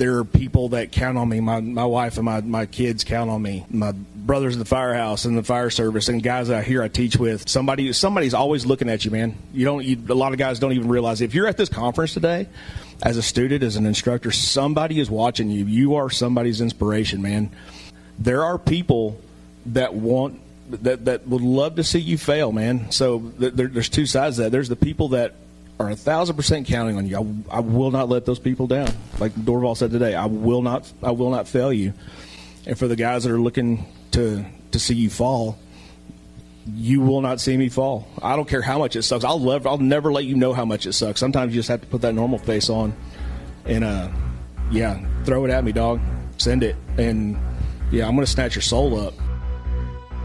there are people that count on me. My wife and my kids count on me. My brothers in the firehouse and the fire service and guys out here I teach with. Somebody's always looking at you, man. A lot of guys don't even realize if you're at this conference today, as a student, as an instructor, somebody is watching you. You are somebody's inspiration, man. There are people that that would love to see you fail, man. So there's two sides to that. There's the people that are 1,000% counting on you. I will not let those people down. Like Dorval said today, I will not fail you. And for the guys that are looking to see you fall, you will not see me fall. I don't care how much it sucks. I'll never let you know how much it sucks. Sometimes you just have to put that normal face on and, yeah, throw it at me, dog. Send it. And, yeah, I'm going to snatch your soul up.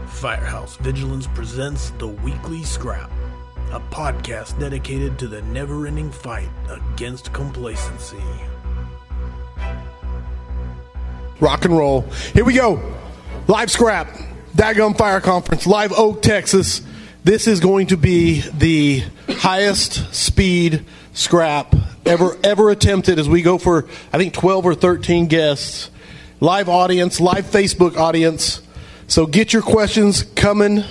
Firehouse Vigilance presents The Weekly Scrap, a podcast dedicated to the never-ending fight against complacency. Rock and roll. Here we go. Live Scrap. Daggum Fire Conference, Live Oak, Texas. This is going to be the highest speed scrap ever attempted as we go for, I think, 12 or 13 guests. Live audience, live Facebook audience. So get your questions coming.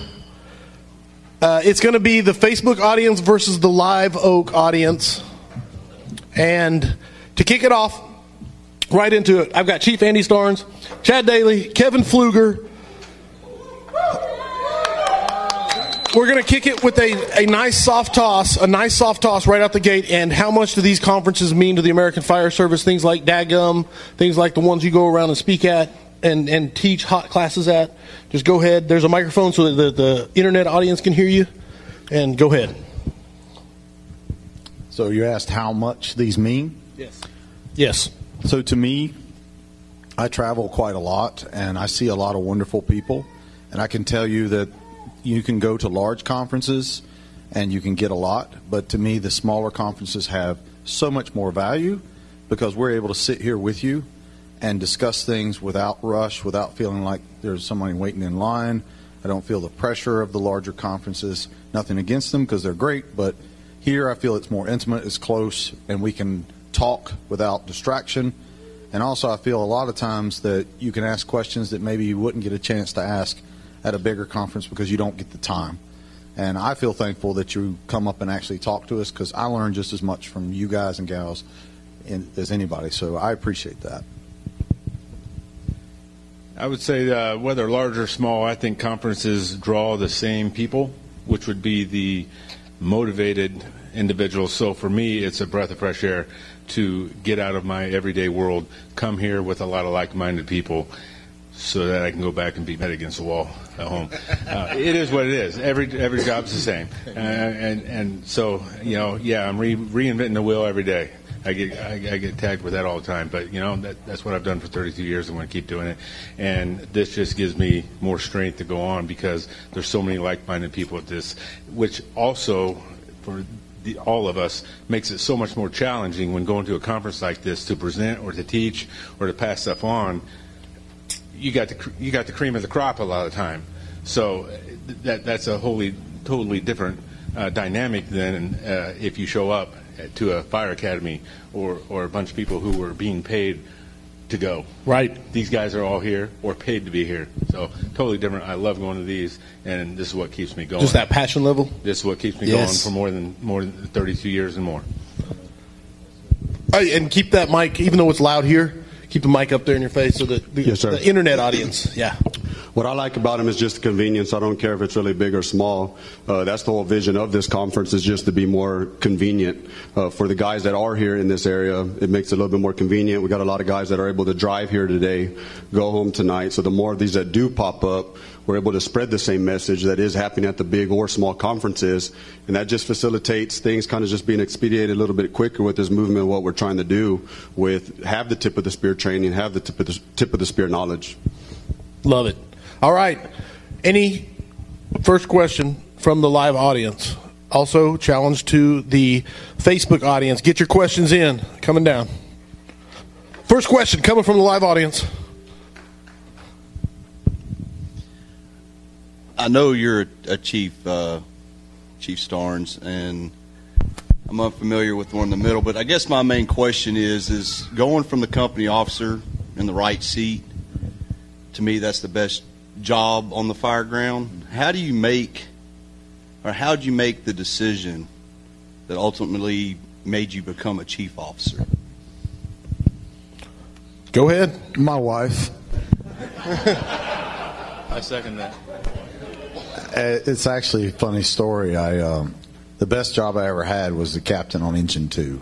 It's going to be the Facebook audience versus the Live Oak audience. And to kick it off, right into it, I've got Chief Andy Starnes, Chad Daly, Kevin Pfluger. We're going to kick it with a nice soft toss right out the gate. And how much do these conferences mean to the American Fire Service? Things like Daggum, things like the ones you go around and speak at and teach hot classes at. Just go ahead. There's a microphone so that the internet audience can hear you. And go ahead. So you asked how much these mean? Yes. So to me, I travel quite a lot, and I see a lot of wonderful people. And I can tell you that you can go to large conferences and you can get a lot, but to me the smaller conferences have so much more value because we're able to sit here with you and discuss things without rush, without feeling like there's somebody waiting in line. I don't feel the pressure of the larger conferences. Nothing against them because they're great, but here I feel it's more intimate, it's close, and we can talk without distraction. And also I feel a lot of times that you can ask questions that maybe you wouldn't get a chance to ask at a bigger conference because you don't get the time. And I feel thankful that you come up and actually talk to us because I learn just as much from you guys and gals as anybody. So I appreciate that. I would say whether large or small, I think conferences draw the same people, which would be the motivated individuals. So for me, it's a breath of fresh air to get out of my everyday world, come here with a lot of like-minded people, so that I can go back and beat my head against the wall at home. It is what it is. Every job's the same. And so, you know, yeah, I'm reinventing the wheel every day. I get tagged with that all the time. But, you know, that's what I've done for 32 years. I'm going to keep doing it. And this just gives me more strength to go on because there's so many like-minded people at this, which also, for all of us, makes it so much more challenging when going to a conference like this to present or to teach or to pass stuff on. You got the cream of the crop a lot of time, so that's a totally different dynamic than if you show up to a fire academy or a bunch of people who were being paid to go. Right. These guys are all here or paid to be here, so totally different. I love going to these, and this is what keeps me going. Just that passion level. This is what keeps me going for more than 32 years and more. All right, and keep that mic, even though it's loud here. Keep the mic up there in your face so that the internet audience, What I like about them is just the convenience. I don't care if it's really big or small. That's the whole vision of this conference is just to be more convenient. For the guys that are here in this area, it makes it a little bit more convenient. We got a lot of guys that are able to drive here today, go home tonight. So the more of these that do pop up, we're able to spread the same message that is happening at the big or small conferences. And that just facilitates things kind of just being expedited a little bit quicker with this movement of what we're trying to do with have the tip of the spear training, have the tip of the spear knowledge. Love it. All right. Any first question from the live audience? Also challenge to the Facebook audience. Get your questions in. Coming down. First question coming from the live audience. I know you're a Chief Starnes, and I'm unfamiliar with the one in the middle, but I guess my main question is going from the company officer in the right seat, to me that's the best job on the fire ground. How did you make the decision that ultimately made you become a chief officer? Go ahead. My wife. I second that. It's actually a funny story. The best job I ever had was the captain on Engine Two.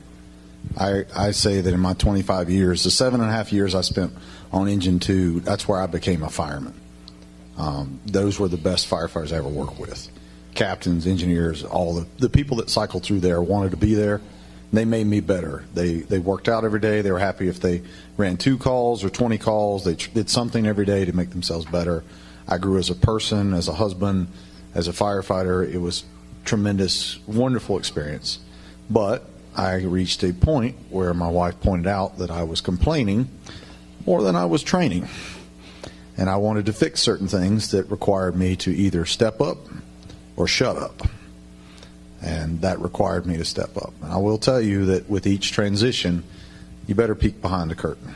I say that in my 25 years, the 7.5 years I spent on Engine Two, that's where I became a fireman. Those were the best firefighters I ever worked with. Captains, engineers, all the people that cycled through there wanted to be there. They made me better. They worked out every day. They were happy if they ran 2 calls or 20 calls. They did something every day to make themselves better. I grew as a person, as a husband, as a firefighter. It was tremendous, wonderful experience. But I reached a point where my wife pointed out that I was complaining more than I was training. And I wanted to fix certain things that required me to either step up or shut up. And that required me to step up. And I will tell you that with each transition, you better peek behind the curtain.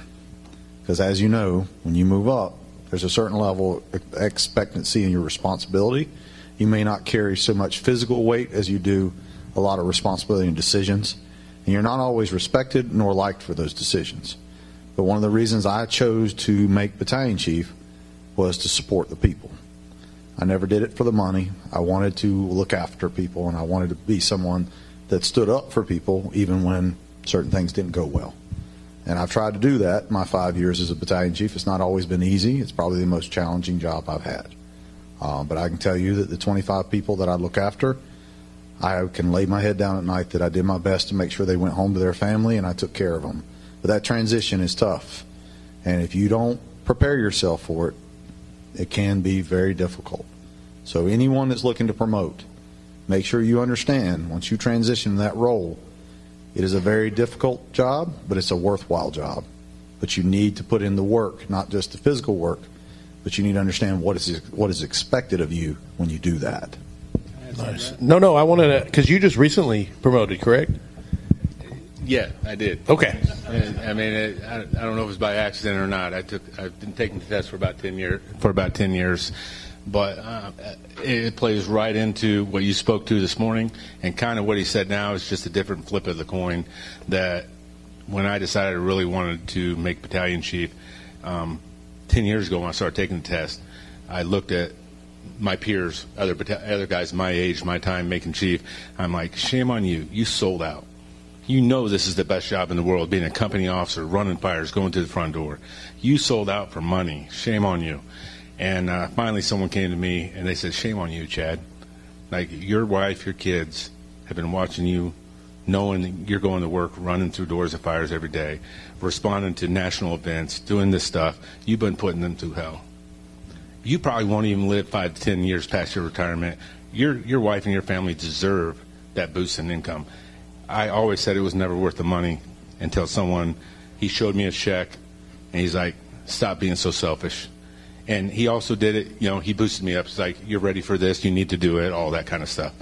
Because as you know, when you move up, there's a certain level of expectancy in your responsibility. You may not carry so much physical weight as you do a lot of responsibility and decisions. And you're not always respected nor liked for those decisions. But one of the reasons I chose to make battalion chief was to support the people. I never did it for the money. I wanted to look after people, and I wanted to be someone that stood up for people even when certain things didn't go well. And I've tried to do that my 5 years as a battalion chief. It's not always been easy. It's probably the most challenging job I've had. But I can tell you that the 25 people that I look after, I can lay my head down at night that I did my best to make sure they went home to their family and I took care of them. But that transition is tough. And if you don't prepare yourself for it, it can be very difficult. So anyone that's looking to promote, make sure you understand once you transition that role, it is a very difficult job, but it's a worthwhile job. But you need to put in the work, not just the physical work, but you need to understand what is expected of you when you do that. Nice. No, I wanted to, because you just recently promoted, correct? Yeah, I did. Okay. I mean, I don't know if it was by accident or not. I've been taking the test for about 10 years. But it plays right into what you spoke to this morning, and kind of what he said now is just a different flip of the coin. That when I decided I really wanted to make battalion chief, 10 years ago when I started taking the test, I looked at my peers, other guys my age, my time making chief. I'm like, shame on you. You sold out. You know this is the best job in the world, being a company officer, running fires, going to the front door. You sold out for money. Shame on you. And finally someone came to me and they said, shame on you, Chad. Like, your wife, your kids have been watching you, knowing that you're going to work, running through doors of fires every day, responding to national events, doing this stuff. You've been putting them through hell. You probably won't even live 5 to 10 years past your retirement. Your wife and your family deserve that boost in income. I always said it was never worth the money until he showed me a check, and he's like, stop being so selfish. And he also did it, he boosted me up. It's like, you're ready for this, you need to do it, all that kind of stuff.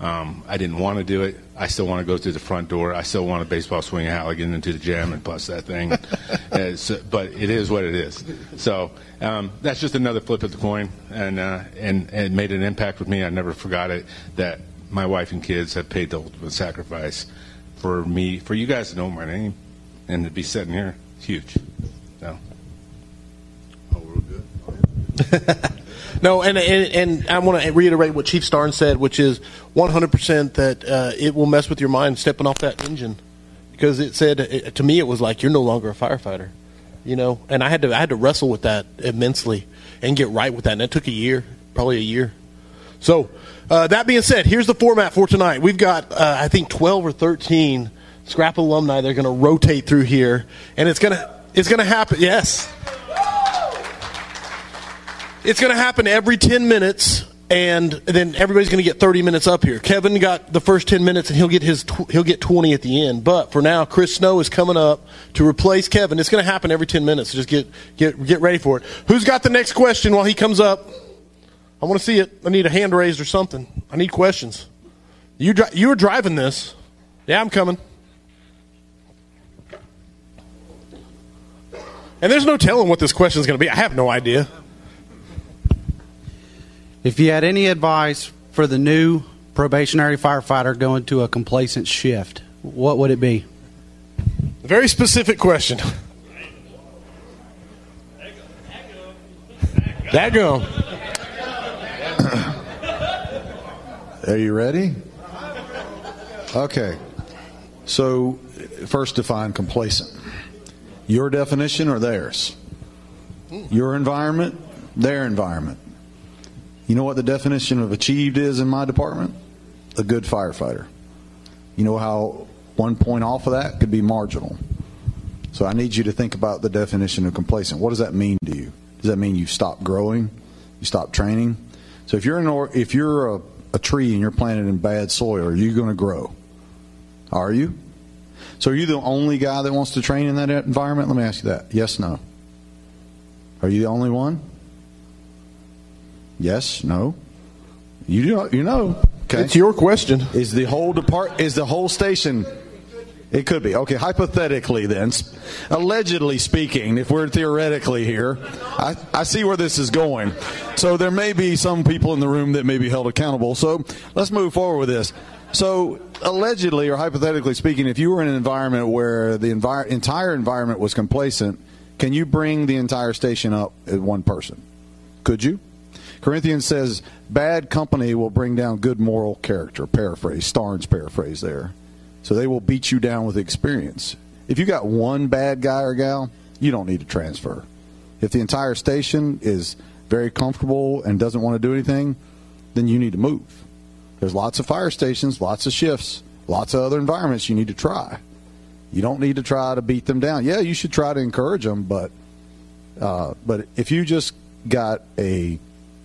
I didn't want to do it. I still want to go through the front door. I still want a baseball swing at Halligan into the gym and bust that thing. But it is what it is. So that's just another flip of the coin, and it made an impact with me. I never forgot it, that my wife and kids have paid the ultimate sacrifice for me, for you guys to know my name and to be sitting here. It's huge. So. Oh, we're good. No, and I want to reiterate what Chief Starnes said, which is 100% that it will mess with your mind stepping off that engine, because it said, to me it was like, you're no longer a firefighter, and I had to wrestle with that immensely and get right with that, and it took probably a year. So that being said, here's the format for tonight. We've got, I think, 12 or 13 scrap alumni. They're going to rotate through here, and it's gonna happen. Yes, it's going to happen every 10 minutes, and then everybody's going to get 30 minutes up here. Kevin got the first 10 minutes, and he'll get 20 at the end. But for now, Chris Snow is coming up to replace Kevin. It's going to happen every 10 minutes. So just get ready for it. Who's got the next question while he comes up? I want to see it. I need a hand raised or something. I need questions. You were driving this. Yeah, I'm coming. And there's no telling what this question is going to be. I have no idea. If you had any advice for the new probationary firefighter going to a complacent shift, what would it be? A very specific question. Daggum. Are you ready? Okay. So, first define complacent. Your definition or theirs? Your environment, their environment. You know what the definition of achieved is in my department? A good firefighter. You know how 1 point off of that could be marginal. So I need you to think about the definition of complacent. What does that mean to you? Does that mean you stop growing? You stop training? So if you're a tree and you're planted in bad soil, are you going to grow? Are you? So are you the only guy that wants to train in that environment? Let me ask you that. Yes, no. Are you the only one? Yes, no. You know. Okay. It's your question. Is the whole station? It could be. Okay, hypothetically then, allegedly speaking, if we're theoretically here, I see where this is going. So there may be some people in the room that may be held accountable. So let's move forward with this. So allegedly or hypothetically speaking, if you were in an environment where the entire environment was complacent, can you bring the entire station up as one person? Could you? Corinthians says, bad company will bring down good moral character. Paraphrase, Starnes paraphrase there. So they will beat you down with experience. If you got one bad guy or gal, you don't need to transfer. If the entire station is very comfortable and doesn't want to do anything, then you need to move. There's lots of fire stations, lots of shifts, lots of other environments you need to try. You don't need to try to beat them down. Yeah, you should try to encourage them, but if you just got a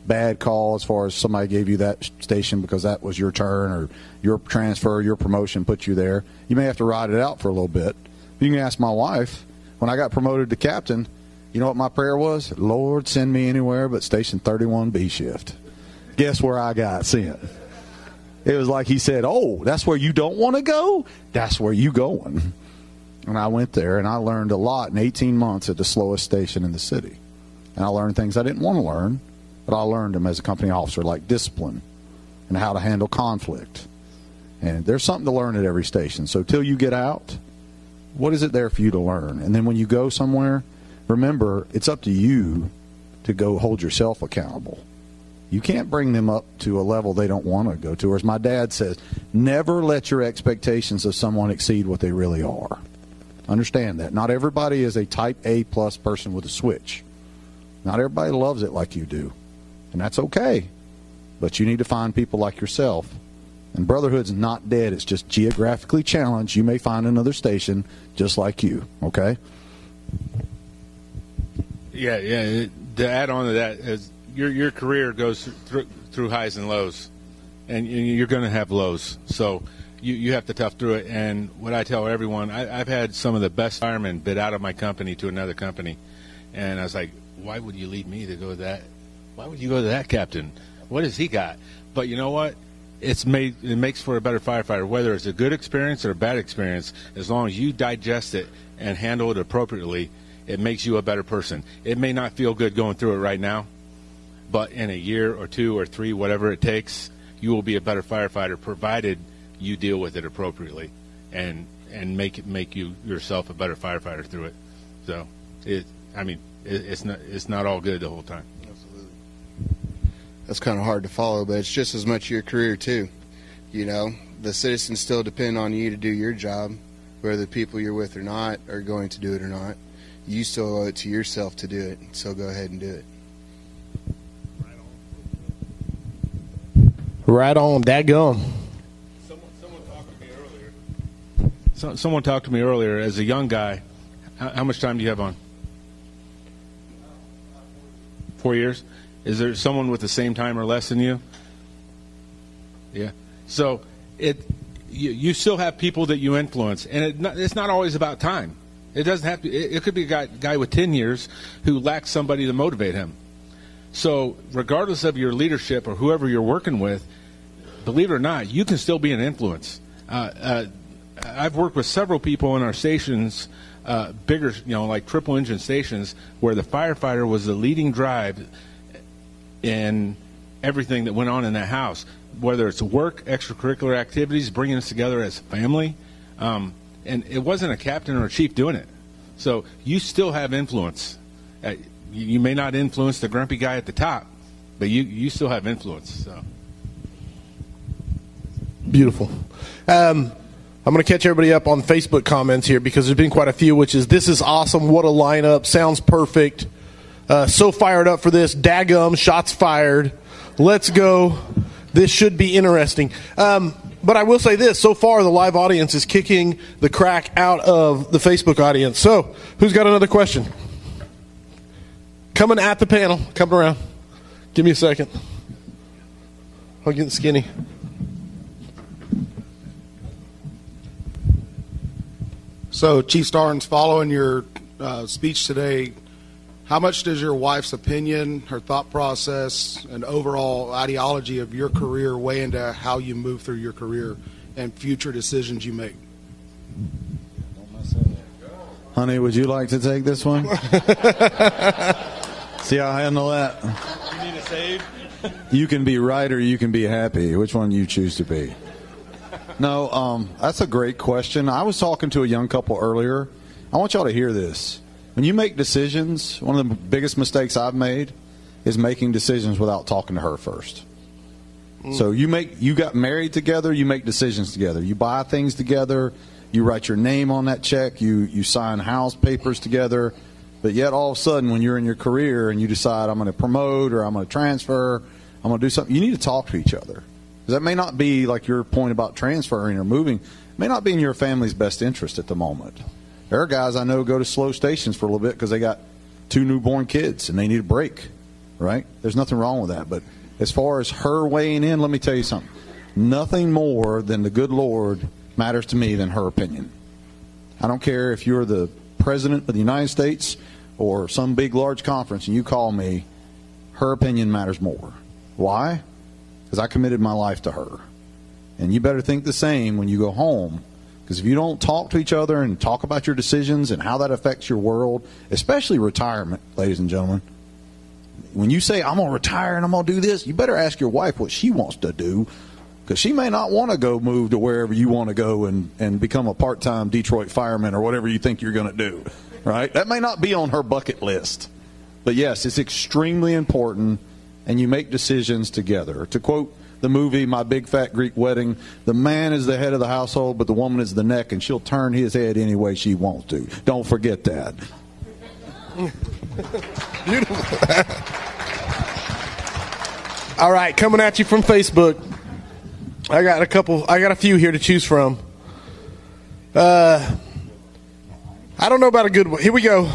bad call as far as somebody gave you that station because that was your turn or your transfer, your promotion put you there, you may have to ride it out for a little bit. You can ask my wife, when I got promoted to captain, you know what my prayer was? Lord, send me anywhere but Station 31 B shift. Guess where I got sent? It was like he said, oh, that's where you don't want to go? That's where you going. And I went there, and I learned a lot in 18 months at the slowest station in the city. And I learned things I didn't want to learn, but I learned them as a company officer, like discipline and how to handle conflict. And there's something to learn at every station. So till you get out, what is it there for you to learn? And then when you go somewhere, remember, it's up to you to go hold yourself accountable. You can't bring them up to a level they don't want to go to. Or as my dad says, never let your expectations of someone exceed what they really are. Understand that. Not everybody is a type A plus person with a switch. Not everybody loves it like you do. And that's okay, but you need to find people like yourself. And brotherhood's not dead. It's just geographically challenged. You may find another station just like you, okay? Yeah. To add on to that, as your career goes through highs and lows, and you're going to have lows. So you have to tough through it. And what I tell everyone, I've had some of the best firemen bid out of my company to another company. And I was like, why would you leave me to go to that? Why would you go to that captain? What has he got? But you know what? It makes for a better firefighter, whether it's a good experience or a bad experience. As long as you digest it and handle it appropriately, it makes you a better person. It may not feel good going through it right now, but in a year or two or three, whatever it takes, you will be a better firefighter, provided you deal with it appropriately and make yourself a better firefighter through it. So, it's not all good the whole time. That's kind of hard to follow, but it's just as much your career too. You know, the citizens still depend on you to do your job, whether the people you're with or not are going to do it or not. You still owe it to yourself to do it, so go ahead and do it. Right on, daggum. Someone talked to me earlier. Someone talked to me earlier. As a young guy, how much time do you have on? 4 years. Is there someone with the same time or less than you? Yeah. So you still have people that you influence, and it's not always about time. It doesn't have to. It could be a guy with 10 years who lacks somebody to motivate him. So regardless of your leadership or whoever you're working with, believe it or not, you can still be an influence. I've worked with several people in our stations, bigger, you know, like triple engine stations, where the firefighter was the leading drive in everything that went on in that house, whether it's work, extracurricular activities, bringing us together as a family. And it wasn't a captain or a chief doing it. So you still have influence. You may not influence the grumpy guy at the top, but you still have influence. So. Beautiful. I'm going to catch everybody up on Facebook comments here because there's been quite a few, which is, this is awesome. What a lineup. Sounds perfect. So fired up for this. Daggum, shots fired. Let's go. This should be interesting. But I will say this. So far, the live audience is kicking the crack out of the Facebook audience. So who's got another question? Coming at the panel. Coming around. Give me a second. I'm getting skinny. So, Chief Starnes, following your speech today, how much does your wife's opinion, her thought process, and overall ideology of your career weigh into how you move through your career and future decisions you make? Honey, would you like to take this one? See how I handle that? You need a save? You can be right or you can be happy. Which one you choose to be? No, that's a great question. I was talking to a young couple earlier. I want y'all to hear this. When you make decisions, one of the biggest mistakes I've made is making decisions without talking to her first. So you got married together, you make decisions together. You buy things together, you write your name on that check, you sign house papers together. But yet all of a sudden when you're in your career and you decide I'm going to promote or I'm going to transfer, I'm going to do something, you need to talk to each other. That may not be, like your point about transferring or moving, may not be in your family's best interest at the moment. There are guys I know go to slow stations for a little bit because they got 2 newborn kids and they need a break, right? There's nothing wrong with that. But as far as her weighing in, let me tell you something. Nothing more than the good Lord matters to me than her opinion. I don't care if you're the president of the United States or some big, large conference and you call me, her opinion matters more. Why? Because I committed my life to her. And you better think the same when you go home. Because if you don't talk to each other and talk about your decisions and how that affects your world, especially retirement, ladies and gentlemen, when you say, I'm going to retire and I'm going to do this, you better ask your wife what she wants to do. Because she may not want to go move to wherever you want to go and become a part-time Detroit fireman or whatever you think you're going to do. Right? That may not be on her bucket list. But, yes, it's extremely important. And you make decisions together. To quote the movie My Big Fat Greek Wedding, the man is the head of the household, but the woman is the neck, and she'll turn his head any way she wants to. Don't forget that. Beautiful. All right, coming at you from Facebook. I got a few here to choose from. I don't know about a good one. Here we go.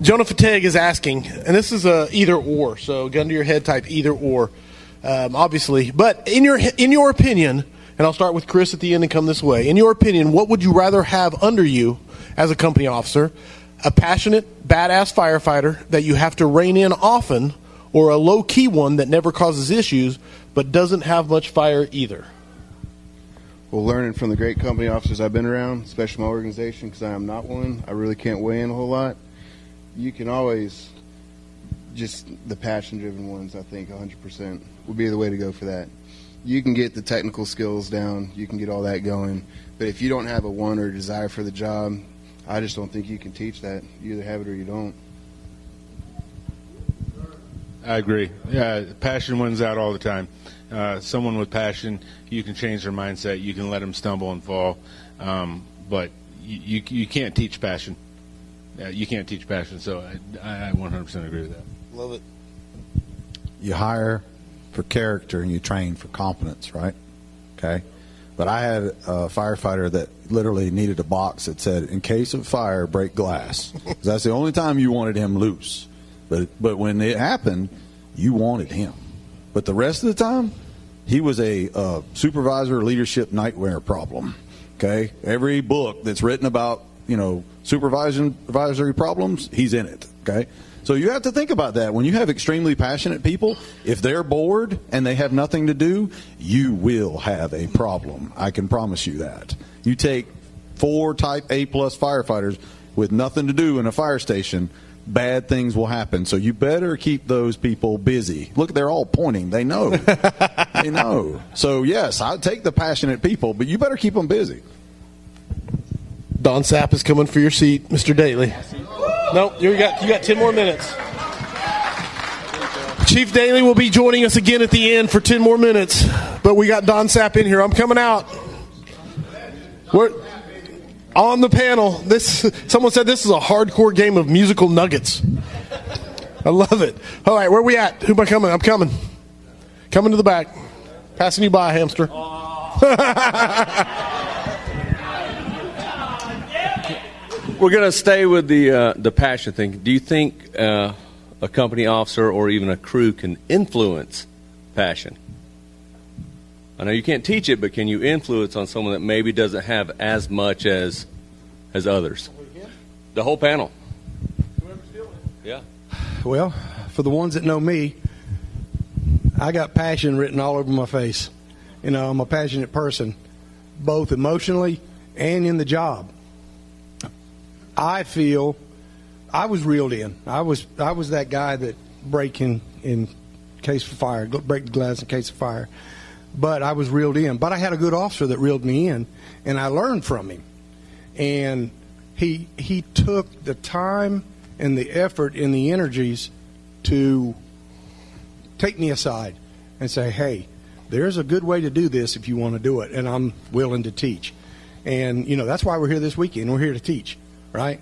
Jonathan Teg is asking, and this is a either or, so gun to your head type either or, obviously. But in your opinion, and I'll start with Chris at the end and come this way. In your opinion, what would you rather have under you as a company officer, a passionate, badass firefighter that you have to rein in often, or a low-key one that never causes issues but doesn't have much fire either? Well, learning from the great company officers I've been around, especially my organization, because I am not one. I really can't weigh in a whole lot. You can always just the passion-driven ones, I think, 100% would be the way to go for that. You can get the technical skills down. You can get all that going. But if you don't have a want or a desire for the job, I just don't think you can teach that. You either have it or you don't. I agree. Yeah, passion wins out all the time. Someone with passion, you can change their mindset. You can let them stumble and fall. But you can't teach passion. Yeah, you can't teach passion, so I 100% agree with that. Love it. You hire for character and you train for competence, right? Okay. But I had a firefighter that literally needed a box that said, in case of fire, break glass. Because that's the only time you wanted him loose. But when it happened, you wanted him. But the rest of the time, he was a supervisor leadership nightmare problem. Okay. Every book that's written about you know, supervisory problems, he's in it, okay? So you have to think about that. When you have extremely passionate people, if they're bored and they have nothing to do, you will have a problem. I can promise you that. You take 4 type A-plus firefighters with nothing to do in a fire station, bad things will happen. So you better keep those people busy. Look, they're all pointing. They know. They know. So, yes, I'll take the passionate people, but you better keep them busy. Don Sapp is coming for your seat, Mr. Daly. No, you got 10 more minutes. Chief Daly will be joining us again at the end for 10 more minutes, but we got Don Sapp in here. I'm coming out. We're on the panel. Someone said this is a hardcore game of musical nuggets. I love it. All right, where are we at? Who am I coming? I'm coming. Coming to the back. Passing you by, Hamster. We're going to stay with the passion thing. Do you think a company officer or even a crew can influence passion? I know you can't teach it, but can you influence on someone that maybe doesn't have as much as others? The whole panel. Whoever's doing it. Yeah. Well, for the ones that know me, I got passion written all over my face. You know, I'm a passionate person, both emotionally and in the job. I feel I was reeled in. I was that guy that break in case of fire, break the glass in case of fire. But I was reeled in. But I had a good officer that reeled me in, and I learned from him. And he took the time and the effort and the energies to take me aside and say, hey, there's a good way to do this if you want to do it, and I'm willing to teach. And, you know, that's why we're here this weekend. We're here to teach. Right?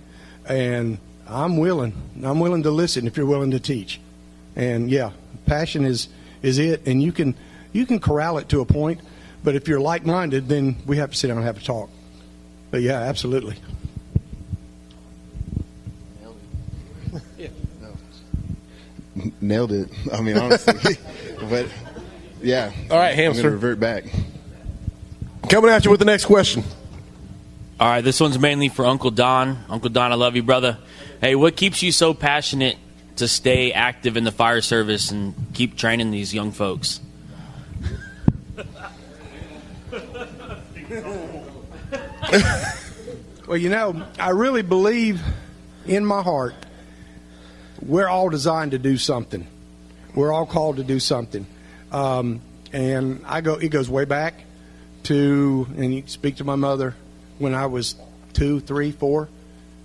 And I'm willing to listen if you're willing to teach. And yeah, passion is it, and you can corral it to a point, but if you're like-minded, then we have to sit down and have a talk. But yeah, absolutely. Nailed it. I mean, honestly. But yeah. All right, Hamster. I'm gonna revert back. Coming at you with the next question. All right, this one's mainly for Uncle Don. Uncle Don, I love you, brother. Hey, what keeps you so passionate to stay active in the fire service and keep training these young folks? Well, you know, I really believe in my heart we're all designed to do something. We're all called to do something. And it goes way back to, and you speak to my mother, when I was 2, 3, 4,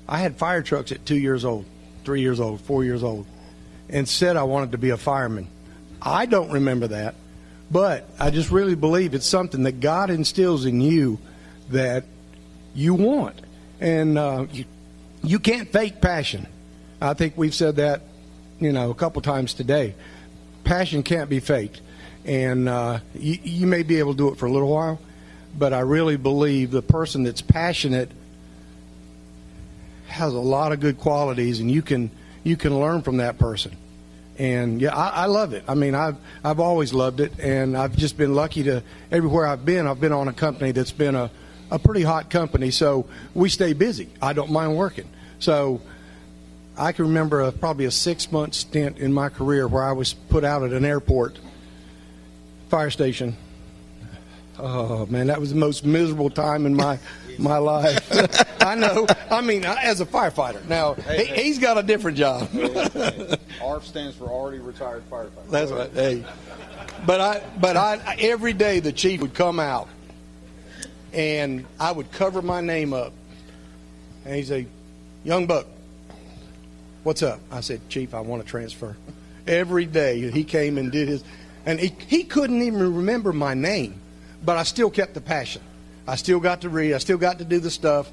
I had fire trucks at 2 years old, 3 years old, 4 years old, and said I wanted to be a fireman. I don't remember that, but I just really believe it's something that God instills in you that you want. And you can't fake passion. I think we've said that, you know, a couple times today. Passion can't be faked. And you may be able to do it for a little while, but I really believe the person that's passionate has a lot of good qualities, and you can learn from that person. And yeah, I love it. I mean, I've always loved it, and I've just been lucky to everywhere I've been on a company that's been a pretty hot company, so we stay busy. I don't mind working. So I can remember probably a 6-month stint in my career where I was put out at an airport fire station. Oh, man, that was the most miserable time in my life. I know. I mean, as a firefighter. Now, he's got a different job. ARF stands for already retired firefighter. That's right. Hey. But every day the chief would come out, and I would cover my name up. And he'd say, young buck, what's up? I said, Chief, I want to transfer. Every day he came and did his. And he couldn't even remember my name. But I still kept the passion. I still got to read. I still got to do the stuff.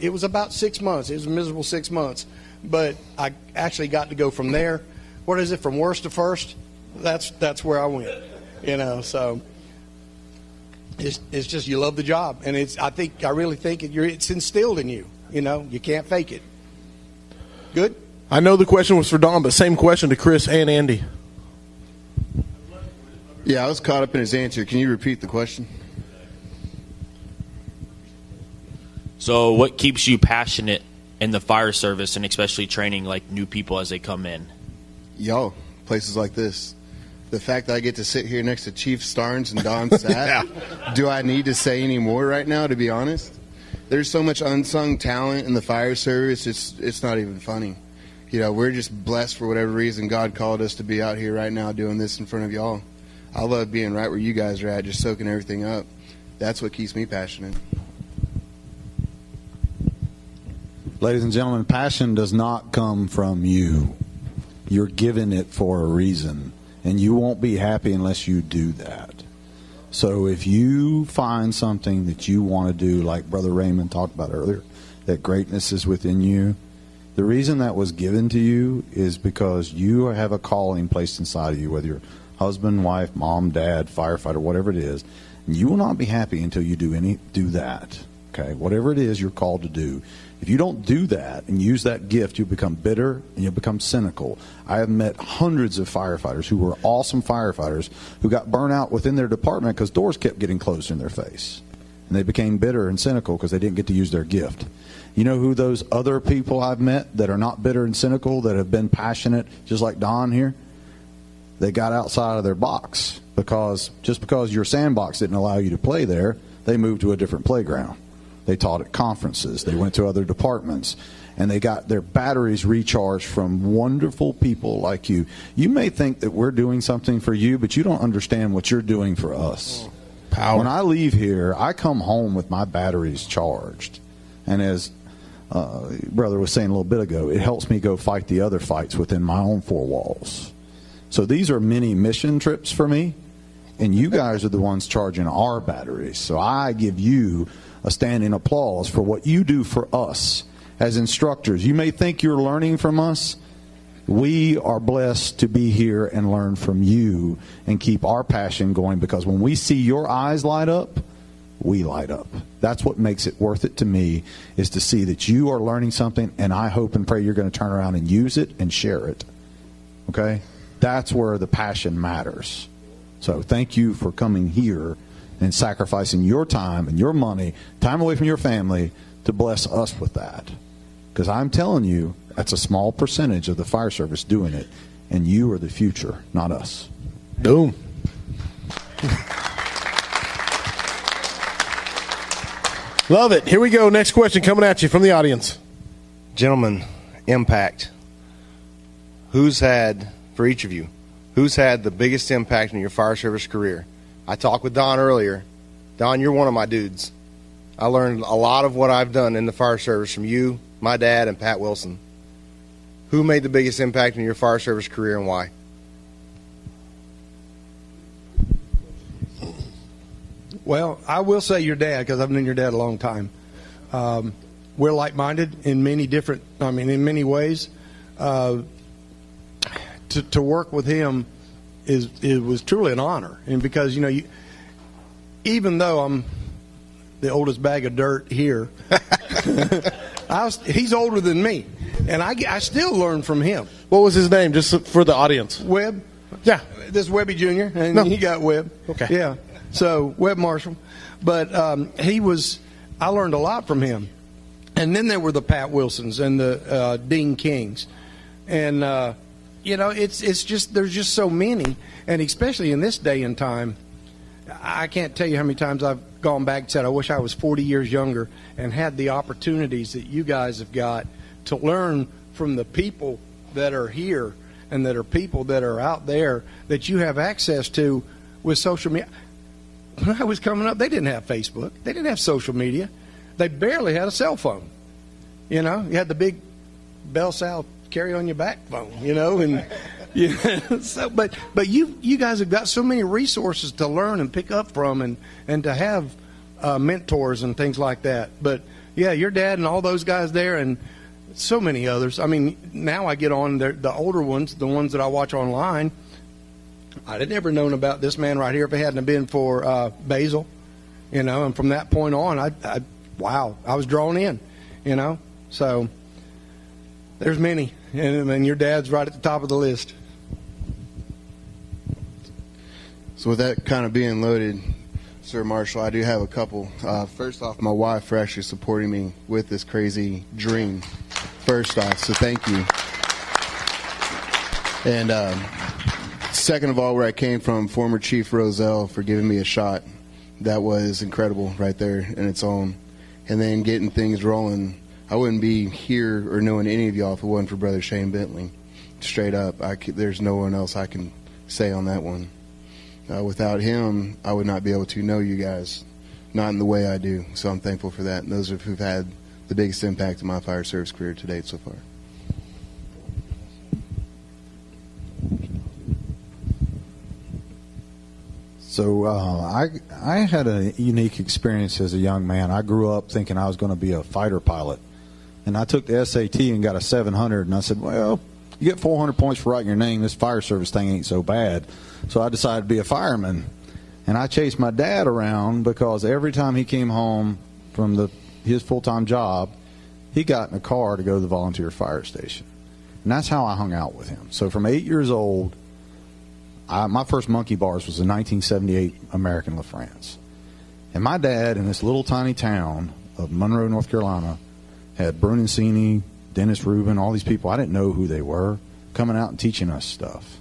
It was about 6 months. It was a miserable 6 months. But I actually got to go from there. What is it, from worst to first? That's where I went. You know, so it's just you love the job. And I really think it's instilled in you. You know, you can't fake it. Good? I know the question was for Don, but same question to Chris and Andy. Yeah, I was caught up in his answer. Can you repeat the question? So what keeps you passionate in the fire service, and especially training like new people as they come in? Y'all, places like this. The fact that I get to sit here next to Chief Starnes and Don Sapp, yeah. Do I need to say any more right now, to be honest? There's so much unsung talent in the fire service, it's not even funny. You know, we're just blessed for whatever reason God called us to be out here right now doing this in front of y'all. I love being right where you guys are at, just soaking everything up. That's what keeps me passionate. Ladies and gentlemen, passion does not come from you. You're given it for a reason, and you won't be happy unless you do that. So if you find something that you want to do, like Brother Raymond talked about earlier, that greatness is within you, the reason that was given to you is because you have a calling placed inside of you, whether you're husband, wife, mom, dad, firefighter, whatever it is, and you will not be happy until you do that. Okay, whatever it is you're called to do. If you don't do that and use that gift, you'll become bitter and you'll become cynical. I have met hundreds of firefighters who were awesome firefighters who got burnt out within their department because doors kept getting closed in their face. And they became bitter and cynical because they didn't get to use their gift. You know who those other people I've met that are not bitter and cynical, that have been passionate, just like Don here? They got outside of their box, because just because your sandbox didn't allow you to play there, they moved to a different playground. They taught at conferences. They went to other departments. And they got their batteries recharged from wonderful people like you. You may think that we're doing something for you, but you don't understand what you're doing for us. Power. When I leave here, I come home with my batteries charged. And as Brother was saying a little bit ago, it helps me go fight the other fights within my own four walls. So these are mini mission trips for me, and you guys are the ones charging our batteries. So I give you a standing applause for what you do for us as instructors. You may think you're learning from us. We are blessed to be here and learn from you and keep our passion going, because when we see your eyes light up, we light up. That's what makes it worth it to me, is to see that you are learning something, and I hope and pray you're going to turn around and use it and share it. Okay? That's where the passion matters. So thank you for coming here and sacrificing your time and your money, time away from your family, to bless us with that. Because I'm telling you, that's a small percentage of the fire service doing it, and you are the future, not us. Boom. Love it. Here we go. Next question coming at you from the audience. Gentlemen, impact. Who's had... For each of you, who's had the biggest impact in your fire service career? I talked with Don earlier. Don, you're one of my dudes. I learned a lot of what I've done in the fire service from you, my dad, and Pat Wilson. Who made the biggest impact in your fire service career, and why? Well, I will say your dad, because I've known your dad a long time. We're like-minded in many different, in many ways. To work with him was truly an honor, and because even though I'm the oldest bag of dirt here, he's older than me, and I still learn from him. What was his name, just for the audience? Webb. Yeah, this is Webby Jr. and no. He got Webb. Okay. Yeah, so Webb Marshall, but I learned a lot from him, and then there were the Pat Wilsons and the Dean Kings, and. It's just, there's just so many, and especially in this day and time, I can't tell you how many times I've gone back and said I wish I was 40 years younger and had the opportunities that you guys have got to learn from the people that are here and that are people that are out there that you have access to with social media. When I was coming up, they didn't have Facebook. They didn't have social media. They barely had a cell phone. You had the big Bell South carry on your backbone, so but you guys have got so many resources to learn and pick up from, and to have mentors and things like that. But yeah, your dad and all those guys there, and so many others. Now I get on the older ones, the ones that I watch online. I'd have never known about this man right here if it hadn't been for Basil, and from that point on, I was drawn in, so there's many. And your dad's right at the top of the list. So with that kind of being loaded, Sir Marshall, I do have a couple. First off, my wife for actually supporting me with this crazy dream. First off, so thank you. And second of all, where I came from, former Chief Roselle for giving me a shot. That was incredible right there in its own. And then getting things rolling. I wouldn't be here or knowing any of y'all if it wasn't for Brother Shane Bentley. Straight up, there's no one else I can say on that one. Without him, I would not be able to know you guys, not in the way I do. So I'm thankful for that. And those who've had the biggest impact in my fire service career to date so far. So I had a unique experience as a young man. I grew up thinking I was going to be a fighter pilot. And I took the SAT and got a 700. And I said, well, you get 400 points for writing your name. This fire service thing ain't so bad. So I decided to be a fireman. And I chased my dad around because every time he came home from his full-time job, he got in a car to go to the volunteer fire station. And that's how I hung out with him. So from 8 years old, my first monkey bars was the 1978 American La France. And my dad in this little tiny town of Monroe, North Carolina, had Brunicini, Dennis Rubin, all these people. I didn't know who they were coming out and teaching us stuff.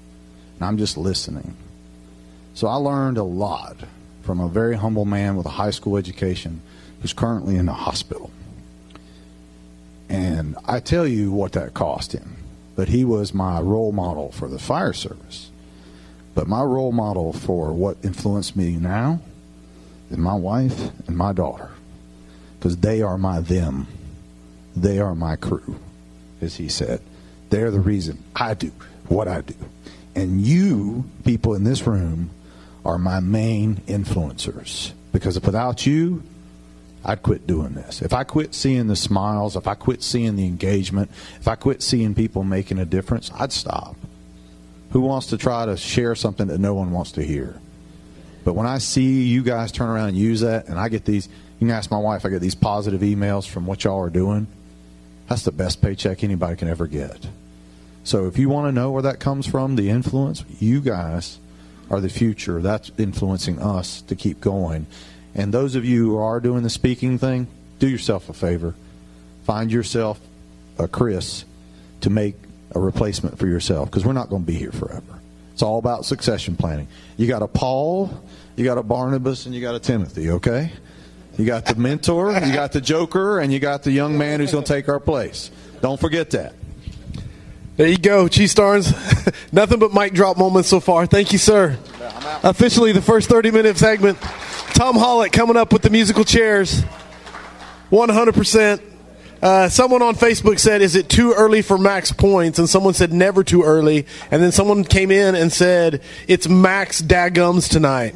And I'm just listening. So I learned a lot from a very humble man with a high school education who's currently in the hospital. And I tell you what that cost him. But he was my role model for the fire service. But my role model for what influenced me now is my wife and my daughter, because they are my them. They are my crew, as he said. They're the reason I do what I do. And you people in this room are my main influencers, because if without you, I'd quit doing this. If I quit seeing the smiles, if I quit seeing the engagement, if I quit seeing people making a difference, I'd stop. Who wants to try to share something that no one wants to hear? But when I see you guys turn around and use that, and I get these, you can ask my wife, I get these positive emails from what y'all are doing. That's the best paycheck anybody can ever get. So if you want to know where that comes from, the influence, you guys are the future. That's influencing us to keep going. And those of you who are doing the speaking thing, do yourself a favor. Find yourself a Chris to make a replacement for yourself, because we're not going to be here forever. It's all about succession planning. You got a Paul, you got a Barnabas, and you got a Timothy, okay? You got the mentor, you got the joker, and you got the young man who's going to take our place. Don't forget that. There you go, Chief Starnes. Nothing but mic drop moments so far. Thank you, sir. Officially, the first 30-minute segment. Tom Hollick coming up with the musical chairs. 100%. Someone on Facebook said, is it too early for max points? And someone said, never too early. And then someone came in and said, it's max Daggums tonight.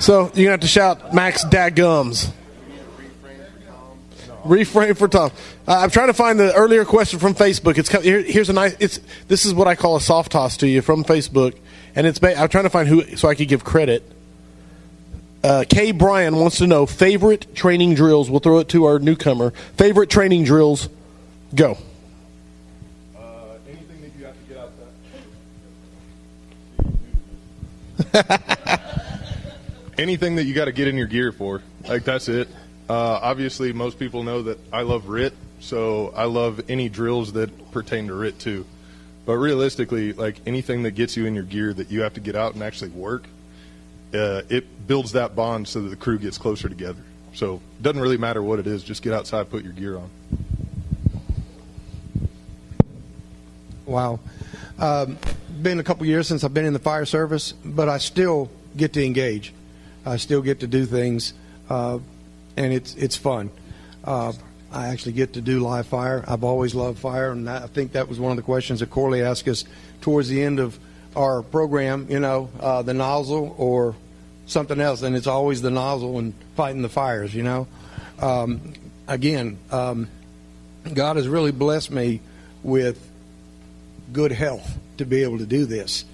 So you're going to have to shout max Daggums. Reframe for Tom. I'm trying to find the earlier question from Facebook. It's here's a nice. This is what I call a soft toss to you from Facebook. And it's I'm trying to find who so I could give credit. Kay Bryan wants to know favorite training drills. We'll throw it to our newcomer. Favorite training drills, go. Anything that you have to get outside. Anything that you got to get in your gear for. Like, that's it. Obviously, most people know that I love RIT, so I love any drills that pertain to RIT too. But realistically, like anything that gets you in your gear that you have to get out and actually work. It builds that bond so that the crew gets closer together. So it doesn't really matter what it is. Just get outside, put your gear on. Wow. Been a couple years since I've been in the fire service, but I still get to engage. I still get to do things, and it's fun. I actually get to do live fire. I've always loved fire, and I think that was one of the questions that Corley asked us towards the end of our program, you know, the nozzle or something else, and it's always the nozzle and fighting the fires, you know. God has really blessed me with good health to be able to do this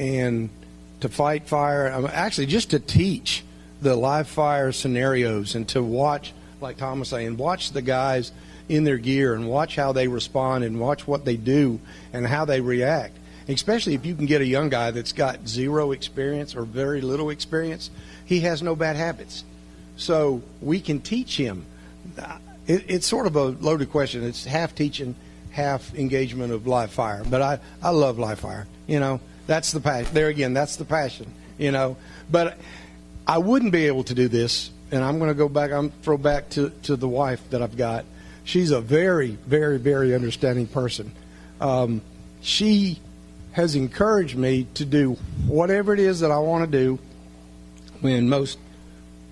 and to fight fire. Actually, just to teach the live fire scenarios and to watch, like Tom was saying, watch the guys in their gear and watch how they respond and watch what they do and how they react. especially if you can get a young guy that's got zero experience or very little experience. He has no bad habits. So we can teach him. It's sort of a loaded question. It's half teaching, half engagement of live fire. But I love live fire. You know, that's the passion. There again, that's the passion, you know. But I wouldn't be able to do this, and I'm going to go back. I'm throw back to the wife that I've got. She's a very, very, very understanding person. She has encouraged me to do whatever it is that I want to do when most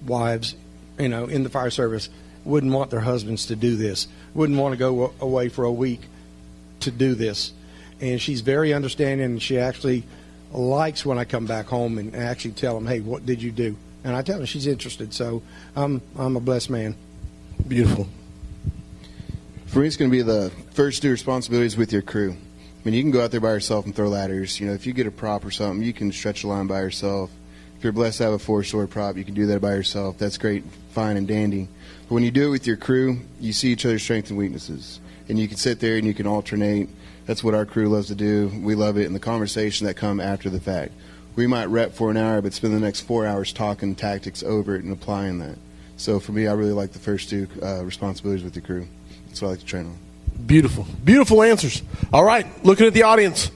wives, you know, in the fire service wouldn't want their husbands to do this, wouldn't want to go away for a week to do this. And she's very understanding, and she actually likes when I come back home and actually tell them, hey, what did you do? And I tell her she's interested, so I'm a blessed man. Beautiful. For me, it's going to be the first two responsibilities with your crew. I mean, you can go out there by yourself and throw ladders. You know, if you get a prop or something, you can stretch a line by yourself. If you're blessed to have a four-story prop, you can do that by yourself. That's great, fine, and dandy. But when you do it with your crew, you see each other's strengths and weaknesses. And you can sit there and you can alternate. That's what our crew loves to do. We love it. And the conversation that come after the fact. We might rep for an hour, but spend the next 4 hours talking tactics over it and applying that. So for me, I really like the first two responsibilities with your crew. That's what I like to train on. Beautiful. Beautiful answers. All right. Looking at the audience.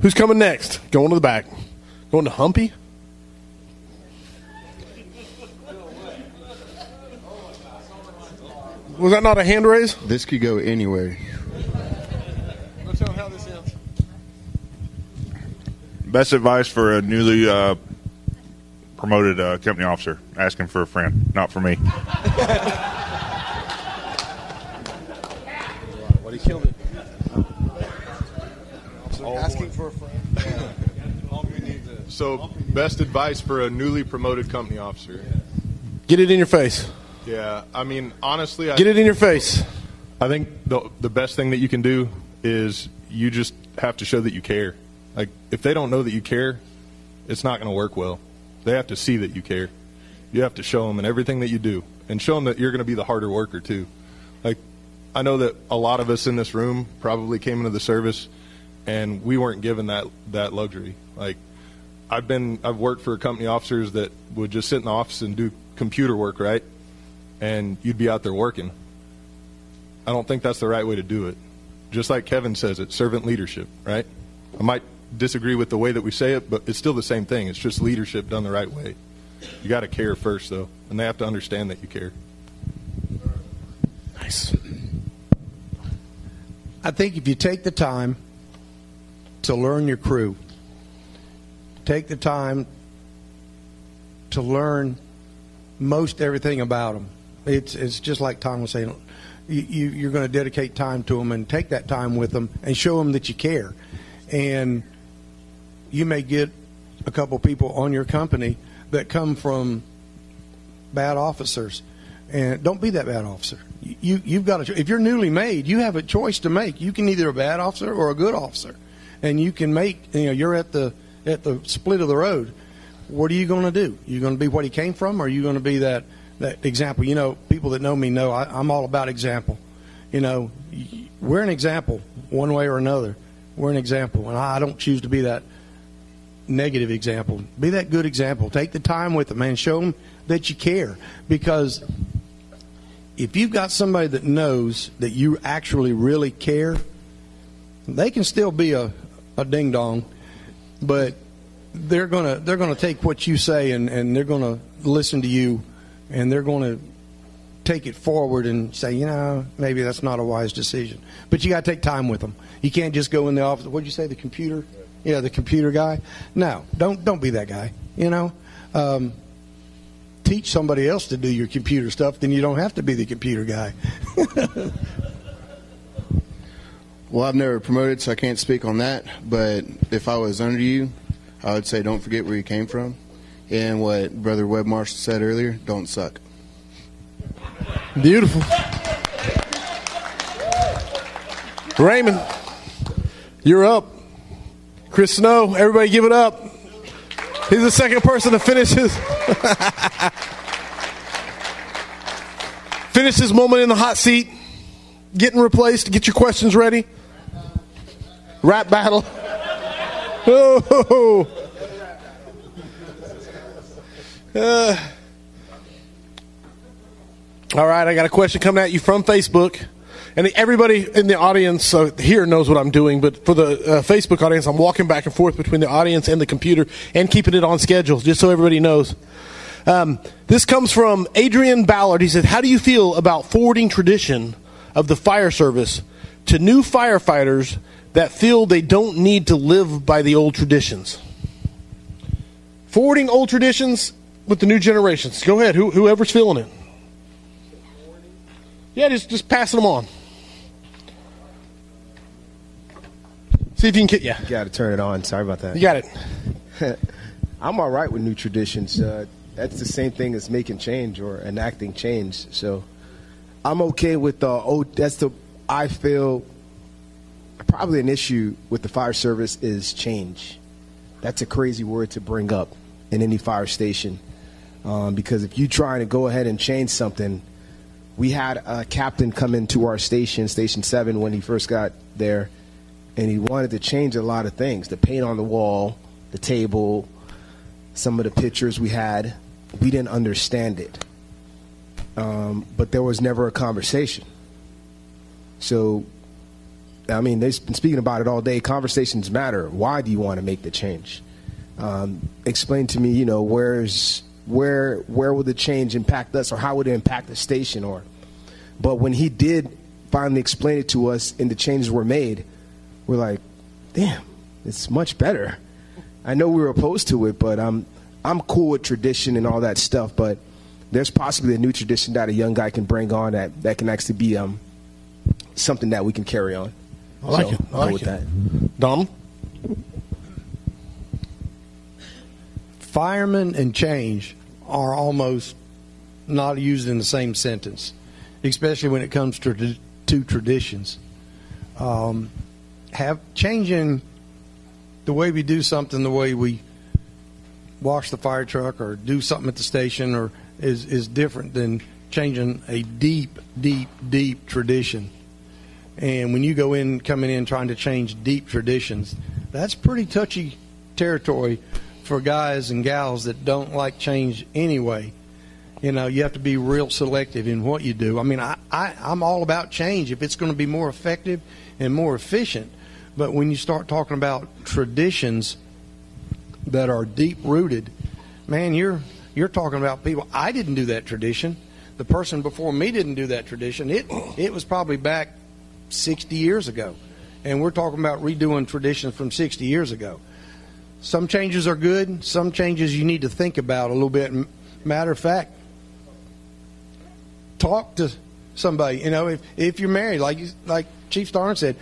Who's coming next? Going to the back. Going to Humpy? Was that not a hand raise? This could go anywhere. Let's know how this ends. Best advice for a newly promoted company officer. Asking for a friend. Not for me. He killed it. Asking for a friend. So, best advice for a newly promoted company officer. Get it in your face. Yeah, I mean, honestly, get it in your face. I think the best thing that you can do is you just have to show that you care. Like, if they don't know that you care, it's not going to work well. They have to see that you care. You have to show them in everything that you do, and show them that you're going to be the harder worker too. Like, I know that a lot of us in this room probably came into the service and we weren't given that luxury. Like, I've worked for company officers that would just sit in the office and do computer work, right? And you'd be out there working. I don't think that's the right way to do it. Just like Kevin says it, servant leadership, right? I might disagree with the way that we say it, but it's still the same thing. It's just leadership done the right way. You got to care first, though, and they have to understand that you care. Nice. I think if you take the time to learn your crew, take the time to learn most everything about them. It's just like Tom was saying, you're going to dedicate time to them and take that time with them and show them that you care. And you may get a couple people on your company that come from bad officers. And don't be that bad officer. You've got a, if you're newly made, you have a choice to make. You can either a bad officer or a good officer, and you can make. You know, you're at the split of the road. What are you going to do? You're going to be what he came from, or are you going to be that example? You know, people that know me know I'm all about example. You know, we're an example one way or another. We're an example, and I don't choose to be that negative example. Be that good example. Take the time with them and show them that you care, because if you've got somebody that knows that you actually really care, they can still be a ding-dong, but they're gonna take what you say and they're gonna listen to you, and they're gonna take it forward and say, you know, maybe that's not a wise decision. But you gotta take time with them. You can't just go in the office. What'd you say? The computer? Yeah, the computer guy. No, don't be that guy. You know. Teach somebody else to do your computer stuff, then you don't have to be the computer guy. Well, I've never promoted, so I can't speak on that. But if I was under you, I would say don't forget where you came from. And what Brother Webb Marshall said earlier, don't suck. Beautiful. Raymond, you're up. Chris Snow, everybody give it up. He's the second person to finish his moment in the hot seat, getting replaced. Get your questions ready. Rap battle. Oh. All right, I got a question coming at you from Facebook. And everybody in the audience here knows what I'm doing, but for the Facebook audience, I'm walking back and forth between the audience and the computer and keeping it on schedule, just so everybody knows. This comes from Adrian Ballard. He said, how do you feel about forwarding tradition of the fire service to new firefighters that feel they don't need to live by the old traditions? Forwarding old traditions with the new generations. Go ahead, whoever's feeling it. Yeah, just passing them on. See if you can get, yeah. You got to turn it on. Sorry about that. You got it. I'm all right with new traditions. That's the same thing as making change or enacting change. So I'm okay with the old. I feel probably an issue with the fire service is change. That's a crazy word to bring up in any fire station. Because if you're trying to go ahead and change something, we had a captain come into our station, Station 7, when he first got there, and he wanted to change a lot of things. The paint on the wall, the table, some of the pictures we had. We didn't understand it. But there was never a conversation. So, I mean, they've been speaking about it all day. Conversations matter. Why do you want to make the change? Explain to me, you know, where will the change impact us, or how would it impact the station? But when he did finally explain it to us and the changes were made, we're like, damn, it's much better. I know we were opposed to it, but I'm cool with tradition and all that stuff, but there's possibly a new tradition that a young guy can bring on that can actually be something that we can carry on. I like it. I like that. Donald? Firemen and change are almost not used in the same sentence, especially when it comes to traditions. Have changing the way we do something, the way we wash the fire truck or do something at the station, or is different than changing a deep, deep, deep tradition. And when you go in, coming in trying to change deep traditions, that's pretty touchy territory for guys and gals that don't like change anyway. You know, you have to be real selective in what you do. I mean, I'm all about change if it's going to be more effective and more efficient. But when you start talking about traditions that are deep-rooted, man, you're talking about people. I didn't do that tradition. The person before me didn't do that tradition. It was probably back 60 years ago. And we're talking about redoing traditions from 60 years ago. Some changes are good. Some changes you need to think about a little bit. Matter of fact, talk to somebody. You know, if you're married, like Chief Starnes said,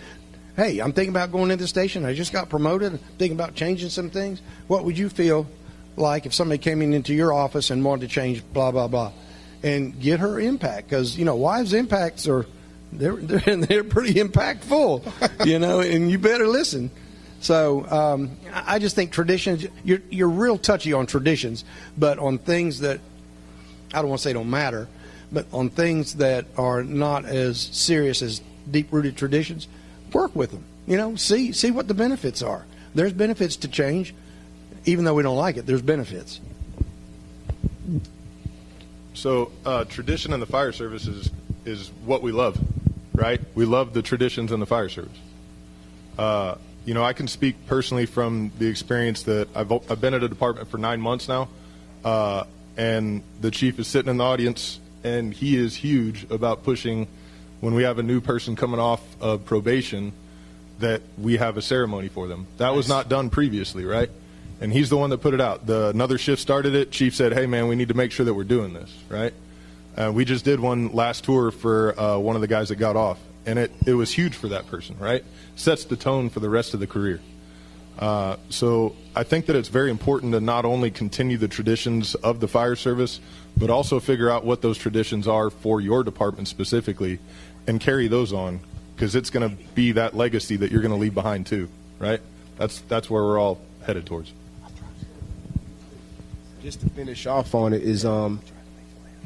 hey, I'm thinking about going into the station. I just got promoted. I'm thinking about changing some things. What would you feel like if somebody came into your office and wanted to change blah, blah, blah? And get her impact, because, you know, wives' impacts are they're pretty impactful, you know, and you better listen. So I just think traditions, you're real touchy on traditions, but on things that, I don't want to say don't matter, but on things that are not as serious as deep-rooted traditions, work with them. You know, see what the benefits are. There's benefits to change. Even though we don't like it, there's benefits. So tradition in the fire service is what we love, right? We love the traditions in the fire service. You know, I can speak personally from the experience that I've been at a department for 9 months now, and the chief is sitting in the audience, and he is huge about pushing when we have a new person coming off of probation that we have a ceremony for them. That was not done previously, right? And he's the one that put it out. Another shift started it. Chief said, hey, man, we need to make sure that we're doing this, right? We just did one last tour for one of the guys that got off. And it was huge for that person, right? Sets the tone for the rest of the career. So I think that it's very important to not only continue the traditions of the fire service, but also figure out what those traditions are for your department specifically and carry those on, because it's going to be that legacy that you're going to leave behind too, right? That's where we're all headed towards. Just to finish off on it is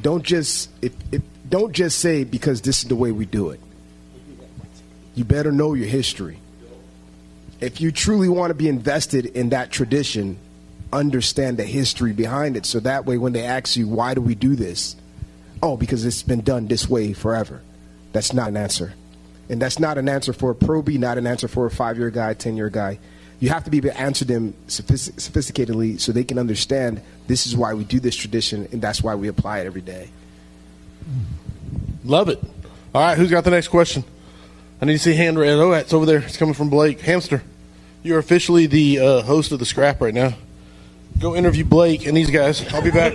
don't just say because this is the way we do it. You better know your history. if you truly want to be invested in that tradition, understand the history behind it. So that way, when they ask you, why do we do this? Oh, because it's been done this way forever. That's not an answer. And that's not an answer for a probie, not an answer for a 5-year guy, 10-year guy. You have to be able to answer them sophisticatedly so they can understand this is why we do this tradition, and that's why we apply it every day. Love it. All right, who's got the next question? I need to see hand raised. Oh, it's over there. It's coming from Blake. Hamster, you're officially the host of The Scrap right now. Go interview Blake and these guys. I'll be back.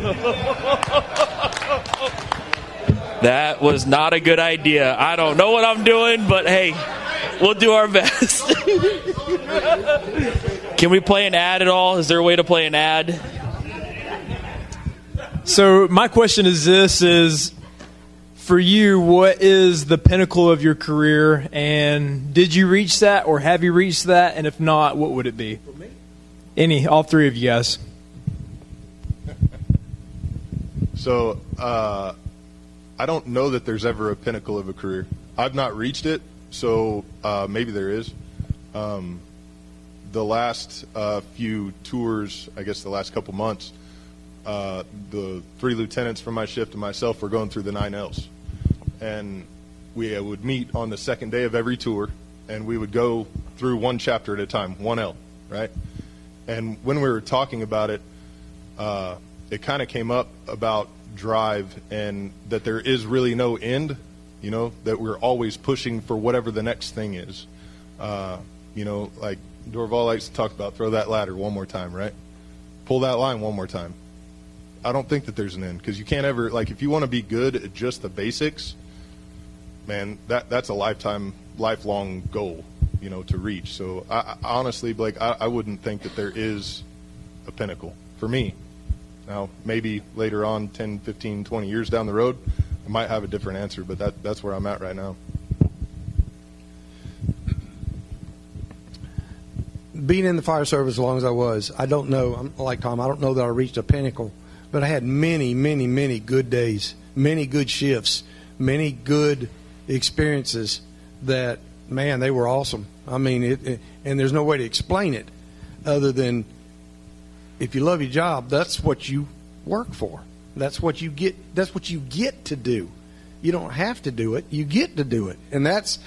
That was not a good idea. I don't know what I'm doing, but hey, we'll do our best. Can we play an ad at all? Is there a way to play an ad? So my question is this, is for you, what is the pinnacle of your career? And did you reach that, or have you reached that? And if not, what would it be? For me? Any, all three of you guys. So I don't know that there's ever a pinnacle of a career. I've not reached it, so maybe there is. The last few tours, I guess the last couple months, the three lieutenants from my shift and myself were going through the 9Ls. And we would meet on the second day of every tour, and we would go through one chapter at a time, one L, right? And when we were talking about it, it kind of came up about drive and that there is really no end, you know, that we're always pushing for whatever the next thing is. You know, like Dorval likes to talk about, throw that ladder one more time, right? Pull that line one more time. I don't think that there's an end, because you can't ever, like, if you want to be good at just the basics, man, that's a lifelong goal, you know, to reach. So I honestly, Blake, I wouldn't think that there is a pinnacle for me. Now, maybe later on, 10, 15, 20 years down the road, I might have a different answer, but that's where I'm at right now. Being in the fire service as long as I was, I don't know, I'm like Tom, I don't know that I reached a pinnacle, but I had many, many, many good days, many good shifts, many good experiences that, man, they were awesome. I mean, and there's no way to explain it other than if you love your job, that's what you work for. That's what you get. That's what you get to do. You don't have to do it. You get to do it, and that's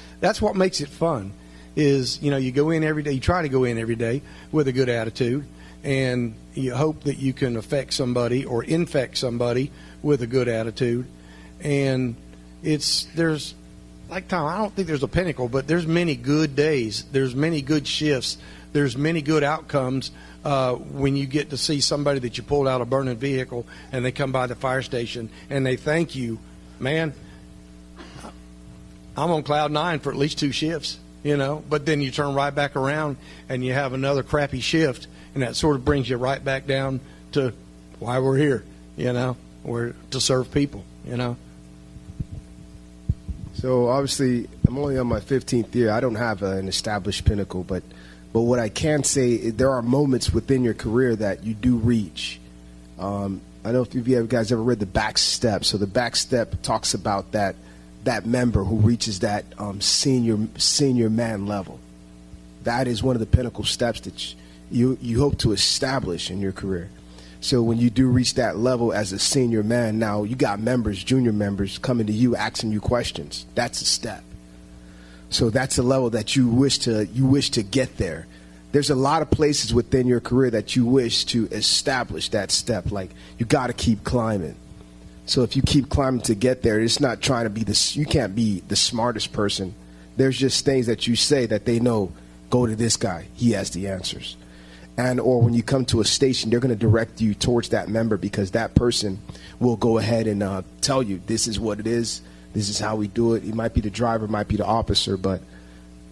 what makes it fun. Is, you know, you go in every day. You try to go in every day with a good attitude, and you hope that you can affect somebody or infect somebody with a good attitude. And there's. Like Tom, I don't think there's a pinnacle, but there's many good days. There's many good shifts. There's many good outcomes when you get to see somebody that you pulled out a burning vehicle and they come by the fire station and they thank you. Man, I'm on cloud nine for at least two shifts, you know, but then you turn right back around and you have another crappy shift, and that sort of brings you right back down to why we're here, you know, we're to serve people, you know. So obviously, I'm only on my 15th year. I don't have an established pinnacle, but what I can say is there are moments within your career that you do reach. I don't know if you guys ever read The Back Step. So The Back Step talks about that member who reaches that senior man level. That is one of the pinnacle steps that you hope to establish in your career. So when you do reach that level as a senior man, now you got members, junior members coming to you, asking you questions. That's a step. So that's a level that you wish to get there. There's a lot of places within your career that you wish to establish that step. Like, you got to keep climbing. So if you keep climbing to get there, it's not trying to be this. You can't be the smartest person. There's just things that you say that they know. Go to this guy. He has the answers. And or when you come to a station, they're going to direct you towards that member, because that person will go ahead and tell you, this is what it is. This is how we do it. It might be the driver, might be the officer, but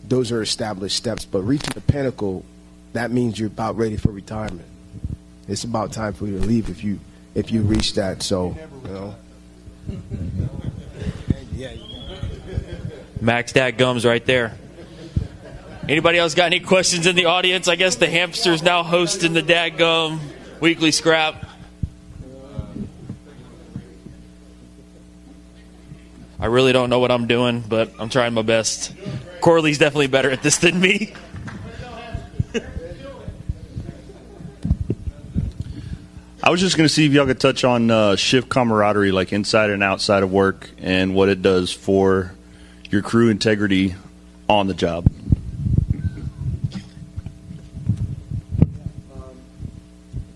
those are established steps. But reaching the pinnacle, that means you're about ready for retirement. It's about time for you to leave if you reach that. So, you know. Max Daggum's right there. Anybody else got any questions in the audience? I guess the hamster's now hosting the Daggum Weekly Scrap. I really don't know what I'm doing, but I'm trying my best. Corley's definitely better at this than me. I was just going to see if y'all could touch on shift camaraderie, like inside and outside of work, and what it does for your crew integrity on the job.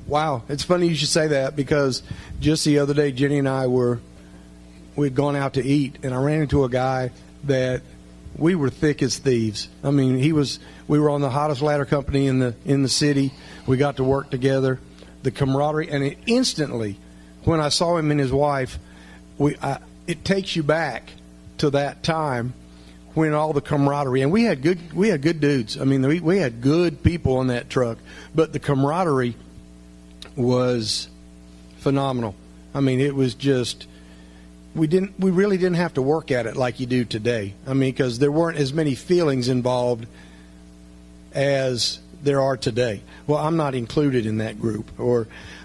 Wow, it's funny you should say that, because just the other day, Jenny and I we'd gone out to eat, and I ran into a guy that we were thick as thieves. I mean, we were on the hottest ladder company in the city. We got to work together, the camaraderie, and it instantly, when I saw him and his wife, it takes you back to that time when all the camaraderie, and we had good dudes. I mean, we had good people on that truck, but the camaraderie was phenomenal. I mean, it was just, we really didn't have to work at it like you do today. I mean, because there weren't as many feelings involved as there are today. Well, I'm not included in that group,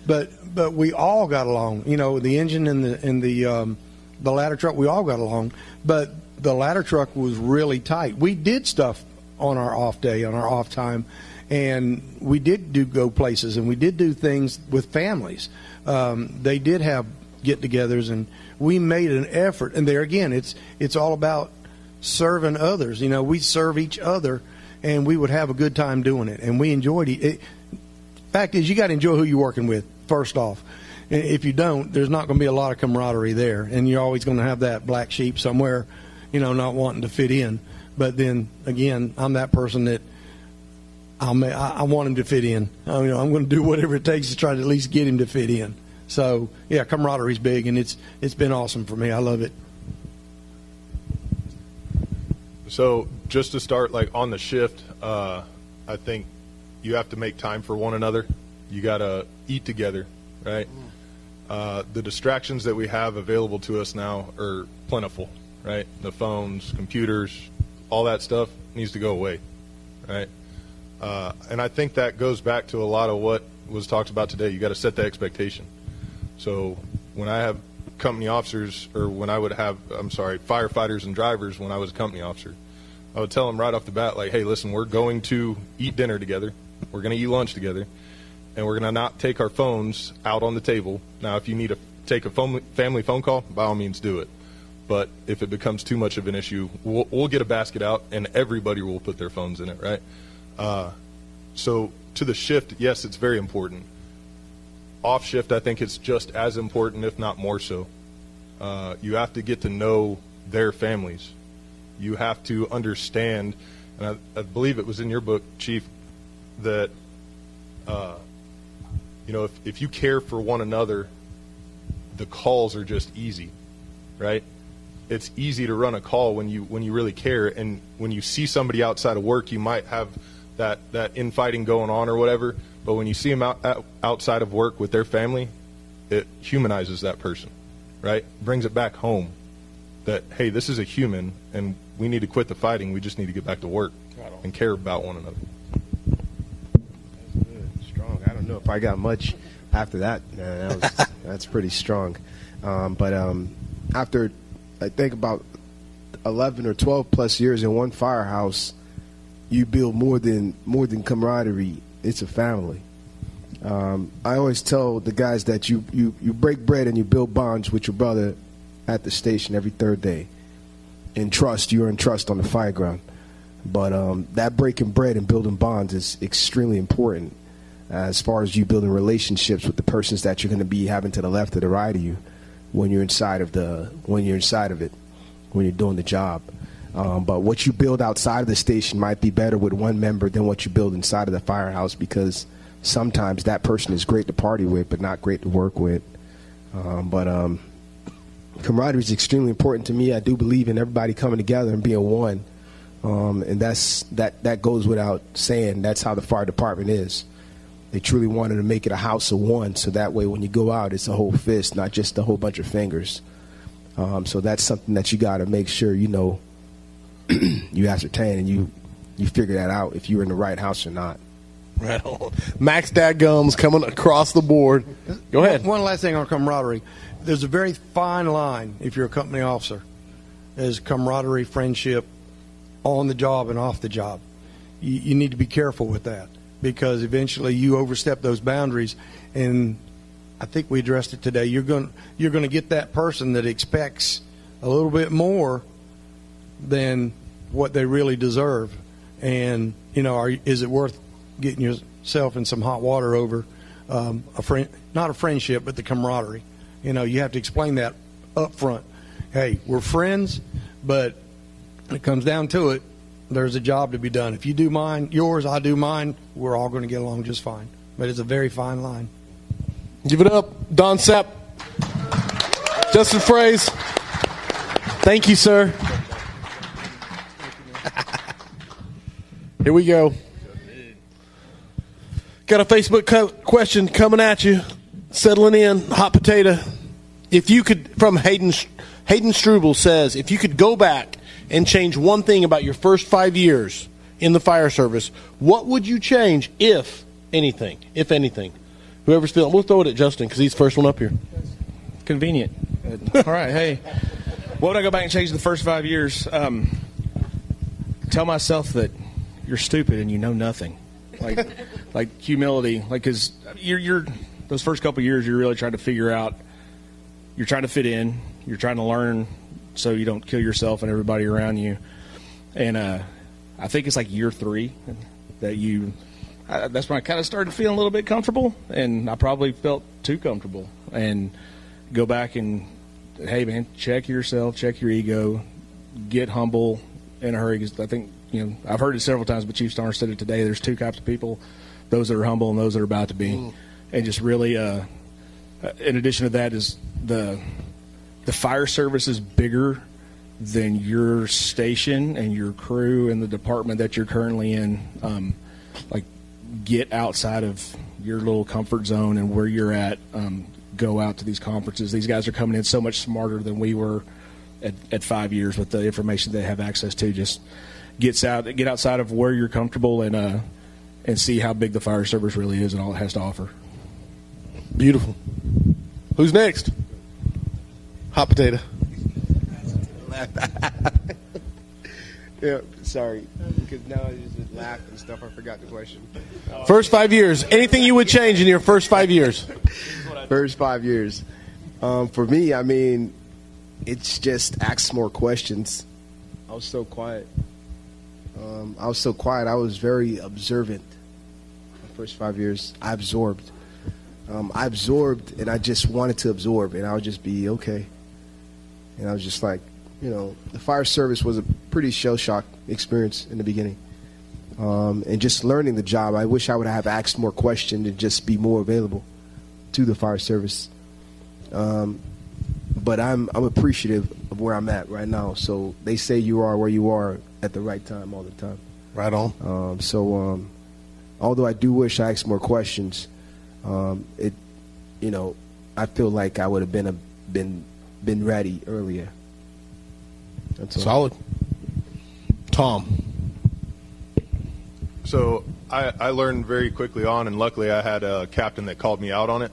but we all got along. You know, the engine and the ladder truck, we all got along. But the ladder truck was really tight. We did stuff on our off day, on our off time. And we did go places, and we did do things with families. They did have get-togethers, and we made an effort. And there again, it's all about serving others. You know, we serve each other, and we would have a good time doing it. And we enjoyed it. Fact is, you got to enjoy who you're working with first off. If you don't, there's not going to be a lot of camaraderie there, and you're always going to have that black sheep somewhere, you know, not wanting to fit in. But then again, I'm that person that. I want him to fit in. I'm going to do whatever it takes to try to at least get him to fit in. So, yeah, camaraderie's big, and it's been awesome for me. I love it. So just to start, like, on the shift, I think you have to make time for one another. You got to eat together, right? The distractions that we have available to us now are plentiful, right? The phones, computers, all that stuff needs to go away, right? And I think that goes back to a lot of what was talked about today. You got to set the expectation. So when I have company officers, or when I would have, firefighters and drivers when I was a company officer, I would tell them right off the bat, like, hey, listen, we're going to eat dinner together. We're going to eat lunch together. And we're going to not take our phones out on the table. Now, if you need to take a family phone call, by all means do it. But if it becomes too much of an issue, we'll get a basket out, and everybody will put their phones in it, right? So to the shift, yes, it's very important. Off shift, I think it's just as important, if not more so. You have to get to know their families. You have to understand, and I believe it was in your book, Chief, that you know, if you care for one another, the calls are just easy, right? It's easy to run a call when you really care, and when you see somebody outside of work, you might have that infighting going on or whatever, but when you see them outside of work with their family, it humanizes that person, right? Brings it back home that, hey, this is a human, and we need to quit the fighting. We just need to get back to work and care about one another. That's good. Strong. I don't know if I got much after that. Man, that's pretty strong. But after, I think, about 11 or 12 plus years in one firehouse, you build more than camaraderie. It's a family. I always tell the guys that you break bread and you build bonds with your brother at the station every third day. And trust, you're in trust on the fire ground. But that breaking bread and building bonds is extremely important as far as you building relationships with the persons that you're going to be having to the left or the right of you when you're doing the job. But what you build outside of the station might be better with one member than what you build inside of the firehouse, because sometimes that person is great to party with but not great to work with. But camaraderie is extremely important to me. I do believe in everybody coming together and being one, and that goes without saying. That's how the fire department is. They truly wanted to make it a house of one, so that way when you go out, it's a whole fist, not just a whole bunch of fingers. So that's something that you got to make sure you know. You ascertain and you figure that out if you're in the right house or not. Right on. Max Daggum's coming across the board. Go ahead. One last thing on camaraderie. There's a very fine line if you're a company officer. There's camaraderie, friendship, on the job and off the job. You need to be careful with that. because eventually you overstep those boundaries. And I think we addressed it today. You're going to get that person that expects a little bit more than what they really deserve. And, you know, is it worth getting yourself in some hot water over a friend, not a friendship, but the camaraderie? You know, you have to explain that up front. Hey, we're friends, but when it comes down to it, there's a job to be done. If you do mine, yours, I do mine, we're all going to get along just fine. But it's a very fine line. Give it up, Don Sapp. Justin Fraize. Thank you, sir. Here we go. Got a Facebook question coming at you. Settling in, hot potato. If you could, from Hayden Struble says, if you could go back and change one thing about your first 5 years in the fire service, what would you change, if anything? If anything. Whoever's feeling, we'll throw it at Justin because he's the first one up here. Convenient. All right, hey. What would I go back and change in the first 5 years? Tell myself that you're stupid and you know nothing. Like humility. Like, because you're those first couple of years, you're really trying to figure out. You're trying to fit in. You're trying to learn so you don't kill yourself and everybody around you. And I think it's like year three that that's when I kind of started feeling a little bit comfortable, and I probably felt too comfortable. And go back and, hey, man, check yourself, check your ego, get humble in a hurry. Because I think, you know, I've heard it several times, but Chief Starnes said it today. There's two types of people, those that are humble and those that are about to be. Mm. And just really, in addition to that, is the fire service is bigger than your station and your crew and the department that you're currently in. Get outside of your little comfort zone and where you're at. Go out to these conferences. These guys are coming in so much smarter than we were at 5 years with the information they have access to. Just get outside of where you're comfortable and see how big the fire service really is and all it has to offer. Beautiful. Who's next? Hot potato. Yeah, sorry, because now I just laughed and stuff. I forgot the question. First 5 years. Anything you would change in your first 5 years? First 5 years. For me, I mean, it's just ask more questions. I was so quiet. I was very observant the first 5 years. I absorbed. And I just wanted to absorb, and I would just be okay. And I was just like, you know, the fire service was a pretty shell-shock experience in the beginning. And just learning the job, I wish I would have asked more questions and just be more available to the fire service. But I'm appreciative of where I'm at right now. So they say you are where you are at the right time all the time. Right on. Although I do wish I asked more questions, I feel like I would have been ready earlier. That's solid. Tom. So I learned very quickly on, and luckily I had a captain that called me out on it.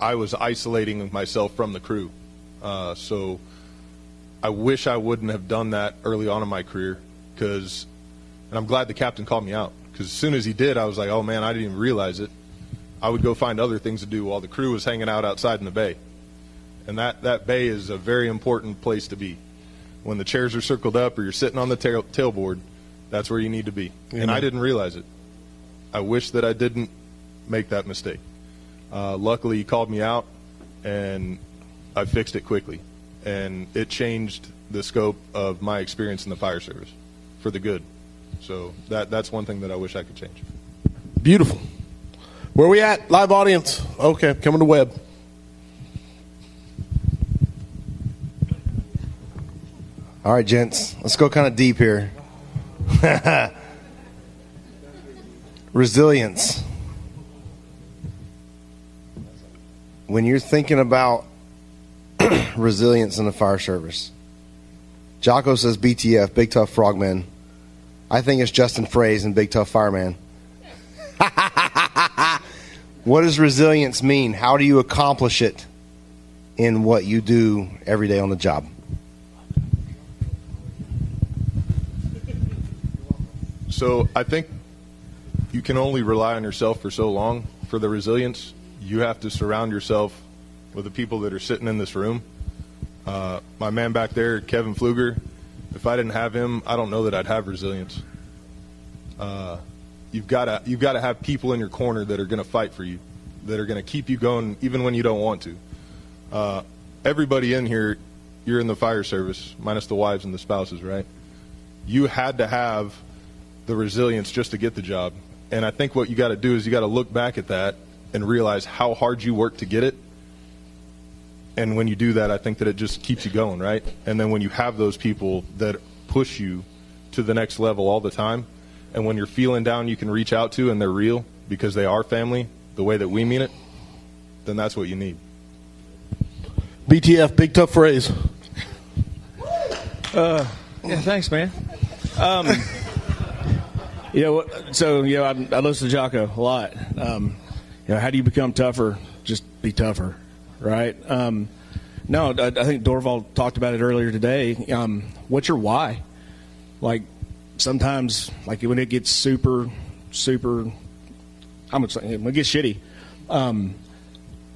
I was isolating myself from the crew. So I wish I wouldn't have done that early on in my career, and I'm glad the captain called me out, because as soon as he did, I was like, oh, man, I didn't even realize it. I would go find other things to do while the crew was hanging out outside in the bay. And that bay is a very important place to be. When the chairs are circled up or you're sitting on the tailboard, that's where you need to be. Mm-hmm. And I didn't realize it. I wish that I didn't make that mistake. Luckily, he called me out, and I fixed it quickly. And it changed the scope of my experience in the fire service for the good. So that's one thing that I wish I could change. Beautiful. Where are we at? Live audience. Okay, coming to Webb. All right, gents, let's go kind of deep here. Resilience. When you're thinking about resilience in the fire service, Jocko says BTF, Big Tough Frogman. I think it's Justin Fraize and Big Tough Fireman. What does resilience mean? How do you accomplish it in what you do every day on the job? So I think you can only rely on yourself for so long for the resilience. You have to surround yourself with the people that are sitting in this room. My man back there, Kevin Pfluger, if I didn't have him, I don't know that I'd have resilience. You've got to have people in your corner that are going to fight for you, that are going to keep you going even when you don't want to. Everybody in here, you're in the fire service, minus the wives and the spouses, right? You had to have the resilience just to get the job. And I think what you got to do is you got to look back at that and realize how hard you worked to get it. And when you do that, I think that it just keeps you going, right? And then when you have those people that push you to the next level all the time, and when you're feeling down, you can reach out to, and they're real because they are family, the way that we mean it, then that's what you need. BTF, Big Tough Fraize. Yeah, thanks, man. I listen to Jocko a lot. How do you become tougher? Just be tougher, right? I think Dorval talked about it earlier today. What's your why? Like, sometimes, like when it gets super, I'm going to say it gets shitty.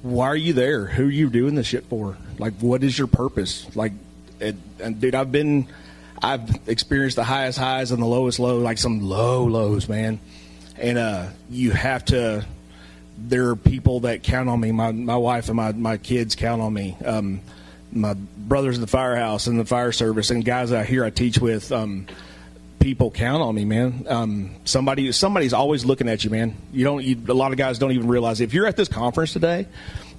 Why are you there? Who are you doing this shit for? Like, what is your purpose? Like, I've experienced the highest highs and the lowest low, like some low lows, man. And you have to. There are people that count on me. My wife and my kids count on me. My brothers in the firehouse and the fire service and guys out here I teach with. People count on me, man. Somebody's always looking at you, man. A lot of guys don't even realize if you're at this conference today,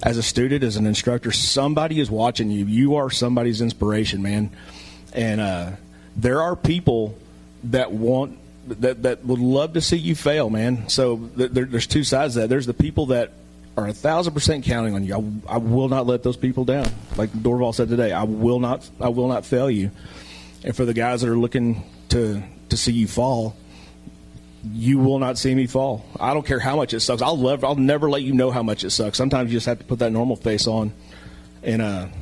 as a student, as an instructor, somebody is watching you. You are somebody's inspiration, man. And there are people that want that would love to see you fail, man. So there's two sides to that. There's the people that are 1,000% counting on you. I will not let those people down. Like Dorval said today, I will not fail you. And for the guys that are looking to see you fall, you will not see me fall. I don't care how much it sucks. I'll never let you know how much it sucks. Sometimes you just have to put that normal face on and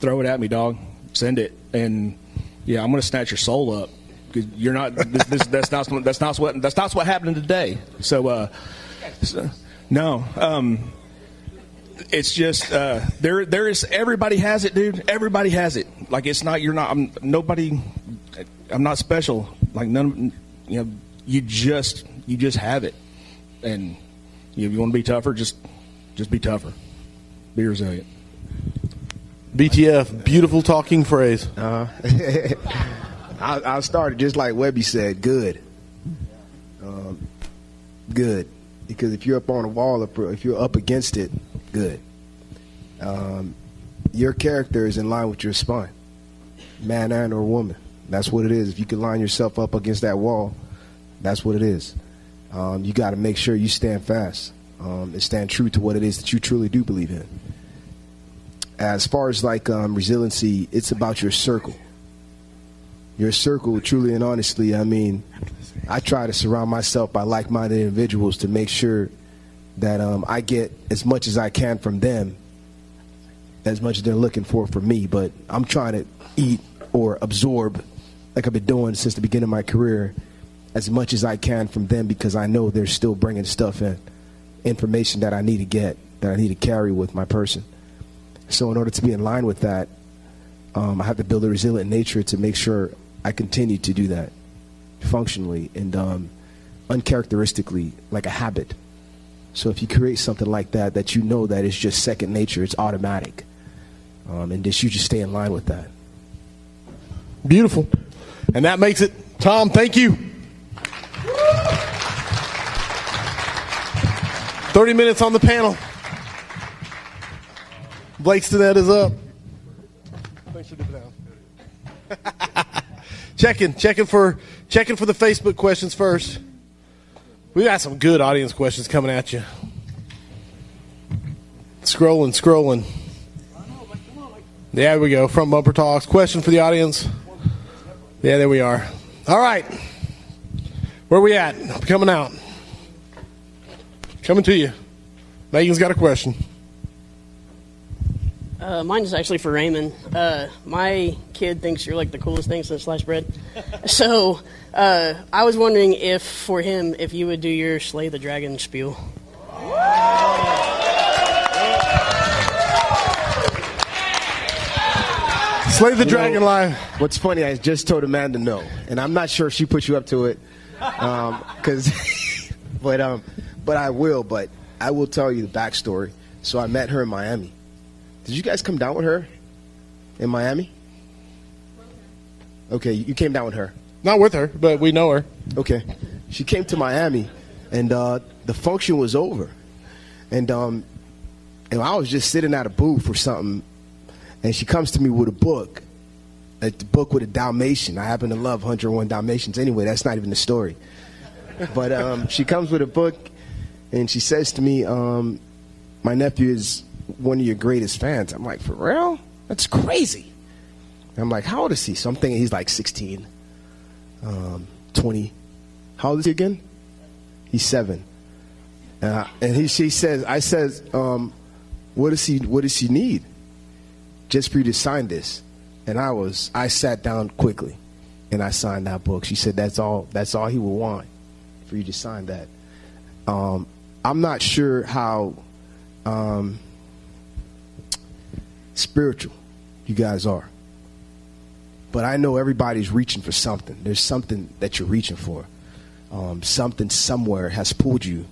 throw it at me, dog. Send it. And I'm going to snatch your soul up. You're not that's not what happened today. So it's just there is, everybody has it, dude. Everybody has it. Like, it's not, you're not, I'm not special. Like, none, you just have it. And if you want to be tougher, just be tougher. Be resilient. BTF, beautiful talking Fraize. I started just like Webby said, good. Good. Because if you're up on a wall, if you're up against it, good. Your character is in line with your spine, man and or woman. That's what it is. If you can line yourself up against that wall, that's what it is. You got to make sure you stand fast and stand true to what it is that you truly do believe in. As far as resiliency, it's about your circle. Your circle, truly and honestly, I try to surround myself by like-minded individuals to make sure that I get as much as I can from them, as much as they're looking for from me. But I'm trying to eat or absorb, like I've been doing since the beginning of my career, as much as I can from them, because I know they're still bringing stuff in, information that I need to get, that I need to carry with my person. So in order to be in line with that, I have to build a resilient nature to make sure I continue to do that functionally and uncharacteristically, like a habit. So if you create something like that you know that it's just second nature, it's automatic, and you just stay in line with that. Beautiful. And that makes it. Tom, thank you. 30 minutes on the panel. Blake Stinnett is up. Thanks for dipping out. Checking for the Facebook questions first. We got some good audience questions coming at you. Scrolling. Yeah, there we go. Front Bumper Talks. Question for the audience. Yeah, there we are. All right. Where we at? I'm coming out. Coming to you. Megan's got a question. Mine is actually for Raymond. My kid thinks you're like the coolest thing since sliced bread. So I was wondering if, for him, if you would do your Slay the Dragon spiel. Slay the Dragon live. What's funny, I just told Amanda no, and I'm not sure if she put you up to it, but I will tell you the backstory. So I met her in Miami. Did you guys come down with her in Miami? Okay, you came down with her. Not with her, but we know her. Okay. She came to Miami, and the function was over. And I was just sitting at a booth or something, and she comes to me with a book with a Dalmatian. I happen to love 101 Dalmatians anyway. That's not even the story. But she comes with a book, and she says to me, my nephew is one of your greatest fans. I'm like, for real? That's crazy. I'm like, how old is he? So I'm thinking he's like 16, 20. How old is he again? He's 7. And she says, what does he need? Just for you to sign this. And I sat down quickly and I signed that book. She said, that's all he would want, for you to sign that. I'm not sure how, spiritual you guys are, but I know everybody's reaching for something. There's something that you're reaching for. Something somewhere has pulled you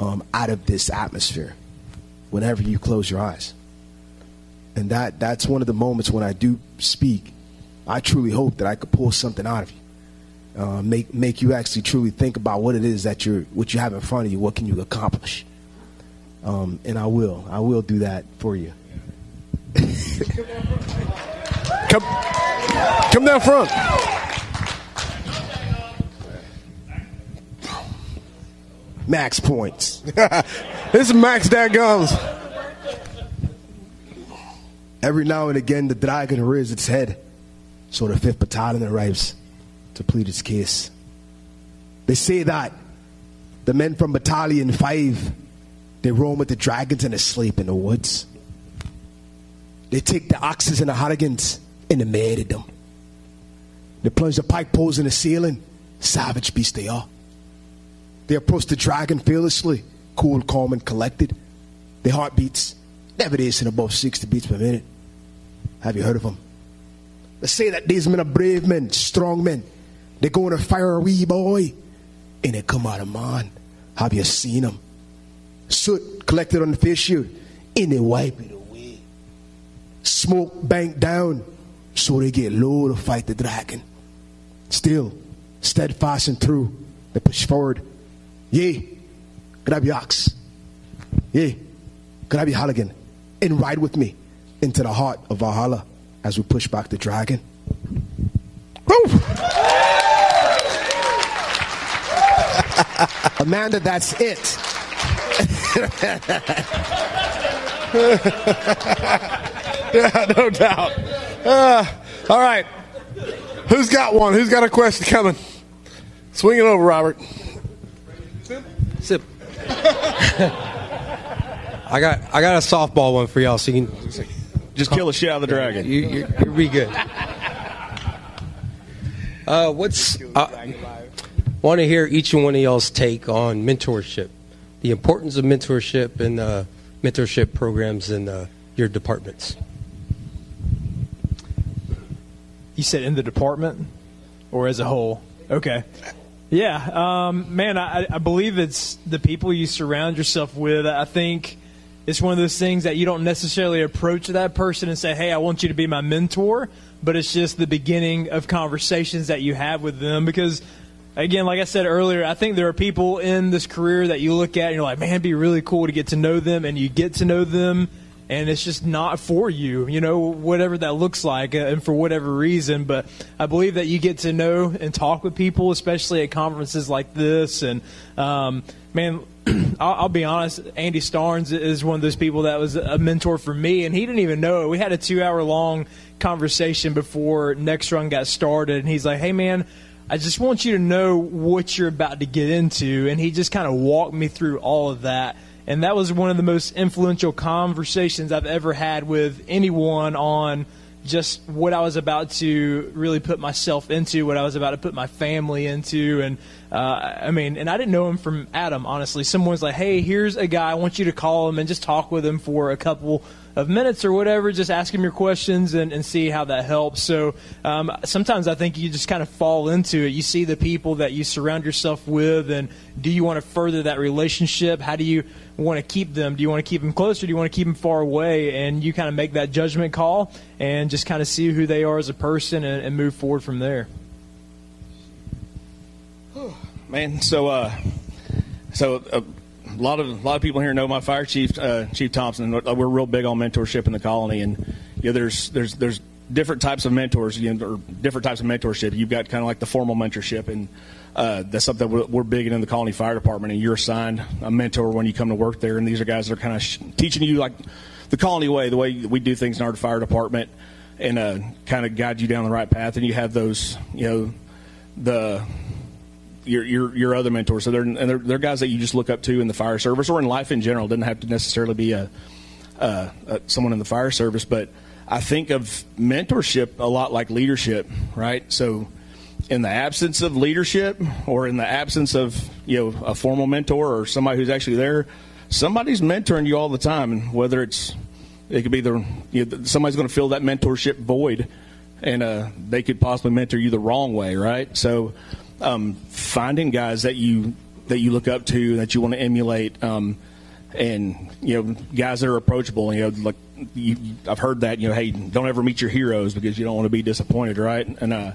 out of this atmosphere whenever you close your eyes. And that's one of the moments when I do speak, I truly hope that I could pull something out of you, make you actually truly think about what it is that what you have in front of you, what can you accomplish. And I will do that for you. Come down front. Max points. This is Max Daggums. Every now and again, the dragon rears its head, so the 5th battalion arrives to plead its case. They say that the men from battalion 5, they roam with the dragons and asleep in the woods. They take the oxes and the harrigans and they murder them. They plunge the pike poles in the ceiling. Savage beasts they are. They approach the dragon fearlessly, cool, calm, and collected. Their heartbeats never dancing above 60 beats per minute. Have you heard of them? They say that these men are brave men, strong men. They go in a fire a wee boy, and they come out of mind. Have you seen them? Soot collected on the face shield, and they wipe it away. Smoke bank down, so they get low to fight the dragon. Still, steadfast and true, they push forward. Yea, grab your ox. Yea, grab your halligan, and ride with me into the heart of Valhalla as we push back the dragon. Woo! Amanda, that's it. Yeah, no doubt. All right. Who's got one? Who's got a question coming? Swing it over, Robert. Sip. I got a softball one for y'all. So you can just kill the shit out of the dragon. You'll be good. I want to hear each one of y'all's take on mentorship, the importance of mentorship and mentorship programs in your departments. You said in the department or as a whole? Okay. Yeah. Man, I believe it's the people you surround yourself with. I think it's one of those things that you don't necessarily approach that person and say, hey, I want you to be my mentor. But it's just the beginning of conversations that you have with them. Because, again, like I said earlier, I think there are people in this career that you look at and you're like, man, it'd be really cool to get to know them. And you get to know them, and it's just not for you, you know, whatever that looks like and for whatever reason. But I believe that you get to know and talk with people, especially at conferences like this. And, man, I'll be honest, Andy Starnes is one of those people that was a mentor for me, and he didn't even know it. We had a 2-hour-long conversation before Next Run got started, and he's like, hey, man, I just want you to know what you're about to get into. And he just kind of walked me through all of that. And that was one of the most influential conversations I've ever had with anyone on just what I was about to really put myself into, what I was about to put my family into. And, I didn't know him from Adam, honestly. Someone's like, hey, here's a guy. I want you to call him and just talk with him for a couple of minutes or whatever. Just ask him your questions and see how that helps. So sometimes I think you just kind of fall into it. You see the people that you surround yourself with, and do you want to further that relationship? How do you want to keep them? Do you want to keep them closer? Do you want to keep them far away? And you kind of make that judgment call and just kind of see who they are as a person and move forward from there. Man, so a lot of people here know my fire chief, Chief Thompson. We're real big on mentorship in the colony, and there's different types of mentors, or different types of mentorship. You've got kind of like the formal mentorship, and that's something we're big in the Colony Fire Department, and you're assigned a mentor when you come to work there, and these are guys that are kind of teaching you like the Colony way, the way we do things in our fire department, and kind of guide you down the right path. And you have those, your other mentors. So they're guys that you just look up to in the fire service or in life in general. It doesn't have to necessarily be someone in the fire service, but I think of mentorship a lot like leadership, right? So in the absence of leadership, or in the absence of a formal mentor or somebody who's actually there, somebody's mentoring you all the time. And whether it could be somebody's going to fill that mentorship void, and they could possibly mentor you the wrong way, right? So finding guys that you look up to, that you want to emulate, and guys that are approachable. I've heard that, hey, don't ever meet your heroes because you don't want to be disappointed, right? And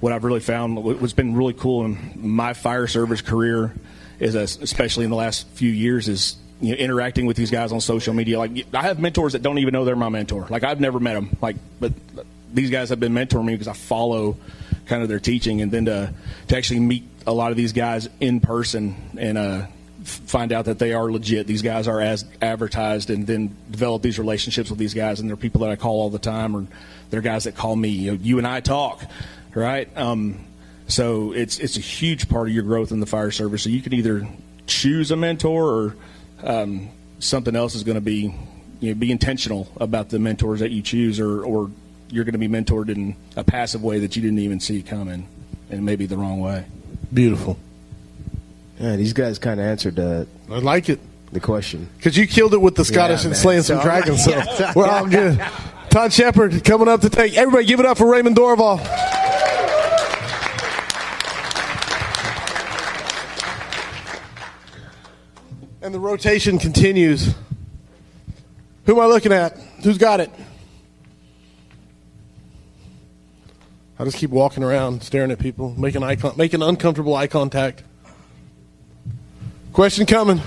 what I've really found, what's been really cool in my fire service career is, especially in the last few years, is interacting with these guys on social media. Like, I have mentors that don't even know they're my mentor. Like, I've never met them. Like, but these guys have been mentoring me because I follow kind of their teaching, and then to actually meet a lot of these guys in person and find out that they are legit. These guys are as advertised, and then develop these relationships with these guys, and they're people that I call all the time, or they're guys that call me. You and I talk, right? So it's a huge part of your growth in the fire service. So you can either choose a mentor, or something else is going to be, be intentional about the mentors that you choose, or you're going to be mentored in a passive way that you didn't even see coming, and maybe the wrong way. Beautiful. Yeah, these guys kind of answered I like it. The question. Because you killed it with the Scottish and slaying some dragons, so we're all good. Todd Shepherd coming up to take. Everybody give it up for Raymond Dorval. And the rotation continues. Who am I looking at? Who's got it? I just keep walking around, staring at people, making uncomfortable eye contact. Question coming.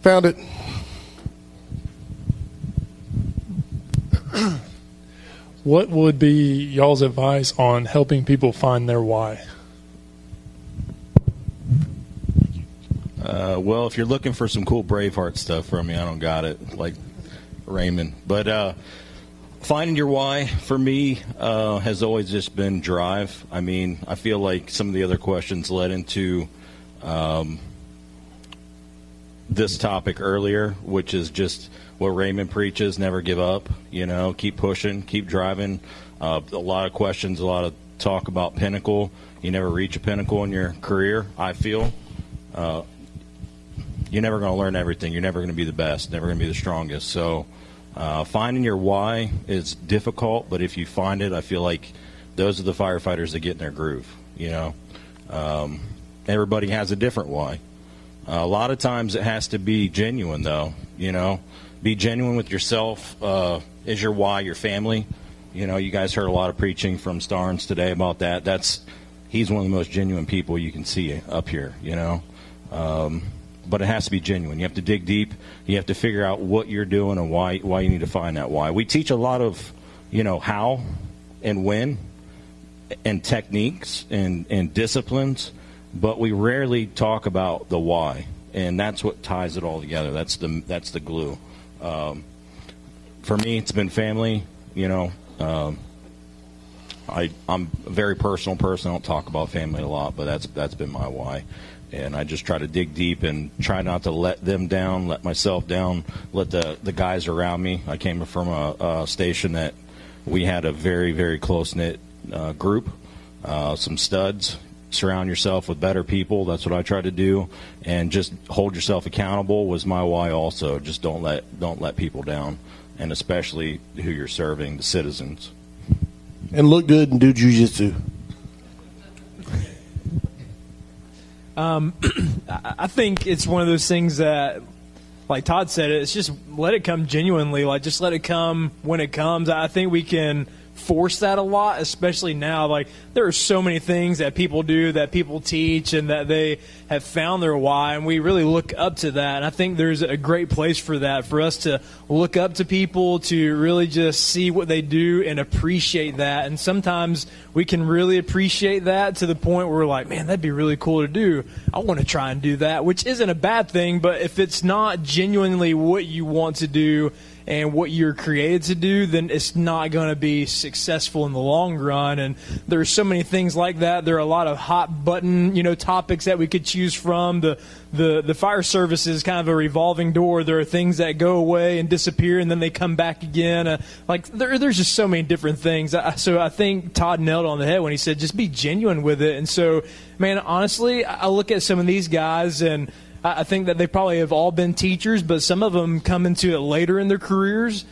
Found it. What would be y'all's advice on helping people find their why? Well, if you're looking for some cool Braveheart stuff from me, I don't got it, like Raymond. But finding your why, for me, has always just been drive. I mean, I feel like some of the other questions led into this topic earlier, which is just what Raymond preaches: never give up, keep pushing, keep driving. A lot of questions, a lot of talk about pinnacle. You never reach a pinnacle in your career, I feel. You're never going to learn everything. You're never going to be the best, never going to be the strongest. So finding your why is difficult, but if you find it, I feel like those are the firefighters that get in their groove. Everybody has a different why. A lot of times it has to be genuine, though. Be genuine with yourself. Is your why your family? You guys heard a lot of preaching from Starnes today about that. He's one of the most genuine people you can see up here. But it has to be genuine. You have to dig deep. You have to figure out what you're doing and why you need to find that why. We teach a lot of, how and when and techniques and disciplines, but we rarely talk about the why, and that's what ties it all together. That's the glue. For me, it's been family, I'm a very personal person. I don't talk about family a lot, but that's been my why. And I just try to dig deep and try not to let them down, let myself down, let the guys around me. I came from a station that we had a very, very close-knit group, some studs. Surround yourself with better people. That's what I try to do. And just hold yourself accountable was my why also. Just don't let people down, and especially who you're serving, the citizens. And look good and do jiu-jitsu. I think it's one of those things that, like Todd said, it's just let it come genuinely. Like, just let it come when it comes. I think we can force that a lot, especially now. Like, there are so many things that people do, that people teach, and that they have found their why, and we really look up to that. And I think there's a great place for that, for us to look up to people, to really just see what they do and appreciate that. And sometimes we can really appreciate that to the point where we're like, man, that'd be really cool to do. I want to try and do that, which isn't a bad thing. But if it's not genuinely what you want to do and what you're created to do, then it's not going to be successful in the long run. And there's so many things like that. There are a lot of hot button, topics that we could choose from. The fire service is kind of a revolving door. There are things that go away and disappear, and then they come back again. There's just so many different things. So I think Todd nailed it on the head when he said just be genuine with it. And so, man, honestly, I look at some of these guys, and I think that they probably have all been teachers, but some of them come into it later in their careers.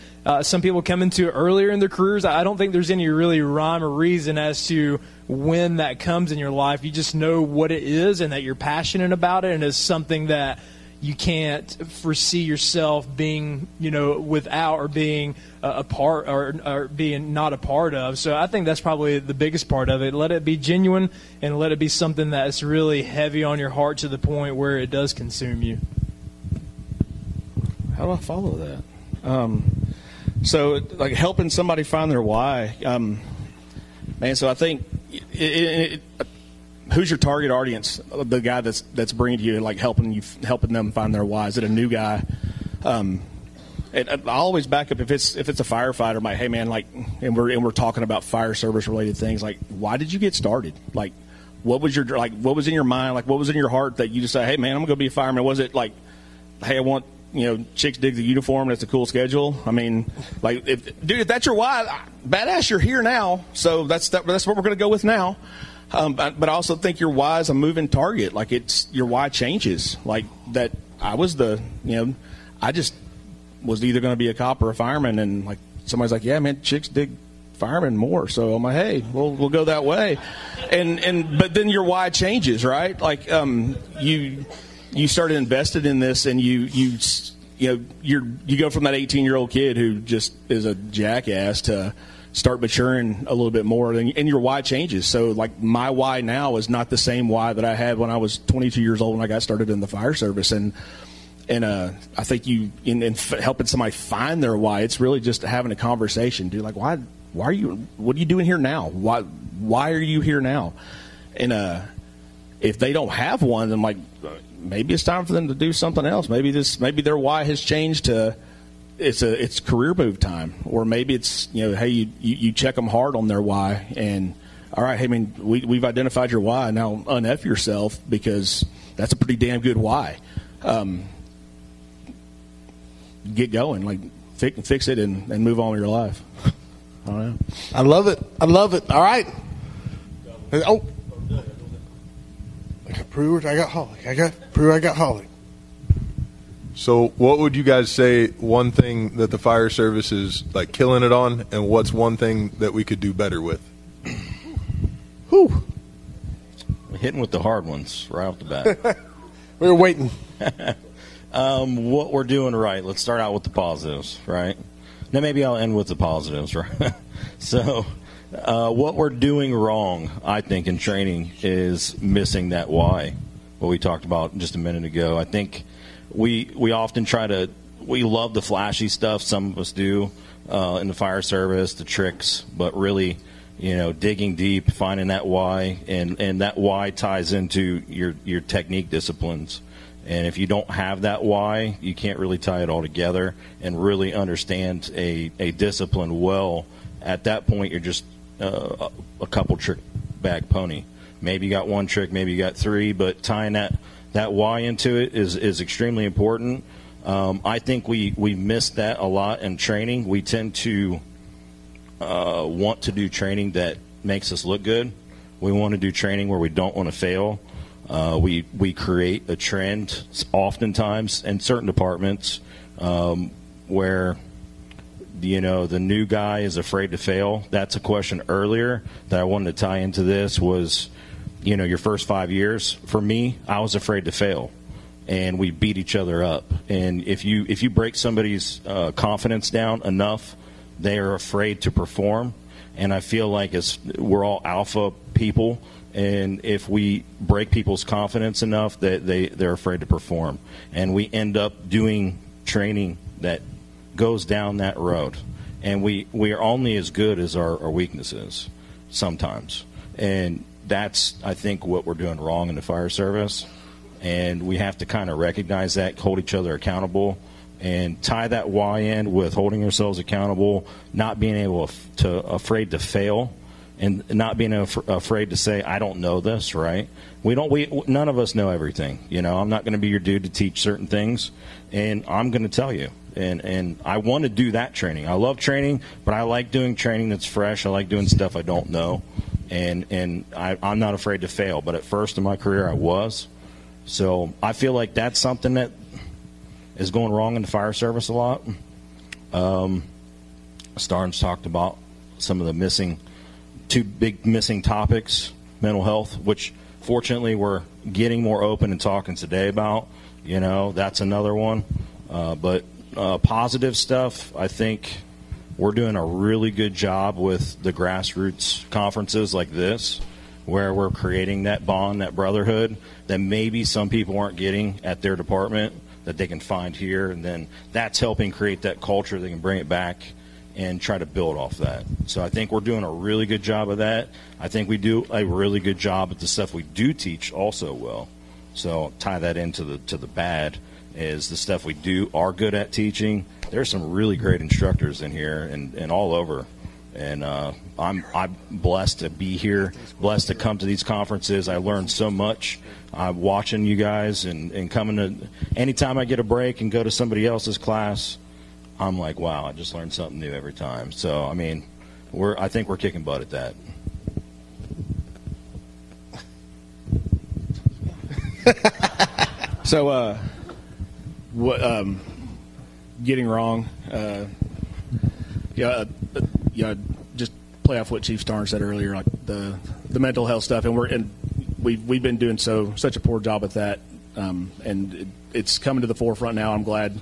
Some people come into it earlier in their careers. I don't think there's any really rhyme or reason as to when that comes in your life. You just know what it is and that you're passionate about it, and it's something that you can't foresee yourself being, without, or being a part, or being not a part of. So I think that's probably the biggest part of it. Let it be genuine, and let it be something that's really heavy on your heart to the point where it does consume you. How do I follow that? So, like, helping somebody find their why. So I think who's your target audience? The guy that's bringing to you, like helping them find their why. Is it a new guy? And I always back up if it's a firefighter. Like, hey man, like, and we're talking about fire service related things. Like, why did you get started? Like, what was in your mind? Like, what was in your heart that you just say, hey man, I'm gonna go be a fireman? Was it like, hey, I want, chicks dig the uniform. That's a cool schedule. I mean, like, if that's your why, badass, you're here now. So that's what we're gonna go with now. But I also think your why is a moving target. Like, it's your why changes. Like, that I just was either going to be a cop or a fireman, and like somebody's like, yeah man, chicks dig firemen more. So I'm like, hey, we'll go that way. But then your why changes, right? Like, you start invested in this, and you go from that 18-year-old kid who just is a jackass to start maturing a little bit more, and your why changes. So, like, my why now is not the same why that I had when I was 22 years old when I got started in the fire service. And I think helping somebody find their why, it's really just having a conversation, dude. Like, why are you? What are you doing here now? Why are you here now? And if they don't have one, then like maybe it's time for them to do something else. Maybe their why has changed to, it's career move time, or maybe it's hey, you check them hard on their why, and all right, hey, I mean, we've identified your why, now un-F yourself, because that's a pretty damn good why. Get going, like fix it, and move on with your life. I don't know. I love it. All right. Oh, I got Hollick. So what would you guys say one thing that the fire service is, like, killing it on, and what's one thing that we could do better with? Whew. We're hitting with the hard ones right off the bat. We were waiting. What we're doing right. Let's start out with the positives, right? Now maybe I'll end with the positives, right? So what we're doing wrong, I think, in training is missing that why, what we talked about just a minute ago. I think – We often we love the flashy stuff, some of us do, in the fire service, the tricks, but really, digging deep, finding that why, and that why ties into your technique disciplines. And if you don't have that why, you can't really tie it all together and really understand a discipline well. At that point, you're just a couple trick bag pony. Maybe you got one trick, maybe you got three, but tying that why into it is extremely important. I think we miss that a lot in training. We tend to want to do training that makes us look good. We want to do training where we don't want to fail. We create a trend oftentimes in certain departments where, you know, the new guy is afraid to fail. That's a question earlier that I wanted to tie into this was, you know, your first 5 years. For me, I was afraid to fail, and we beat each other up. And if you break somebody's confidence down enough, they are afraid to perform. And I feel like we're all alpha people, and if we break people's confidence enough that they're afraid to perform, and we end up doing training that goes down that road, and we are only as good as our weaknesses sometimes. And that's, I think, what we're doing wrong in the fire service, and we have to kind of recognize that, hold each other accountable, and tie that why in with holding ourselves accountable, not being able to afraid to fail, and not being afraid to say, I don't know this, right? None of us know everything. You know, I'm not going to be your dude to teach certain things, and I'm going to tell you. And I want to do that training. I love training, but I like doing training that's fresh. I like doing stuff I don't know, and I'm not afraid to fail. But at first in my career, I was. So I feel like that's something that is going wrong in the fire service a lot. Starnes talked about some of the two big missing topics, mental health, which fortunately we're getting more open and talking today about. You know, that's another one. But positive stuff, I think we're doing a really good job with the grassroots conferences like this, where we're creating that bond, that brotherhood that maybe some people aren't getting at their department, that they can find here, and then that's helping create that culture. They can bring it back and try to build off that. So I think we're doing a really good job of that. I think we do a really good job at the stuff we do teach also well. So tie that into the bad is the stuff we are good at teaching. There's some really great instructors in here and all over. And I'm blessed to be here, blessed to come to these conferences. I learned so much. I'm watching you guys and coming to – anytime I get a break and go to somebody else's class, I'm like, wow, I just learned something new every time. So, I mean, I think we're kicking butt at that. So, getting wrong, just play off what Chief Starnes said earlier, like the mental health stuff, and we've been doing such a poor job at that, and it's coming to the forefront now. I'm glad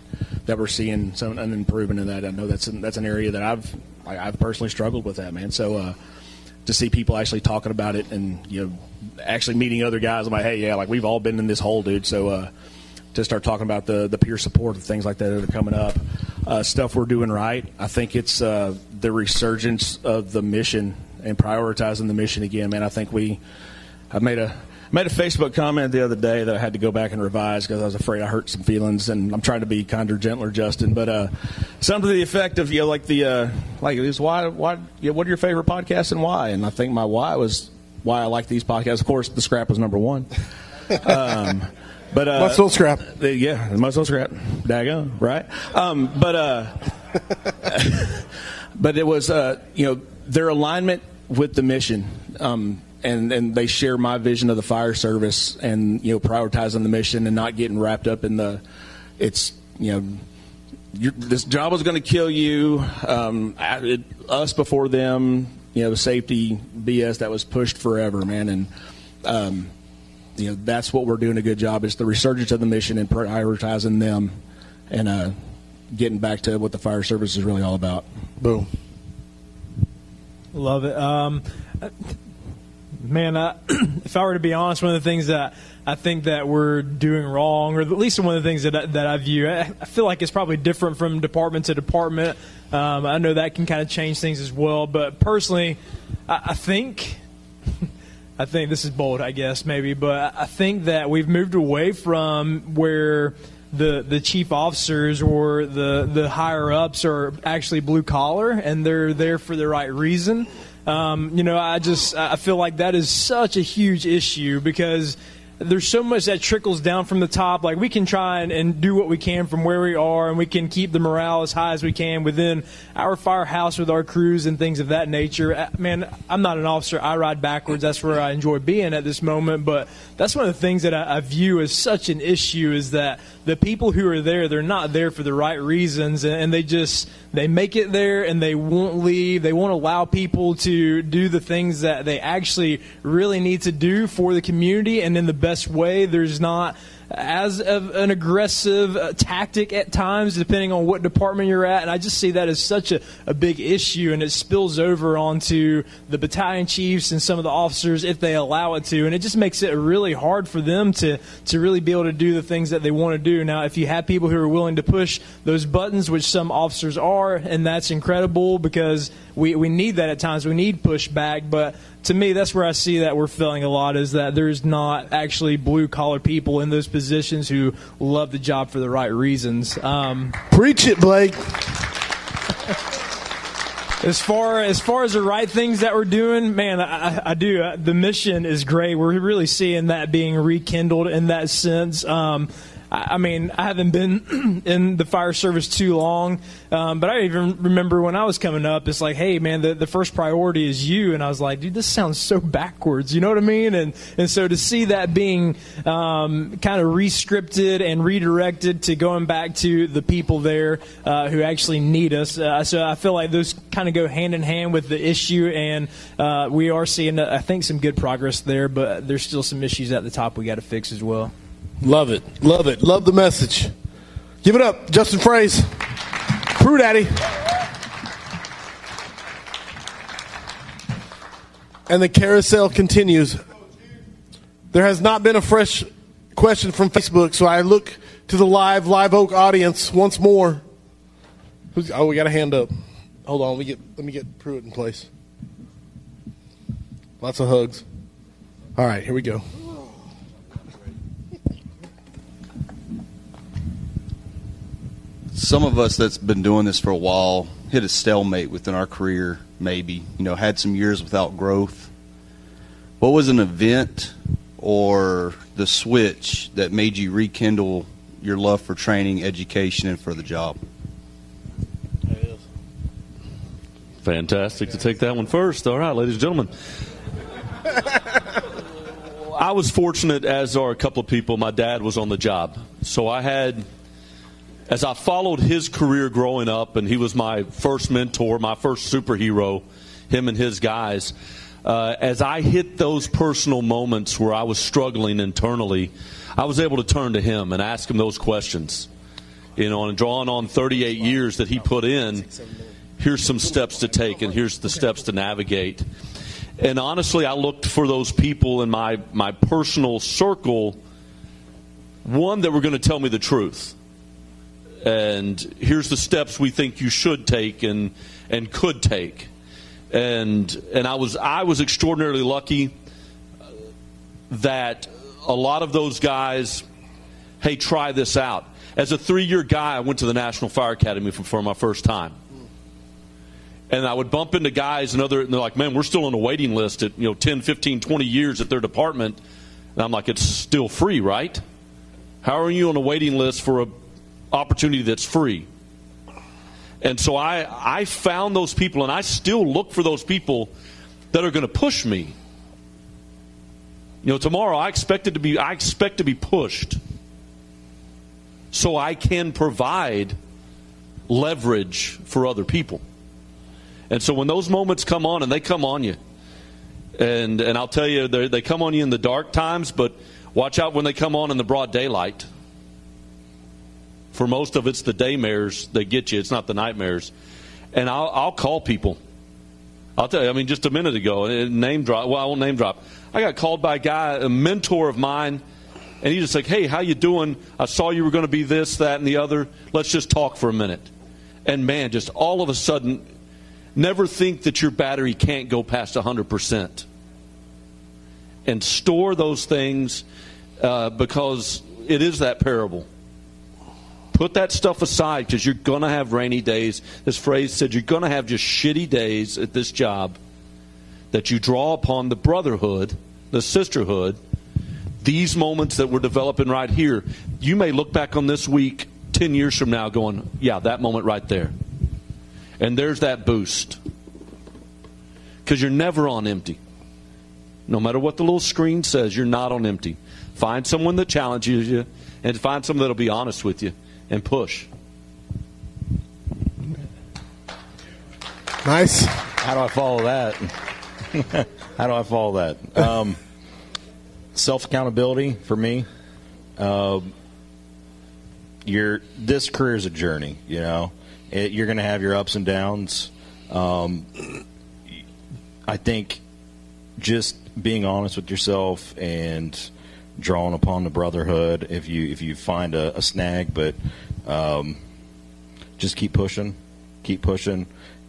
that we're seeing an improvement in that. I know that's an area that I've personally struggled with that, man. So to see people actually talking about it and, you know, actually meeting other guys, I'm like, hey, yeah, like we've all been in this hole, dude. So to start talking about the peer support and things like that are coming up. Stuff we're doing right, I think it's the resurgence of the mission and prioritizing the mission again, man. I think I made a Facebook comment the other day that I had to go back and revise because I was afraid I hurt some feelings, and I'm trying to be kinder, gentler, Justin, but something to the effect of, you know, like why, you know, what are your favorite podcasts and why? And I think my why was why I like these podcasts. Of course, The Scrap was number one. But Must Old Scrap. Yeah, Must Old Scrap. Daggum, right? But it was, you know, their alignment with the mission, and they share my vision of the fire service and, you know, prioritizing the mission and not getting wrapped up in this job is going to kill you, us before them, you know, safety BS that was pushed forever, man. And, you know, that's what we're doing a good job is the resurgence of the mission and prioritizing them and getting back to what the fire service is really all about. Boom. Love it. If I were to be honest, one of the things that I think that we're doing wrong, or at least one of the things that I view, I feel like it's probably different from department to department. I know that can kind of change things as well. But personally, I think – I think this is bold, I guess, maybe, but I think that we've moved away from where the chief officers or the higher ups are actually blue collar and they're there for the right reason. I feel like that is such a huge issue because there's so much that trickles down from the top. Like, we can try and do what we can from where we are, and we can keep the morale as high as we can within our firehouse with our crews and things of that nature. Man, I'm not an officer. I ride backwards. That's where I enjoy being at this moment. But that's one of the things that I view as such an issue is that the people who are there, they're not there for the right reasons, and they make it there, and they won't leave. They won't allow people to do the things that they actually really need to do for the community and in the best way. There's not as of an aggressive tactic at times, depending on what department you're at. And I just see that as such a big issue, and it spills over onto the battalion chiefs and some of the officers if they allow it to. And it just makes it really hard for them to really be able to do the things that they want to do. Now, if you have people who are willing to push those buttons, which some officers are, and that's incredible because we need that at times. We need pushback. But to me, that's where I see that we're failing a lot, is that there's not actually blue-collar people in those positions who love the job for the right reasons. Preach it, Blake. As far as the right things that we're doing, man, I do. The mission is great. We're really seeing that being rekindled in that sense. I haven't been in the fire service too long, but I even remember when I was coming up, it's like, hey, man, the first priority is you. And I was like, dude, this sounds so backwards. You know what I mean? And so to see that being kind of re-scripted and redirected to going back to the people there who actually need us. So I feel like those kind of go hand in hand with the issue. And we are seeing, I think, some good progress there, but there's still some issues at the top we got to fix as well. Love it. Love it. Love the message. Give it up, Justin Fraize. Crew Daddy. And the carousel continues. There has not been a fresh question from Facebook, so I look to the Live Oak audience once more. We got a hand up. Hold on. Let me get Pruitt in place. Lots of hugs. All right, here we go. Some of us that's been doing this for a while hit a stalemate within our career, maybe, had some years without growth. What was an event or the switch that made you rekindle your love for training, education, and for the job? Fantastic to take that one first. All right, ladies and gentlemen. I was fortunate, as are a couple of people, my dad was on the job. So I had... As I followed his career growing up, and he was my first mentor, my first superhero, him and his guys, as I hit those personal moments where I was struggling internally, I was able to turn to him and ask him those questions. And drawing on 38 years that he put in, here's some steps to take and here's the steps to navigate. And honestly, I looked for those people in my personal circle, one that were going to tell me the truth. And here's the steps we think you should take and could take. And I was extraordinarily lucky that a lot of those guys, hey, try this out. As a 3-year guy, I went to the National Fire Academy for my first time. And I would bump into guys and they're like, man, we're still on the waiting list at 10, 15, 20 years at their department. And I'm like, it's still free, right? How are you on the waiting list for a opportunity that's free? And so I found those people, and I still look for those people that are going to push me. Tomorrow I expect to be pushed, so I can provide leverage for other people. And so when those moments come on, and they come on you, and I'll tell you, they come on you in the dark times, but watch out when they come on in the broad daylight. For most of it's the daymares that get you. It's not the nightmares. And I'll call people. I'll tell you, just a minute ago, name drop. Well, I won't name drop. I got called by a guy, a mentor of mine, and he just like, hey, how you doing? I saw you were going to be this, that, and the other. Let's just talk for a minute. And, man, just all of a sudden, never think that your battery can't go past 100%. And store those things because it is that parable. Put that stuff aside, because you're going to have rainy days. This Fraize said, you're going to have just shitty days at this job. that you draw upon the brotherhood, the sisterhood, these moments that we're developing right here. You may look back on this week 10 years from now going, yeah, that moment right there. And there's that boost. Because you're never on empty. No matter what the little screen says, you're not on empty. Find someone that challenges you and find someone that will be honest with you and push. Nice. How do I follow that? How do I follow that? Self-accountability for me. This career is a journey, you know. You're going to have your ups and downs. I think just being honest with yourself and drawing upon the brotherhood if you find a snag, but just keep pushing,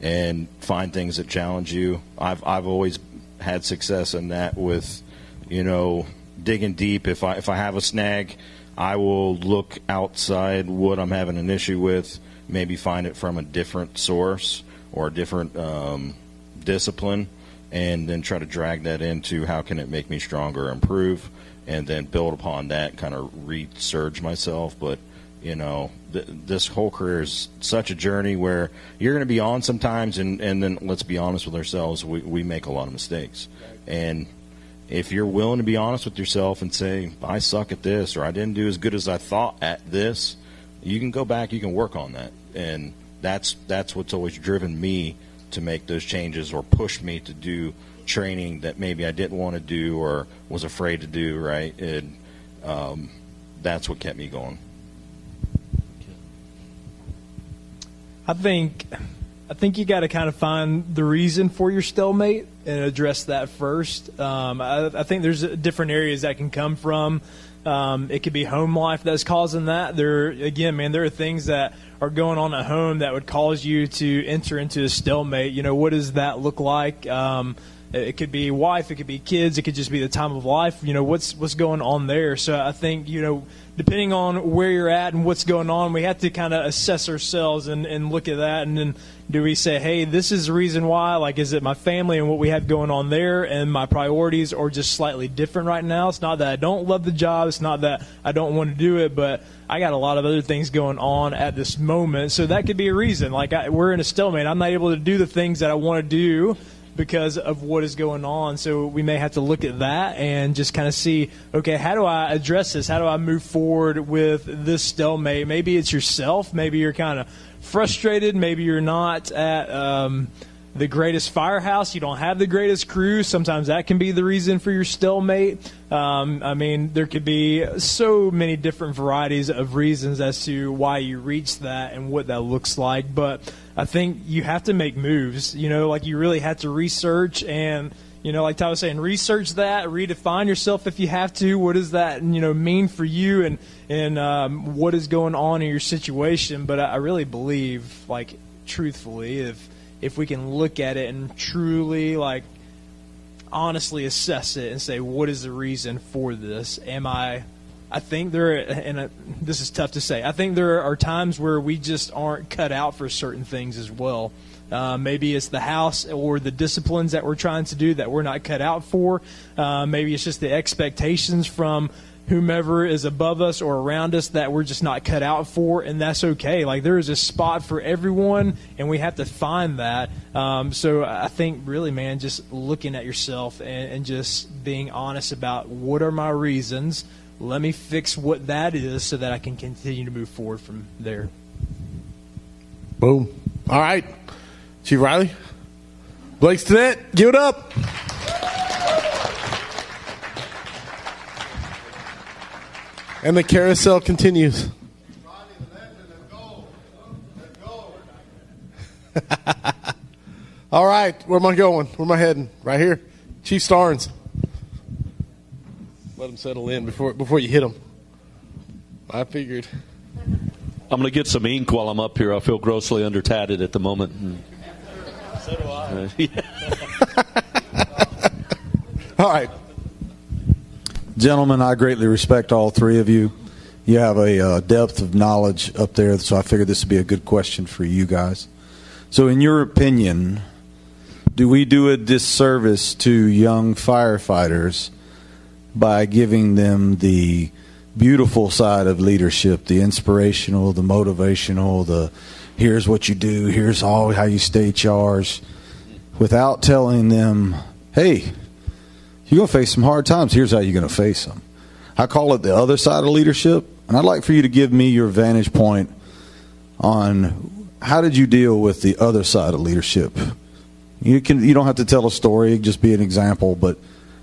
and find things that challenge you. I've always had success in that with, you know, digging deep. If I have a snag, I will look outside what I'm having an issue with, maybe find it from a different source or a different discipline, and then try to drag that into how can it make me stronger, improve, and then build upon that, kind of resurge myself. But, you know, this whole career is such a journey where you're going to be on sometimes, and then let's be honest with ourselves, we make a lot of mistakes. And if you're willing to be honest with yourself and say, I suck at this, or I didn't do as good as I thought at this, you can go back, you can work on that. And that's what's always driven me to make those changes or push me to do training that maybe I didn't want to do or was afraid to do, right? And that's what kept me going. I think you got to kind of find the reason for your stalemate and address that first. I think there's different areas that can come from. It could be home life that's causing that. There are things that are going on at home that would cause you to enter into a stalemate. You know, what does that look like? It could be wife, it could be kids, it could just be the time of life. You know, what's going on there? So I think, you know, depending on where you're at and what's going on, we have to kind of assess ourselves and look at that. And then do we say, hey, this is the reason why? Like, is it my family and what we have going on there, and my priorities are just slightly different right now? It's not that I don't love the job. It's not that I don't want to do it, but I got a lot of other things going on at this moment. So that could be a reason. Like, we're in a stalemate. I'm not able to do the things that I want to do because of what is going on. So we may have to look at that and just kind of see, okay, how do I address this? How do I move forward with this stalemate? Maybe it's yourself. Maybe you're kind of frustrated. Maybe you're not at the greatest firehouse. You don't have the greatest crew. Sometimes that can be the reason for your stalemate. There could be so many different varieties of reasons as to why you reach that and what that looks like. But I think you have to make moves. You know, like, you really have to research and, you know, like Ty was saying, research that, redefine yourself if you have to. What does that, you know, mean for you and what is going on in your situation? But I really believe, like, truthfully, if we can look at it and truly, like, honestly assess it and say, what is the reason for this? This is tough to say. I think there are times where we just aren't cut out for certain things as well. Maybe it's the house or the disciplines that we're trying to do that we're not cut out for. Maybe it's just the expectations from whomever is above us or around us that we're just not cut out for, and that's okay. Like, there is a spot for everyone, and we have to find that. So I think, really, man, just looking at yourself and just being honest about what are my reasons. Let me fix what that is so that I can continue to move forward from there. Boom. All right. Chief Riley. Blake Stinnett, give it up. And the carousel continues. All right. Where am I going? Where am I heading? Right here. Chief Starnes. Let them settle in before you hit them. I figured. I'm going to get some ink while I'm up here. I feel grossly undertatted at the moment. So do I. Yeah. All right. Gentlemen, I greatly respect all three of you. You have a depth of knowledge up there, so I figured this would be a good question for you guys. So in your opinion, Do we do a disservice to young firefighters by giving them the beautiful side of leadership, the inspirational, the motivational, the here's what you do, here's all how you stay charged, without telling them, hey, you're going to face some hard times, here's how you're going to face them? I call it the other side of leadership, and I'd like for you to give me your vantage point on how did you deal with the other side of leadership. You don't have to tell a story, it can just be an example, but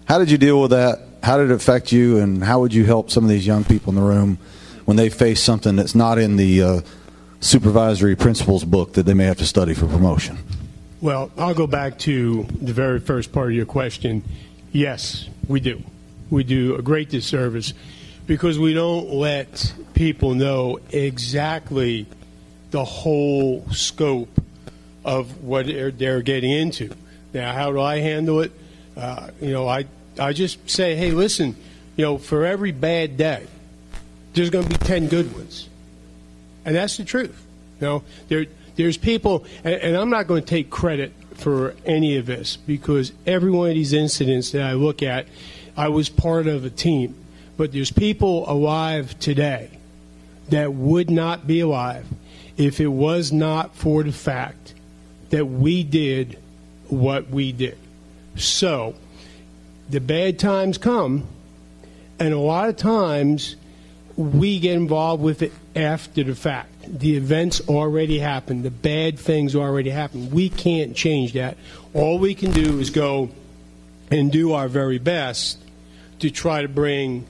how did you deal with that? How did it affect you, and how would you help some of these young people in the room when they face something that's not in the supervisory principles book that they may have to study for promotion? Well, I'll go back to the very first part of your question. Yes, we do. We do a great disservice because we don't let people know exactly the whole scope of what they're getting into. Now, how do I handle it? I just say, hey, listen, for every bad day, there's going to be 10 good ones. And that's the truth. There's people, and I'm not going to take credit for any of this, because every one of these incidents that I look at, I was part of a team. But there's people alive today that would not be alive if it was not for the fact that we did what we did. So the bad times come, and a lot of times we get involved with it after the fact. The events already happened. The bad things already happened. We can't change that. All we can do is go and do our very best to try to bring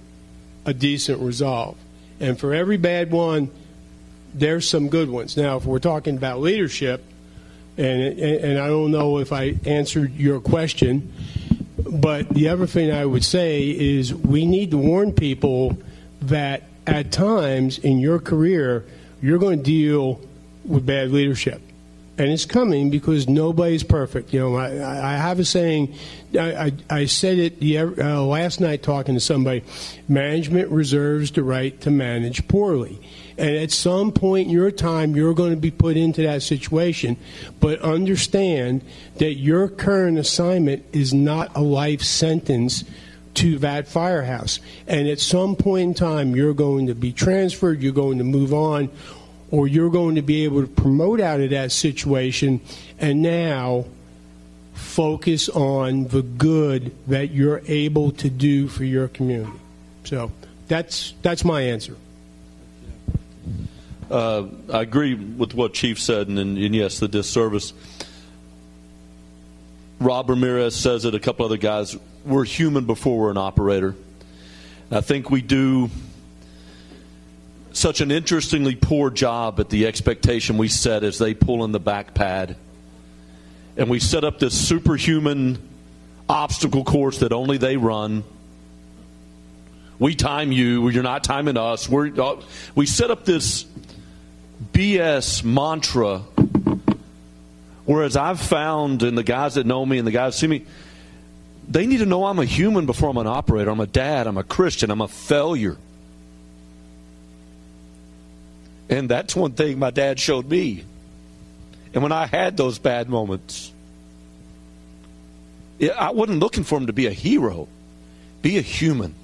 a decent resolve. And for every bad one, there's some good ones. Now, if we're talking about leadership, and I don't know if I answered your question, but the other thing I would say is we need to warn people that at times in your career, you're going to deal with bad leadership. And it's coming because nobody's perfect. I have a saying, I said it last night talking to somebody, management reserves the right to manage poorly. And at some point in your time, you're going to be put into that situation. But understand that your current assignment is not a life sentence to that firehouse. And at some point in time, you're going to be transferred, you're going to move on, or you're going to be able to promote out of that situation. And now focus on the good that you're able to do for your community. So that's my answer. I agree with what Chief said, and yes, the disservice. Rob Ramirez says it, a couple other guys, we're human before we're an operator. And I think we do such an interestingly poor job at the expectation we set as they pull in the back pad. And we set up this superhuman obstacle course that only they run. We time you, you're not timing us. We set up this BS mantra, whereas I've found, and the guys that know me and the guys that see me, they need to know I'm a human before I'm an operator. I'm a dad. I'm a Christian. I'm a failure. And that's one thing my dad showed me. And when I had those bad moments, I wasn't looking for him to be a hero. Be a human.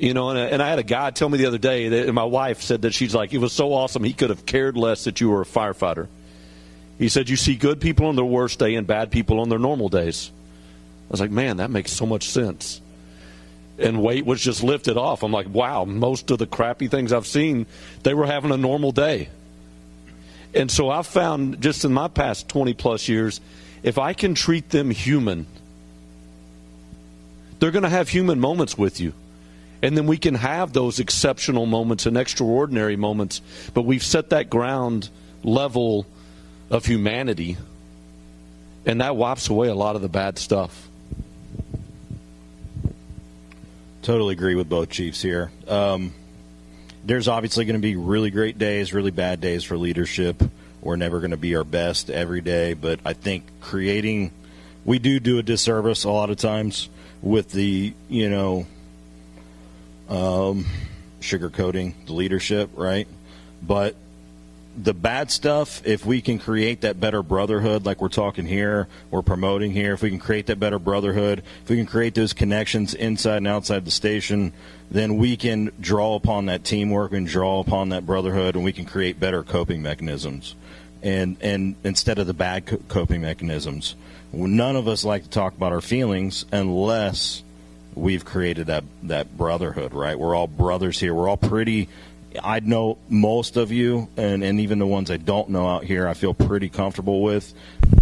And I had a guy tell me the other day, that, and my wife said that she's like, it was so awesome, he could have cared less that you were a firefighter. He said, you see good people on their worst day and bad people on their normal days. I was like, man, that makes so much sense. And weight was just lifted off. I'm like, wow, most of the crappy things I've seen, they were having a normal day. And so I've found just in my past 20-plus years, if I can treat them human, they're going to have human moments with you. And then we can have those exceptional moments and extraordinary moments. But we've set that ground level of humanity, and that wipes away a lot of the bad stuff. Totally agree with both chiefs here. There's obviously going to be really great days, really bad days for leadership. We're never going to be our best every day, but I think we do a disservice a lot of times with the, sugarcoating the leadership, right? But the bad stuff, if we can create that better brotherhood like we're talking here, we're promoting here, if we can create that better brotherhood, if we can create those connections inside and outside the station, then we can draw upon that teamwork and draw upon that brotherhood, and we can create better coping mechanisms. And instead of the bad coping mechanisms, none of us like to talk about our feelings unless we've created that brotherhood, right? We're all brothers here. We're all pretty. I know most of you, and even the ones I don't know out here, I feel pretty comfortable with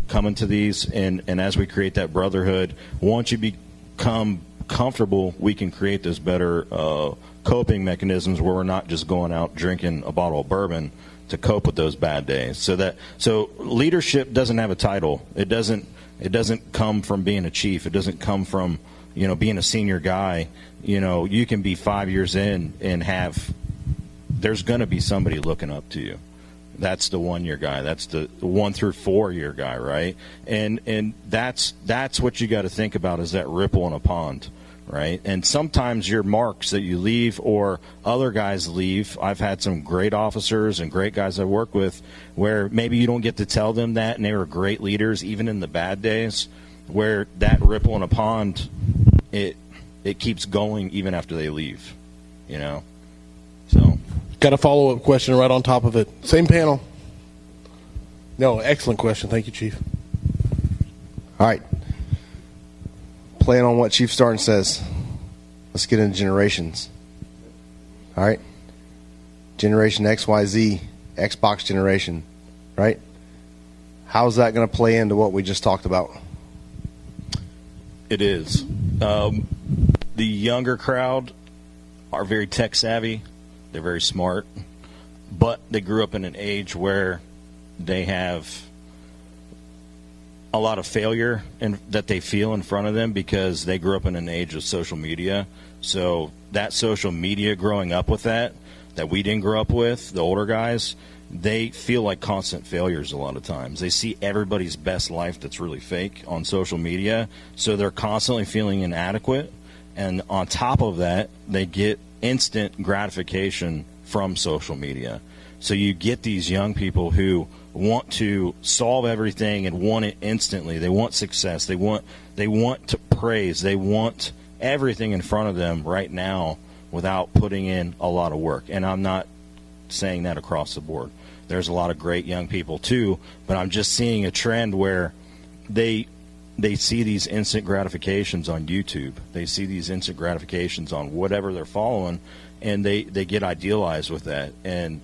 coming to these. And as we create that brotherhood, once you become comfortable, we can create those better coping mechanisms where we're not just going out drinking a bottle of bourbon to cope with those bad days. So leadership doesn't have a title. It doesn't come from being a chief. It doesn't come from, you know, being a senior guy. You know, you can be 5 years in and have, there's going to be somebody looking up to you. That's the 1 year guy. That's the 1 through 4 year guy, right? And that's what you got to think about, is that ripple in a pond, right? And sometimes your marks that you leave or other guys leave, I've had some great officers and great guys I work with where maybe you don't get to tell them that, and they were great leaders even in the bad days, where that ripple in a pond, it keeps going even after they leave, you know? So got a follow-up question right on top of it. Same panel. No, excellent question. Thank you, Chief. All right. Playing on what Chief Starnes says, let's get into generations. All right, generation XYZ, Xbox generation, right? How's that going to play into what we just talked about? It is. The younger crowd are very tech savvy. They're very smart, but they grew up in an age where they have a lot of failure and that they feel in front of them because they grew up in an age of social media. So that social media, growing up with that we didn't grow up with, the older guys, they feel like constant failures a lot of times. They see everybody's best life that's really fake on social media, so they're constantly feeling inadequate. And on top of that, they get instant gratification from social media. So you get these young people who want to solve everything and want it instantly. They want success. They want to praise. They want everything in front of them right now without putting in a lot of work. And I'm not saying that across the board. There's a lot of great young people too, but I'm just seeing a trend where they see these instant gratifications on YouTube. They see these instant gratifications on whatever they're following, and they get idealized with that. And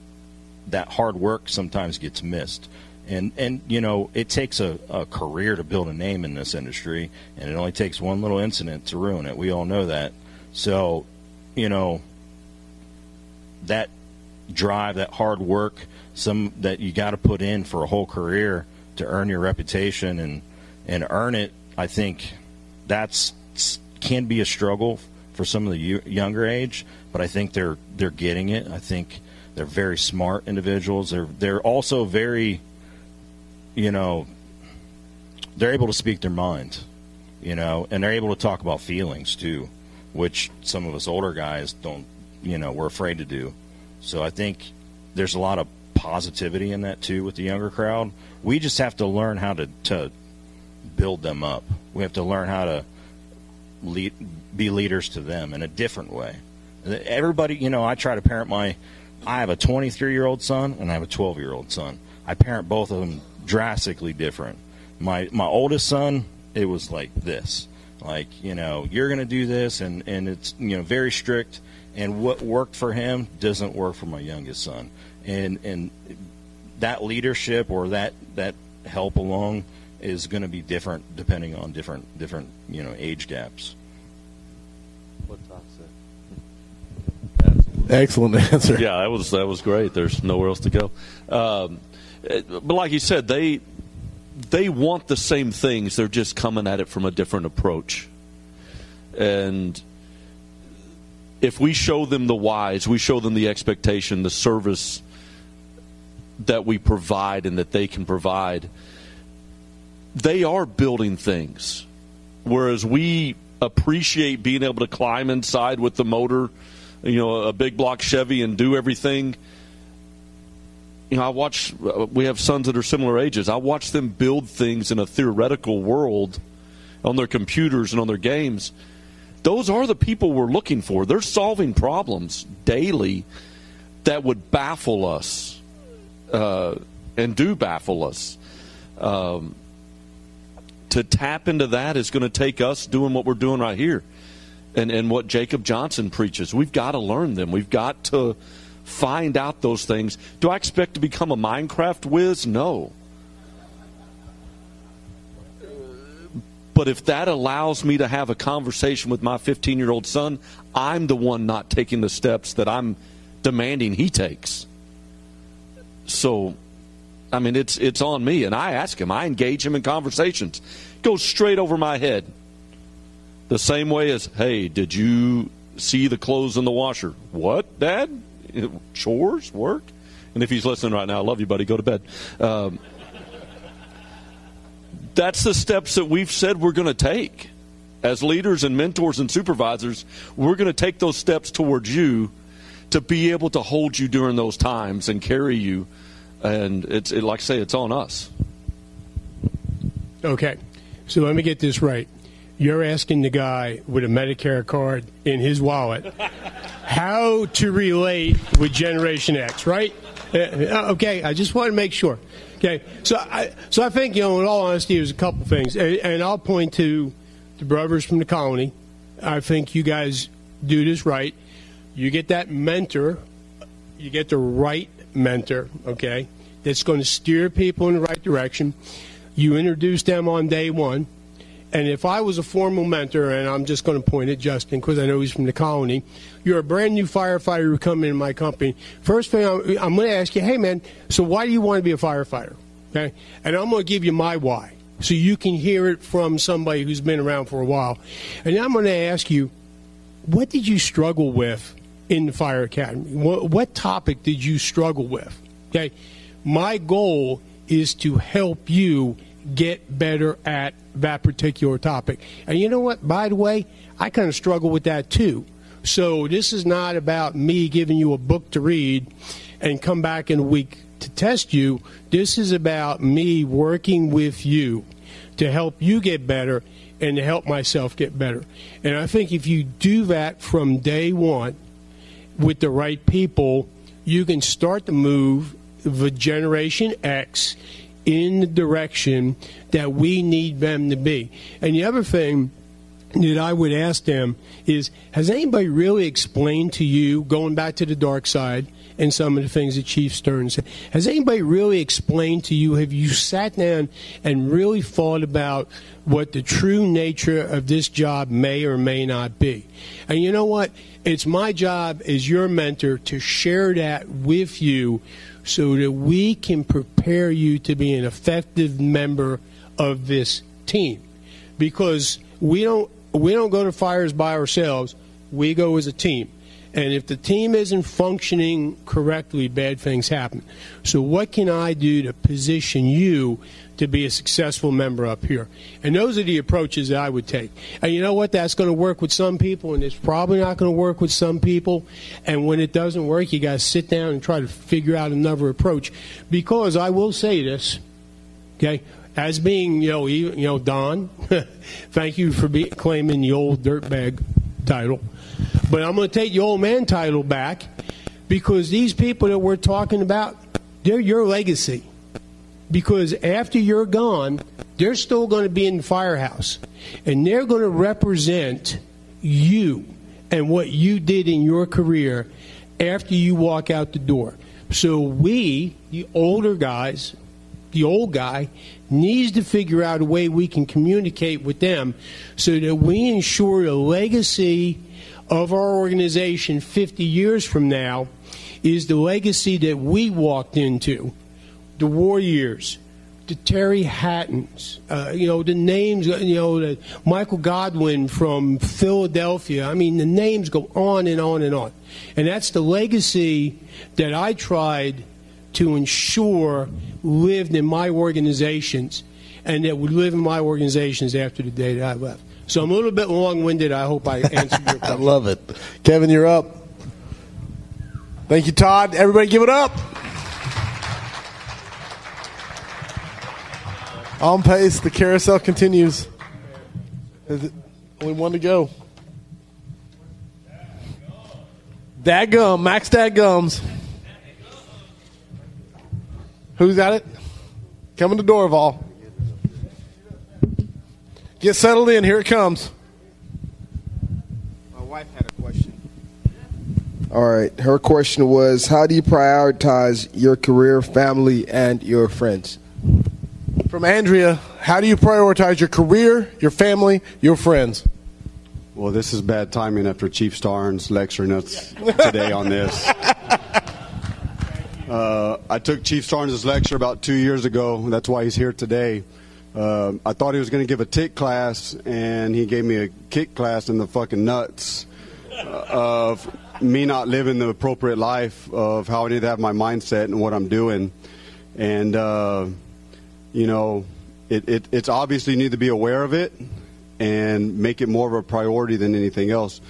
that hard work sometimes gets missed. And you know, it takes a career to build a name in this industry, and it only takes one little incident to ruin it. We all know that. So, you know, that drive, that hard work, some that you got to put in for a whole career to earn your reputation and earn it, I think that's can be a struggle for some of the younger age, but I think they're getting it. I think they're very smart individuals. They're also very, you know, they're able to speak their mind, you know, and they're able to talk about feelings too, which some of us older guys don't, you know, we're afraid to do. So I think there's a lot of positivity in that too with the younger crowd. We just have to learn how to build them up. We have to learn how to lead, be leaders to them in a different way. Everybody, you know, I try to parent I have a 23-year-old son, and I have a 12-year-old son. I parent both of them drastically different. My oldest son, it was like this. Like, you know, you're going to do this, and it's, you know, very strict. And what worked for him doesn't work for my youngest son. And that leadership or that help along is going to be different depending on different you know, age gaps. Excellent answer. Yeah, that was great. There's nowhere else to go. But like you said, they want the same things. They're just coming at it from a different approach. And if we show them the whys, we show them the expectation, the service that we provide and that they can provide, they are building things. Whereas we appreciate being able to climb inside with the motor, you know, a big block Chevy and do everything. you know, I watch, we have sons that are similar ages. I watch them build things in a theoretical world on their computers and on their games. Those are the people we're looking for. They're solving problems daily that would baffle us and do baffle us. To tap into that is going to take us doing what we're doing right here and what Jacob Johnson preaches. We've got to learn them. We've got to find out those things. Do I expect to become a Minecraft whiz? No. But if that allows me to have a conversation with my 15-year-old son, I'm the one not taking the steps that I'm demanding he takes. So, I mean, it's on me. And I ask him. I engage him in conversations. It goes straight over my head. The same way as, hey, did you see the clothes in the washer? What, Dad? Chores? Work? And if he's listening right now, I love you, buddy. Go to bed. That's the steps that we've said we're going to take. As leaders and mentors and supervisors, we're going to take those steps towards you to be able to hold you during those times and carry you. And it's like I say, it's on us. Okay. So let me get this right. You're asking the guy with a Medicare card in his wallet how to relate with Generation X, right? Okay. I just want to make sure. Okay, so I think, you know, in all honesty, there's a couple things, and I'll point to the brothers from the colony. I think you guys do this right. You get that mentor, you get the right mentor, okay, that's going to steer people in the right direction. You introduce them on day one, and if I was a formal mentor, and I'm just going to point at Justin because I know he's from the colony, you're a brand new firefighter who come into my company. First thing I'm going to ask you, hey, man, so why do you want to be a firefighter? Okay, and I'm going to give you my why so you can hear it from somebody who's been around for a while. And I'm going to ask you, what did you struggle with in the fire academy? What topic did you struggle with? Okay, my goal is to help you get better at that particular topic. And you know what? By the way, I kind of struggle with that too. So this is not about me giving you a book to read and come back in a week to test you. This is about me working with you to help you get better and to help myself get better. And I think if you do that from day one with the right people, you can start to move the Generation X in the direction that we need them to be. And the other thing that I would ask them is, has anybody really explained to you, going back to the dark side and some of the things that Chief Starnes said, has anybody really explained to you, have you sat down and really thought about what the true nature of this job may or may not be? And you know what? It's my job as your mentor to share that with you so that we can prepare you to be an effective member of this team. Because we don't go to fires by ourselves. We go as a team. And if the team isn't functioning correctly, bad things happen. So what can I do to position you to be a successful member up here? And those are the approaches that I would take. And you know what? That's going to work with some people, and it's probably not going to work with some people. And when it doesn't work, you got to sit down and try to figure out another approach. Because I will say this, okay? As being, you know, Don, thank you for claiming the old dirtbag title. But I'm going to take the old man title back, because these people that we're talking about, they're your legacy. Because after you're gone, they're still going to be in the firehouse. And they're going to represent you and what you did in your career after you walk out the door. So we, the older guys, the old guy, needs to figure out a way we can communicate with them so that we ensure the legacy of our organization 50 years from now is the legacy that we walked into. The war years, the Terry Hattons, the names, the Michael Godwin from Philadelphia. I mean, the names go on and on and on. And that's the legacy that I tried to ensure lived in my organizations and that would live in my organizations after the day that I left. So I'm a little bit long-winded. I hope I answered your question. I love it. Kevin, you're up. Thank you, Todd. Everybody give it up. On pace, the carousel continues. Only one to go. Daggum, Max Daggums. Who's got it? Coming to Dorval. Get settled in. Here it comes. My wife had a question. All right. Her question was, how do you prioritize your career, family, and your friends? From Andrea, how do you prioritize your career, your family, your friends? Well, this is bad timing after Chief Starnes lecturing us today on this. I took Chief Starnes' lecture about 2 years ago. That's why he's here today. I thought he was going to give a tick class, and he gave me a kick class in the fucking nuts of me not living the appropriate life, of how I need to have my mindset and what I'm doing. And, you know, it's obviously you need to be aware of it and make it more of a priority than anything else.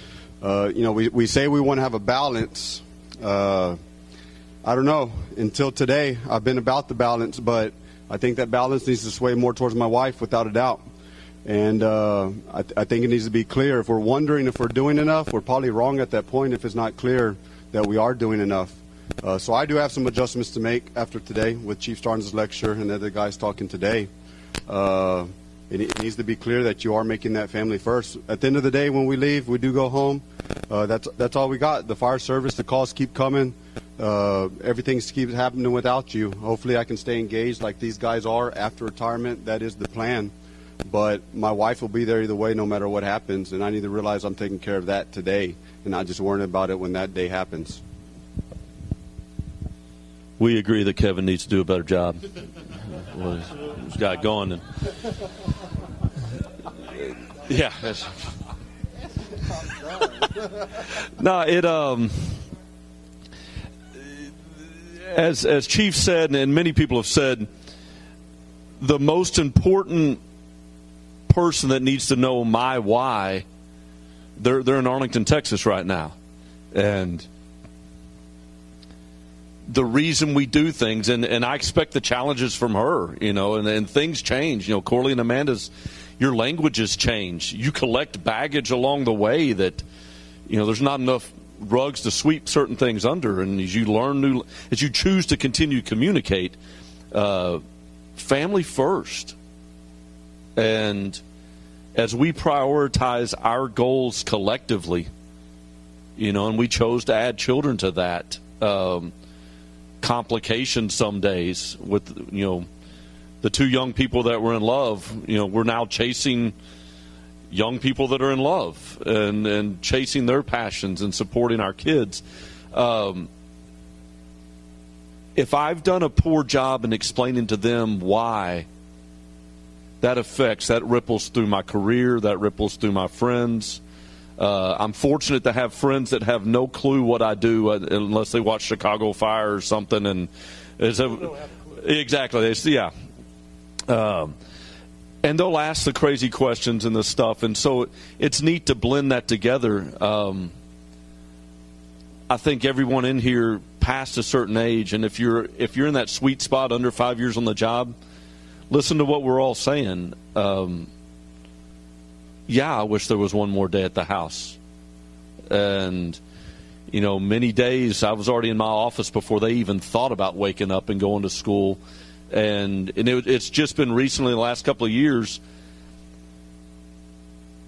You know, we say we want to have a balance. I don't know. Until today, I've been about the balance, but I think that balance needs to sway more towards my wife, without a doubt. And I think it needs to be clear. If we're wondering if we're doing enough, we're probably wrong at that point if it's not clear that we are doing enough. So I do have some adjustments to make after today with Chief Starnes' lecture and the other guys talking today. It needs to be clear that you are making that family first. At the end of the day, when we leave, we do go home. That's all we got. The fire service, the calls keep coming. Everything keeps happening without you. Hopefully I can stay engaged like these guys are after retirement. That is the plan. But my wife will be there either way, no matter what happens. And I need to realize I'm taking care of that today and not just worrying about it when that day happens. We agree that Kevin needs to do a better job. He's got going. And yeah. No, it as Chief said, and many people have said, the most important person that needs to know my why, they're in Arlington, Texas right now. And the reason we do things, and I expect the challenges from her, you know, and things change. You know, Corley and Amanda's, your languages change. You collect baggage along the way that, you know, there's not enough rugs to sweep certain things under. And as you learn new, as you choose to continue to communicate, family first. And as we prioritize our goals collectively, you know, and we chose to add children to that, complication some days with, you know, the two young people that were in love. You know, we're now chasing young people that are in love and chasing their passions and supporting our kids. If I've done a poor job in explaining to them why, that affects, that ripples through my career, that ripples through my friends. I'm fortunate to have friends that have no clue what I do unless they watch Chicago Fire or something. And it's exactly, it's, yeah. And they'll ask the crazy questions and this stuff. And so it's neat to blend that together. I think everyone in here past a certain age, and if you're in that sweet spot under 5 years on the job, listen to what we're all saying. Yeah, I wish there was one more day at the house. And, you know, many days I was already in my office before they even thought about waking up and going to school. And it's just been recently, the last couple of years.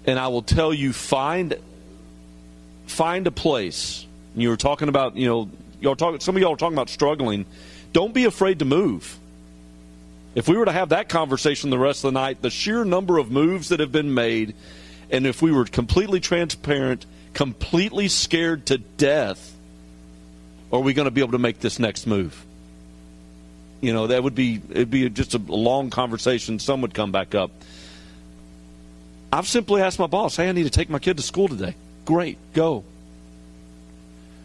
And I will tell you, find a place. You were talking about, you know, some of y'all are talking about struggling. Don't be afraid to move. If we were to have that conversation the rest of the night, the sheer number of moves that have been made, and if we were completely transparent, completely scared to death, are we going to be able to make this next move? You know, that would be, it'd be just a long conversation. Some would come back up. I've simply asked my boss, hey, I need to take my kid to school today. Great, go.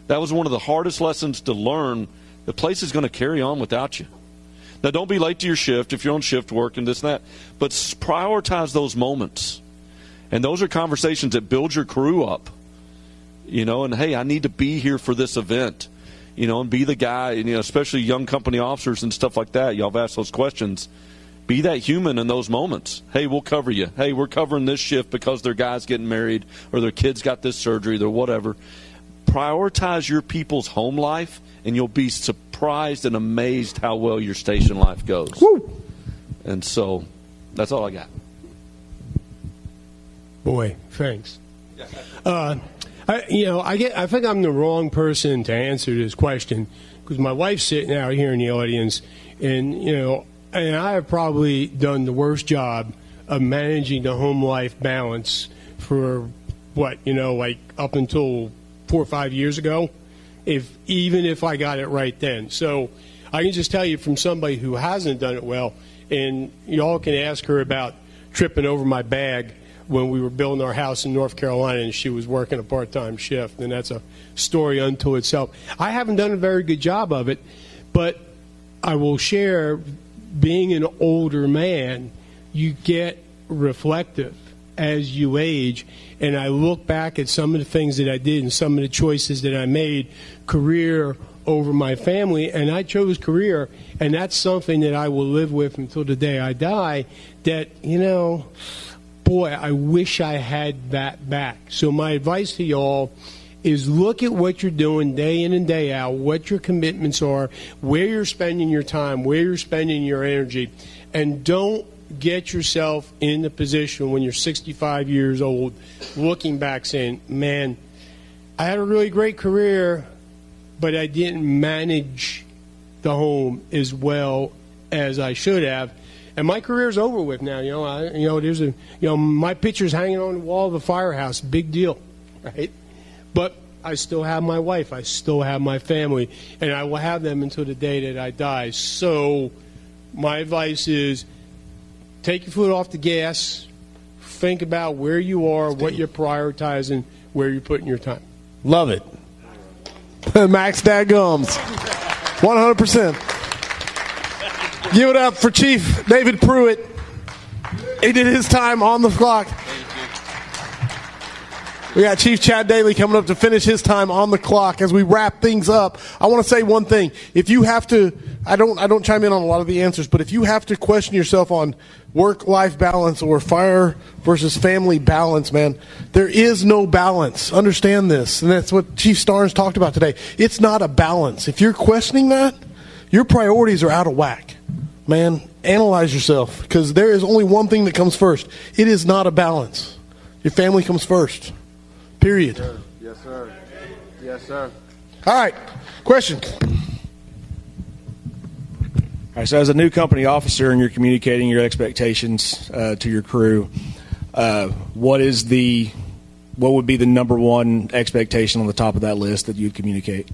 That was one of the hardest lessons to learn. The place is going to carry on without you. Now, don't be late to your shift if you're on shift work and this and that. But prioritize those moments. And those are conversations that build your crew up. You know, and, hey, I need to be here for this event. You know, and be the guy, and, you know, especially young company officers and stuff like that. Y'all have asked those questions. Be that human in those moments. Hey, we'll cover you. Hey, we're covering this shift because their guy's getting married or their kid's got this surgery or whatever. Prioritize your people's home life, and you'll be surprised and amazed how well your station life goes. Woo. And so that's all I got. Boy, thanks. I think I'm the wrong person to answer this question because my wife's sitting out here in the audience, and, you know, and I have probably done the worst job of managing the home life balance for what, you know, like up until 4 or 5 years ago, even if I got it right then. So I can just tell you from somebody who hasn't done it well, and y'all can ask her about tripping over my bag when we were building our house in North Carolina and she was working a part-time shift, and that's a story unto itself. I haven't done a very good job of it, but I will share, being an older man, you get reflective as you age, and I look back at some of the things that I did and some of the choices that I made, career over my family, and I chose career, and that's something that I will live with until the day I die, that, you know, boy, I wish I had that back. So my advice to y'all is look at what you're doing day in and day out, what your commitments are, where you're spending your time, where you're spending your energy, and don't get yourself in the position when you're 65 years old looking back saying, man, I had a really great career, but I didn't manage the home as well as I should have. And my career's over with now. You know, my picture's hanging on the wall of the firehouse. Big deal, right? But I still have my wife. I still have my family. And I will have them until the day that I die. So my advice is take your foot off the gas. Think about where you are, what you're prioritizing, where you're putting your time. Love it. Max Daggums. 100%. Give it up for Chief David Pruitt. He did his time on the clock. We got Chief Chad Daly coming up to finish his time on the clock as we wrap things up. I want to say one thing. If you have to, I don't chime in on a lot of the answers, but if you have to question yourself on work-life balance or fire versus family balance, man, there is no balance. Understand this. And that's what Chief Starnes talked about today. It's not a balance. If you're questioning that, your priorities are out of whack. Man, analyze yourself, because there is only one thing that comes first. It is not a balance. Your family comes first, period. Yes, sir. Yes, sir. Yes, sir. All right, questions. All right, so as a new company officer and you're communicating your expectations to your crew, what would be the number one expectation on the top of that list that you'd communicate?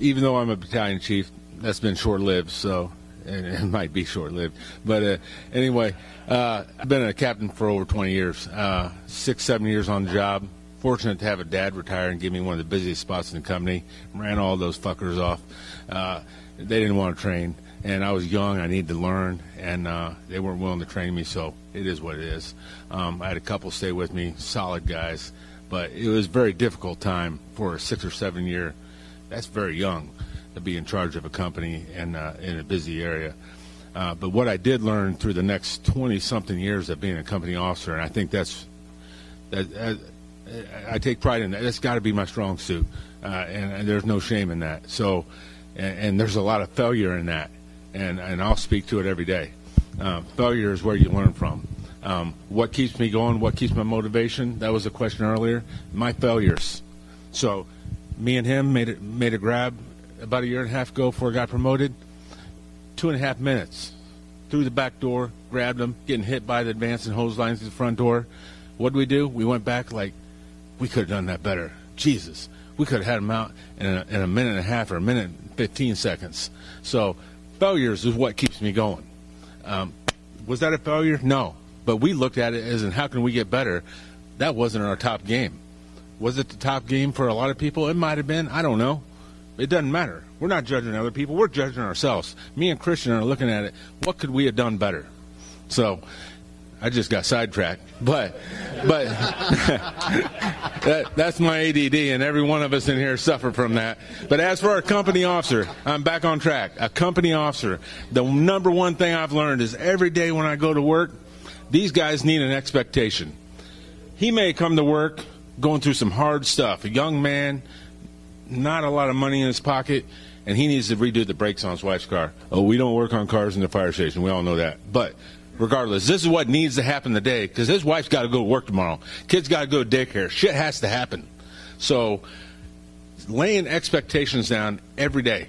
Even though I'm a battalion chief, that's been short-lived, so and it might be short-lived. But anyway, I've been a captain for over 20 years, 6-7 years on the job. Fortunate to have a dad retire and give me one of the busiest spots in the company. Ran all those fuckers off. They didn't want to train, and I was young. I needed to learn, and they weren't willing to train me, so it is what it is. I had a couple stay with me, solid guys, but it was a very difficult time for a 6- or 7-year. That's very young to be in charge of a company and in a busy area. But what I did learn through the next 20-something years of being a company officer, and I think that's I take pride in that. That's got to be my strong suit, and there's no shame in that. So, and there's a lot of failure in that, and I'll speak to it every day. Failure is where you learn from. What keeps me going? What keeps my motivation? That was a question earlier. My failures. So. Me and him made a grab about a year and a half ago before I got promoted. 2.5 minutes. Through the back door, grabbed him, getting hit by the advancing hose lines at the front door. What did we do? We went back like, we could have done that better. Jesus. We could have had him out in a minute and a half or a minute and 15 seconds. So failures is what keeps me going. Was that a failure? No. But we looked at it as in how can we get better? That wasn't our top game. Was it the top game for a lot of people? It might have been. I don't know. It doesn't matter. We're not judging other people. We're judging ourselves. Me and Christian are looking at it. What could we have done better? So I just got sidetracked. But that's my ADD, and every one of us in here suffer from that. But as for our company officer, I'm back on track. A company officer, the number one thing I've learned is every day when I go to work, these guys need an expectation. He may come to work going through some hard stuff, a young man, not a lot of money in his pocket, and he needs to redo the brakes on his wife's car. Oh, we don't work on cars in the fire station. We all know that. But regardless, this is what needs to happen today because his wife's got to go to work tomorrow. Kids got to go to daycare. Shit has to happen. So laying expectations down every day.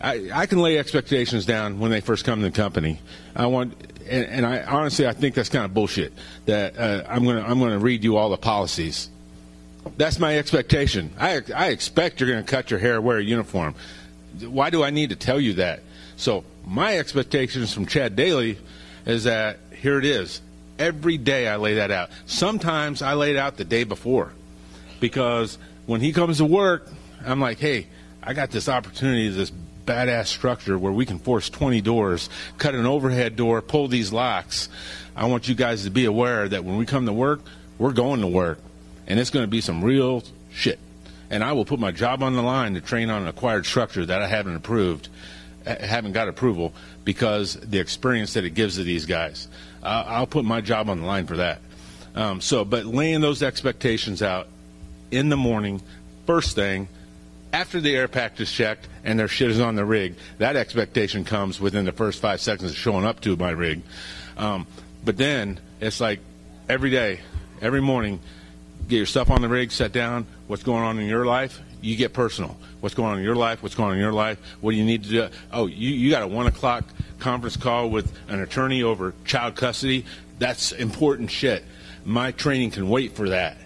I can lay expectations down when they first come to the company. I honestly, I think that's kind of bullshit that I'm going to read you all the policies. That's my expectation. I expect you're going to cut your hair, wear a uniform. Why do I need to tell you that? So my expectations from Chad Daly is that here it is. Every day I lay that out. Sometimes I lay it out the day before because when he comes to work, I'm like, hey, I got this opportunity, this badass structure where we can force 20 doors, cut an overhead door, pull these locks. I want you guys to be aware that when we come to work, we're going to work. And it's going to be some real shit. And I will put my job on the line to train on an acquired structure that I haven't got approval because the experience that it gives to these guys. I'll put my job on the line for that. But laying those expectations out in the morning, first thing, after the air pack is checked and their shit is on the rig, that expectation comes within the first 5 seconds of showing up to my rig. But then it's like every day, every morning, get your stuff on the rig, set down, what's going on in your life, you get personal. What's going on in your life, what's going on in your life, what do you need to do? Oh, you got a 1 o'clock conference call with an attorney over child custody. That's important shit. My training can wait for that.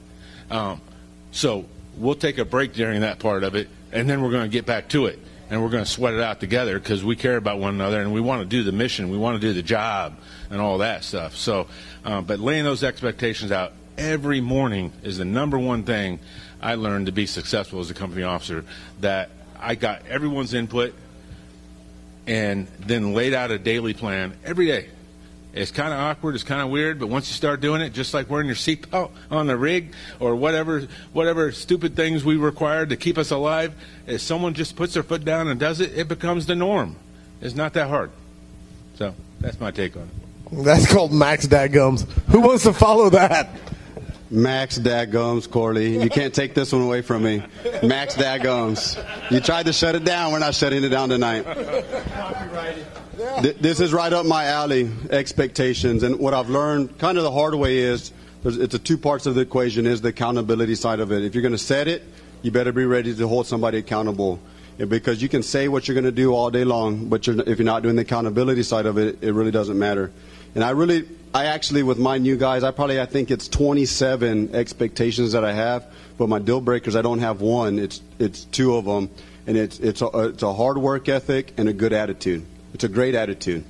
So we'll take a break during that part of it, and then we're going to get back to it, and we're going to sweat it out together because we care about one another, and we want to do the mission, we want to do the job, and all that stuff. So, but laying those expectations out every morning is the number one thing I learned to be successful as a company officer, that I got everyone's input and then laid out a daily plan every day. It's kind of awkward, it's kind of weird, but once you start doing it, just like wearing your seatbelt on the rig or whatever stupid things we require to keep us alive, if someone just puts their foot down and does it, it becomes the norm. It's not that hard. So that's my take on it. That's called Max Daggums. Who wants to follow that? Max Daggums, Corley. You can't take this one away from me. Max Daggums. You tried to shut it down. We're not shutting it down tonight. Copyrighted. This is right up my alley, expectations. And what I've learned kind of the hard way is it's the two parts of the equation is the accountability side of it. If you're going to set it, you better be ready to hold somebody accountable. Because you can say what you're going to do all day long, but if you're not doing the accountability side of it, it really doesn't matter. And I actually, with my new guys, I think it's 27 expectations that I have, but my deal breakers, I don't have one. It's two of them, and it's a hard work ethic and a good attitude. It's a great attitude.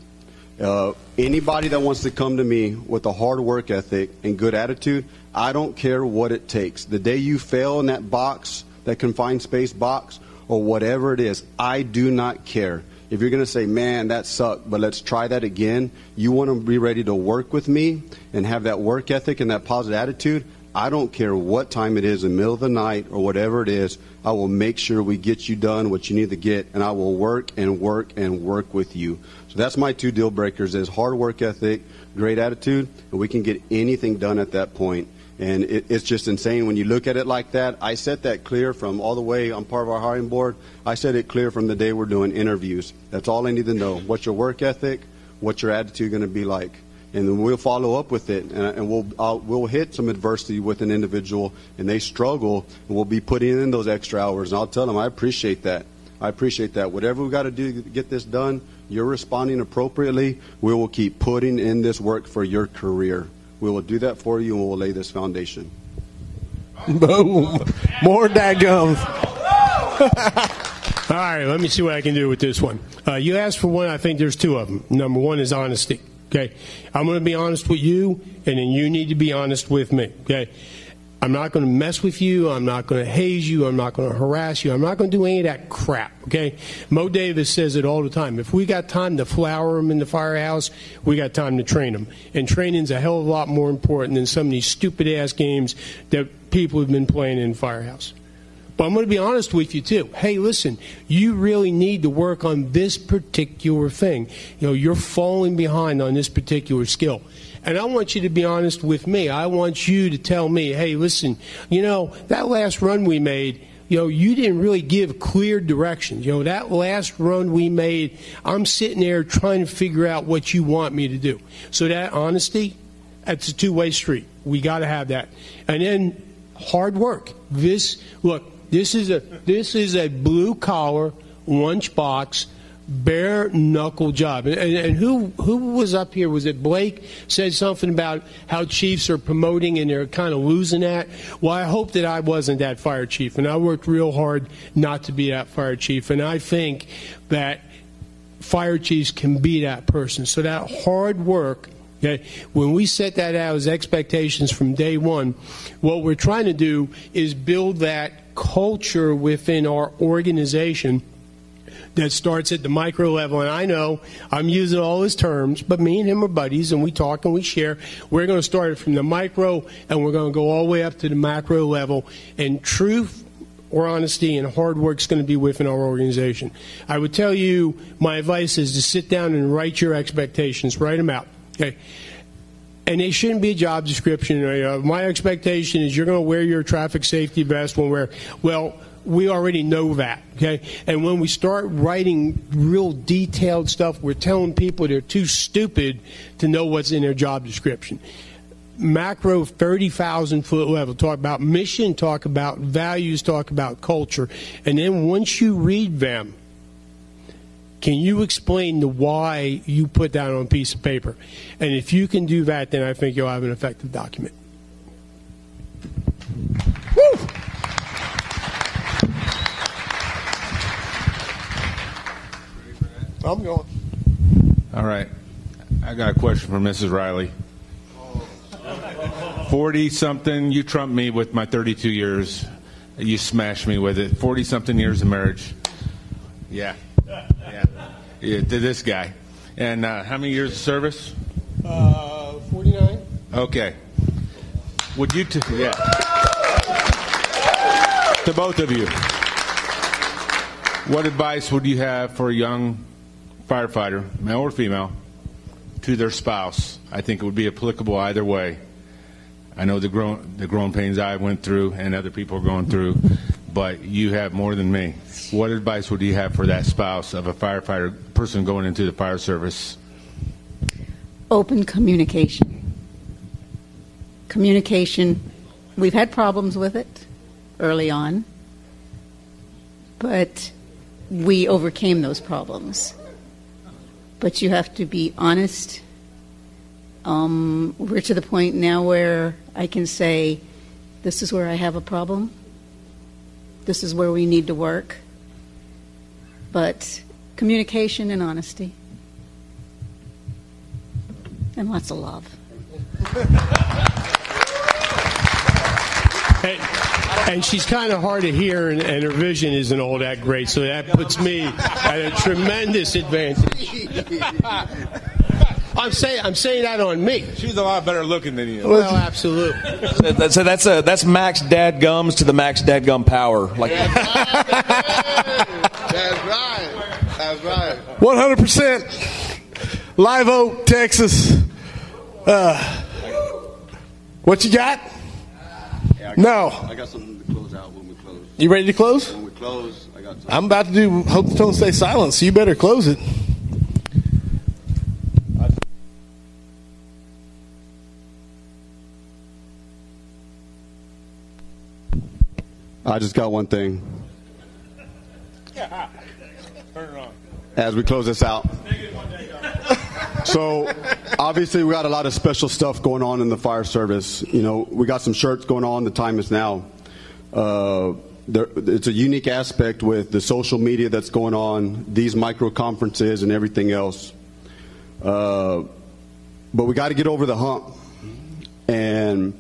Anybody that wants to come to me with a hard work ethic and good attitude, I don't care what it takes. The day you fail in that box, that confined space box, or whatever it is, I do not care. If you're going to say, man, that sucked, but let's try that again, you want to be ready to work with me and have that work ethic and that positive attitude, I don't care what time it is, in the middle of the night or whatever it is, I will make sure we get you done what you need to get, and I will work and work and work with you. So that's my two deal breakers is hard work ethic, great attitude, and we can get anything done at that point. And it's just insane when you look at it like that. I set that clear from all the way. I'm part of our hiring board. I set it clear from the day we're doing interviews. That's all I need to know. What's your work ethic? What's your attitude going to be like? And then we'll follow up with it, and we'll hit some adversity with an individual, and they struggle, and we'll be putting in those extra hours. And I'll tell them, I appreciate that. I appreciate that. Whatever we've got to do to get this done, you're responding appropriately. We will keep putting in this work for your career. We will do that for you, and we'll lay this foundation. Boom. More Daggums. All right, let me see what I can do with this one. You asked for one. I think there's two of them. Number one is honesty, okay? I'm going to be honest with you, and then you need to be honest with me, okay? I'm not going to mess with you. I'm not going to haze you. I'm not going to harass you. I'm not going to do any of that crap, okay? Mo Davis says it all the time. If we got time to flower them in the firehouse, we got time to train them. And training's a hell of a lot more important than some of these stupid-ass games that people have been playing in the firehouse. But I'm going to be honest with you, too. Hey, listen, you really need to work on this particular thing. You know, you're falling behind on this particular skill. And I want you to be honest with me. I want you to tell me, hey, listen, you know, that last run we made, you know, you didn't really give clear directions. You know, that last run we made, I'm sitting there trying to figure out what you want me to do. So that honesty, that's a two-way street. We got to have that. And then hard work. This, look. This is a blue-collar, lunchbox, bare-knuckle job. And who was up here? Was it Blake said something about how chiefs are promoting and they're kind of losing that? Well, I hope that I wasn't that fire chief, and I worked real hard not to be that fire chief. And I think that fire chiefs can be that person. So that hard work, okay, when we set that out as expectations from day one, what we're trying to do is build that culture within our organization that starts at the micro level. And I know I'm using all his terms, but me and him are buddies, and we talk and we share. We're going to start it from the micro, and we're going to go all the way up to the macro level. And truth or honesty and hard work is going to be within our organization. I would tell you my advice is to sit down and write your expectations. Write them out. Okay. And they shouldn't be a job description. My expectation is you're going to wear your traffic safety vest when we're, well, we already know that, okay? And when we start writing real detailed stuff, we're telling people they're too stupid to know what's in their job description. Macro 30,000-foot level. Talk about mission, talk about values, talk about culture. And then once you read them, can you explain the why you put that on a piece of paper? And if you can do that, then I think you'll have an effective document. Woo! I'm going. All right. I got a question for Mrs. Riley. 40-something, you trumped me with my 32 years. You smashed me with it. 40-something years of marriage. Yeah. Yeah, to this guy. And how many years of service? 49. Okay. Would you yeah. To both of you, what advice would you have for a young firefighter, male or female, to their spouse? I think it would be applicable either way. I know the growing pains I went through and other people are going through. But you have more than me. What advice would you have for that spouse of a firefighter, person going into the fire service? Open communication. Communication, we've had problems with it early on, but we overcame those problems. But you have to be honest. We're to the point now where I can say, this is where I have a problem. This is where we need to work. But communication and honesty. And lots of love. And she's kind of hard to hear, and her vision isn't all that great, so that puts me at a tremendous advantage. I'm saying that on me. She's a lot better looking than you. Well, absolutely. So that's Max Dadgums to the Max Dadgum power. Like that's right. That's right. That's right. 100%. Live Oak, Texas. What you got? Yeah, I got something to close out when we close. You ready to close? When we close, I got something. I'm about to do. Hope the tone stays silent, so you better close it. I just got one thing. As we close this out. So, obviously, we got a lot of special stuff going on in the fire service. You know, we got some shirts going on. The time is now. It's a unique aspect with the social media that's going on, these micro conferences and everything else. But we got to get over the hump. And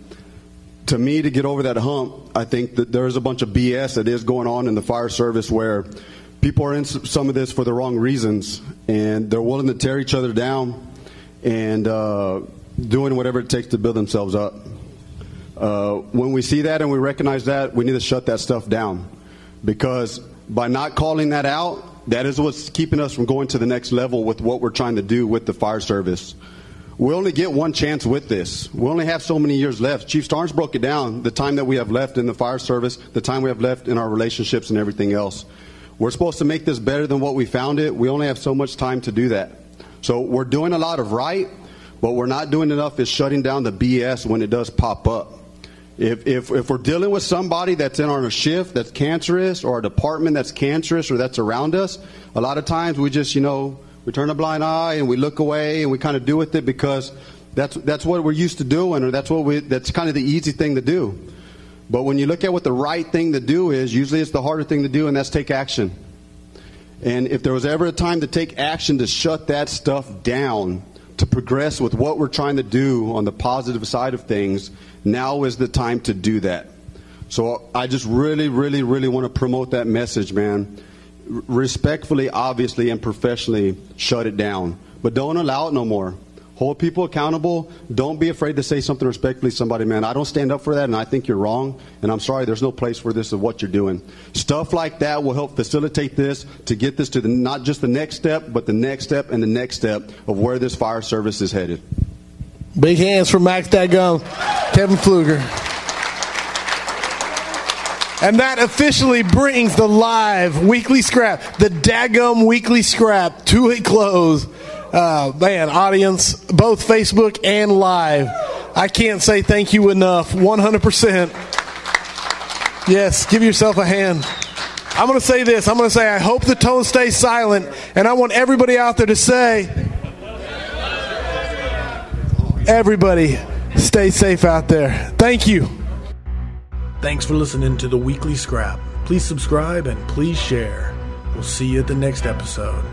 to me, to get over that hump, I think that there's a bunch of BS that is going on in the fire service where people are in some of this for the wrong reasons, and they're willing to tear each other down and doing whatever it takes to build themselves up. When we see that and we recognize that, we need to shut that stuff down, because by not calling that out, that is what's keeping us from going to the next level with what we're trying to do with the fire service. We only get one chance with this. We only have so many years left. Chief Starnes broke it down, the time that we have left in the fire service, the time we have left in our relationships and everything else. We're supposed to make this better than what we found it. We only have so much time to do that. So we're doing a lot of right, but we're not doing enough is shutting down the BS when it does pop up. If we're dealing with somebody that's in our shift that's cancerous, or a department that's cancerous, or that's around us, a lot of times we just, we turn a blind eye and we look away and we kind of do with it because that's what we're used to doing, or that's kind of the easy thing to do. But when you look at what the right thing to do is, usually it's the harder thing to do, and that's take action. And if there was ever a time to take action to shut that stuff down, to progress with what we're trying to do on the positive side of things, now is the time to do that. So I just really, really, really want to promote that message, man. Respectfully, obviously, and professionally, shut it down. But don't allow it no more. Hold people accountable. Don't be afraid to say something respectfully to somebody, man. I don't stand up for that, and I think you're wrong, and I'm sorry, there's no place for this of what you're doing. Stuff like that will help facilitate this to get this to not just the next step, but the next step and the next step of where this fire service is headed. Big hands for Max Daggum, Kevin Pfluger. And that officially brings the live weekly scrap, the Daggum weekly scrap, to a close. Man, audience, both Facebook and live, I can't say thank you enough. 100%. Yes, give yourself a hand. I'm going to say this. I'm going to say I hope the tone stays silent, and I want everybody out there to say... Everybody, stay safe out there. Thank you. Thanks for listening to the Weekly Scrap. Please subscribe and please share. We'll see you at the next episode.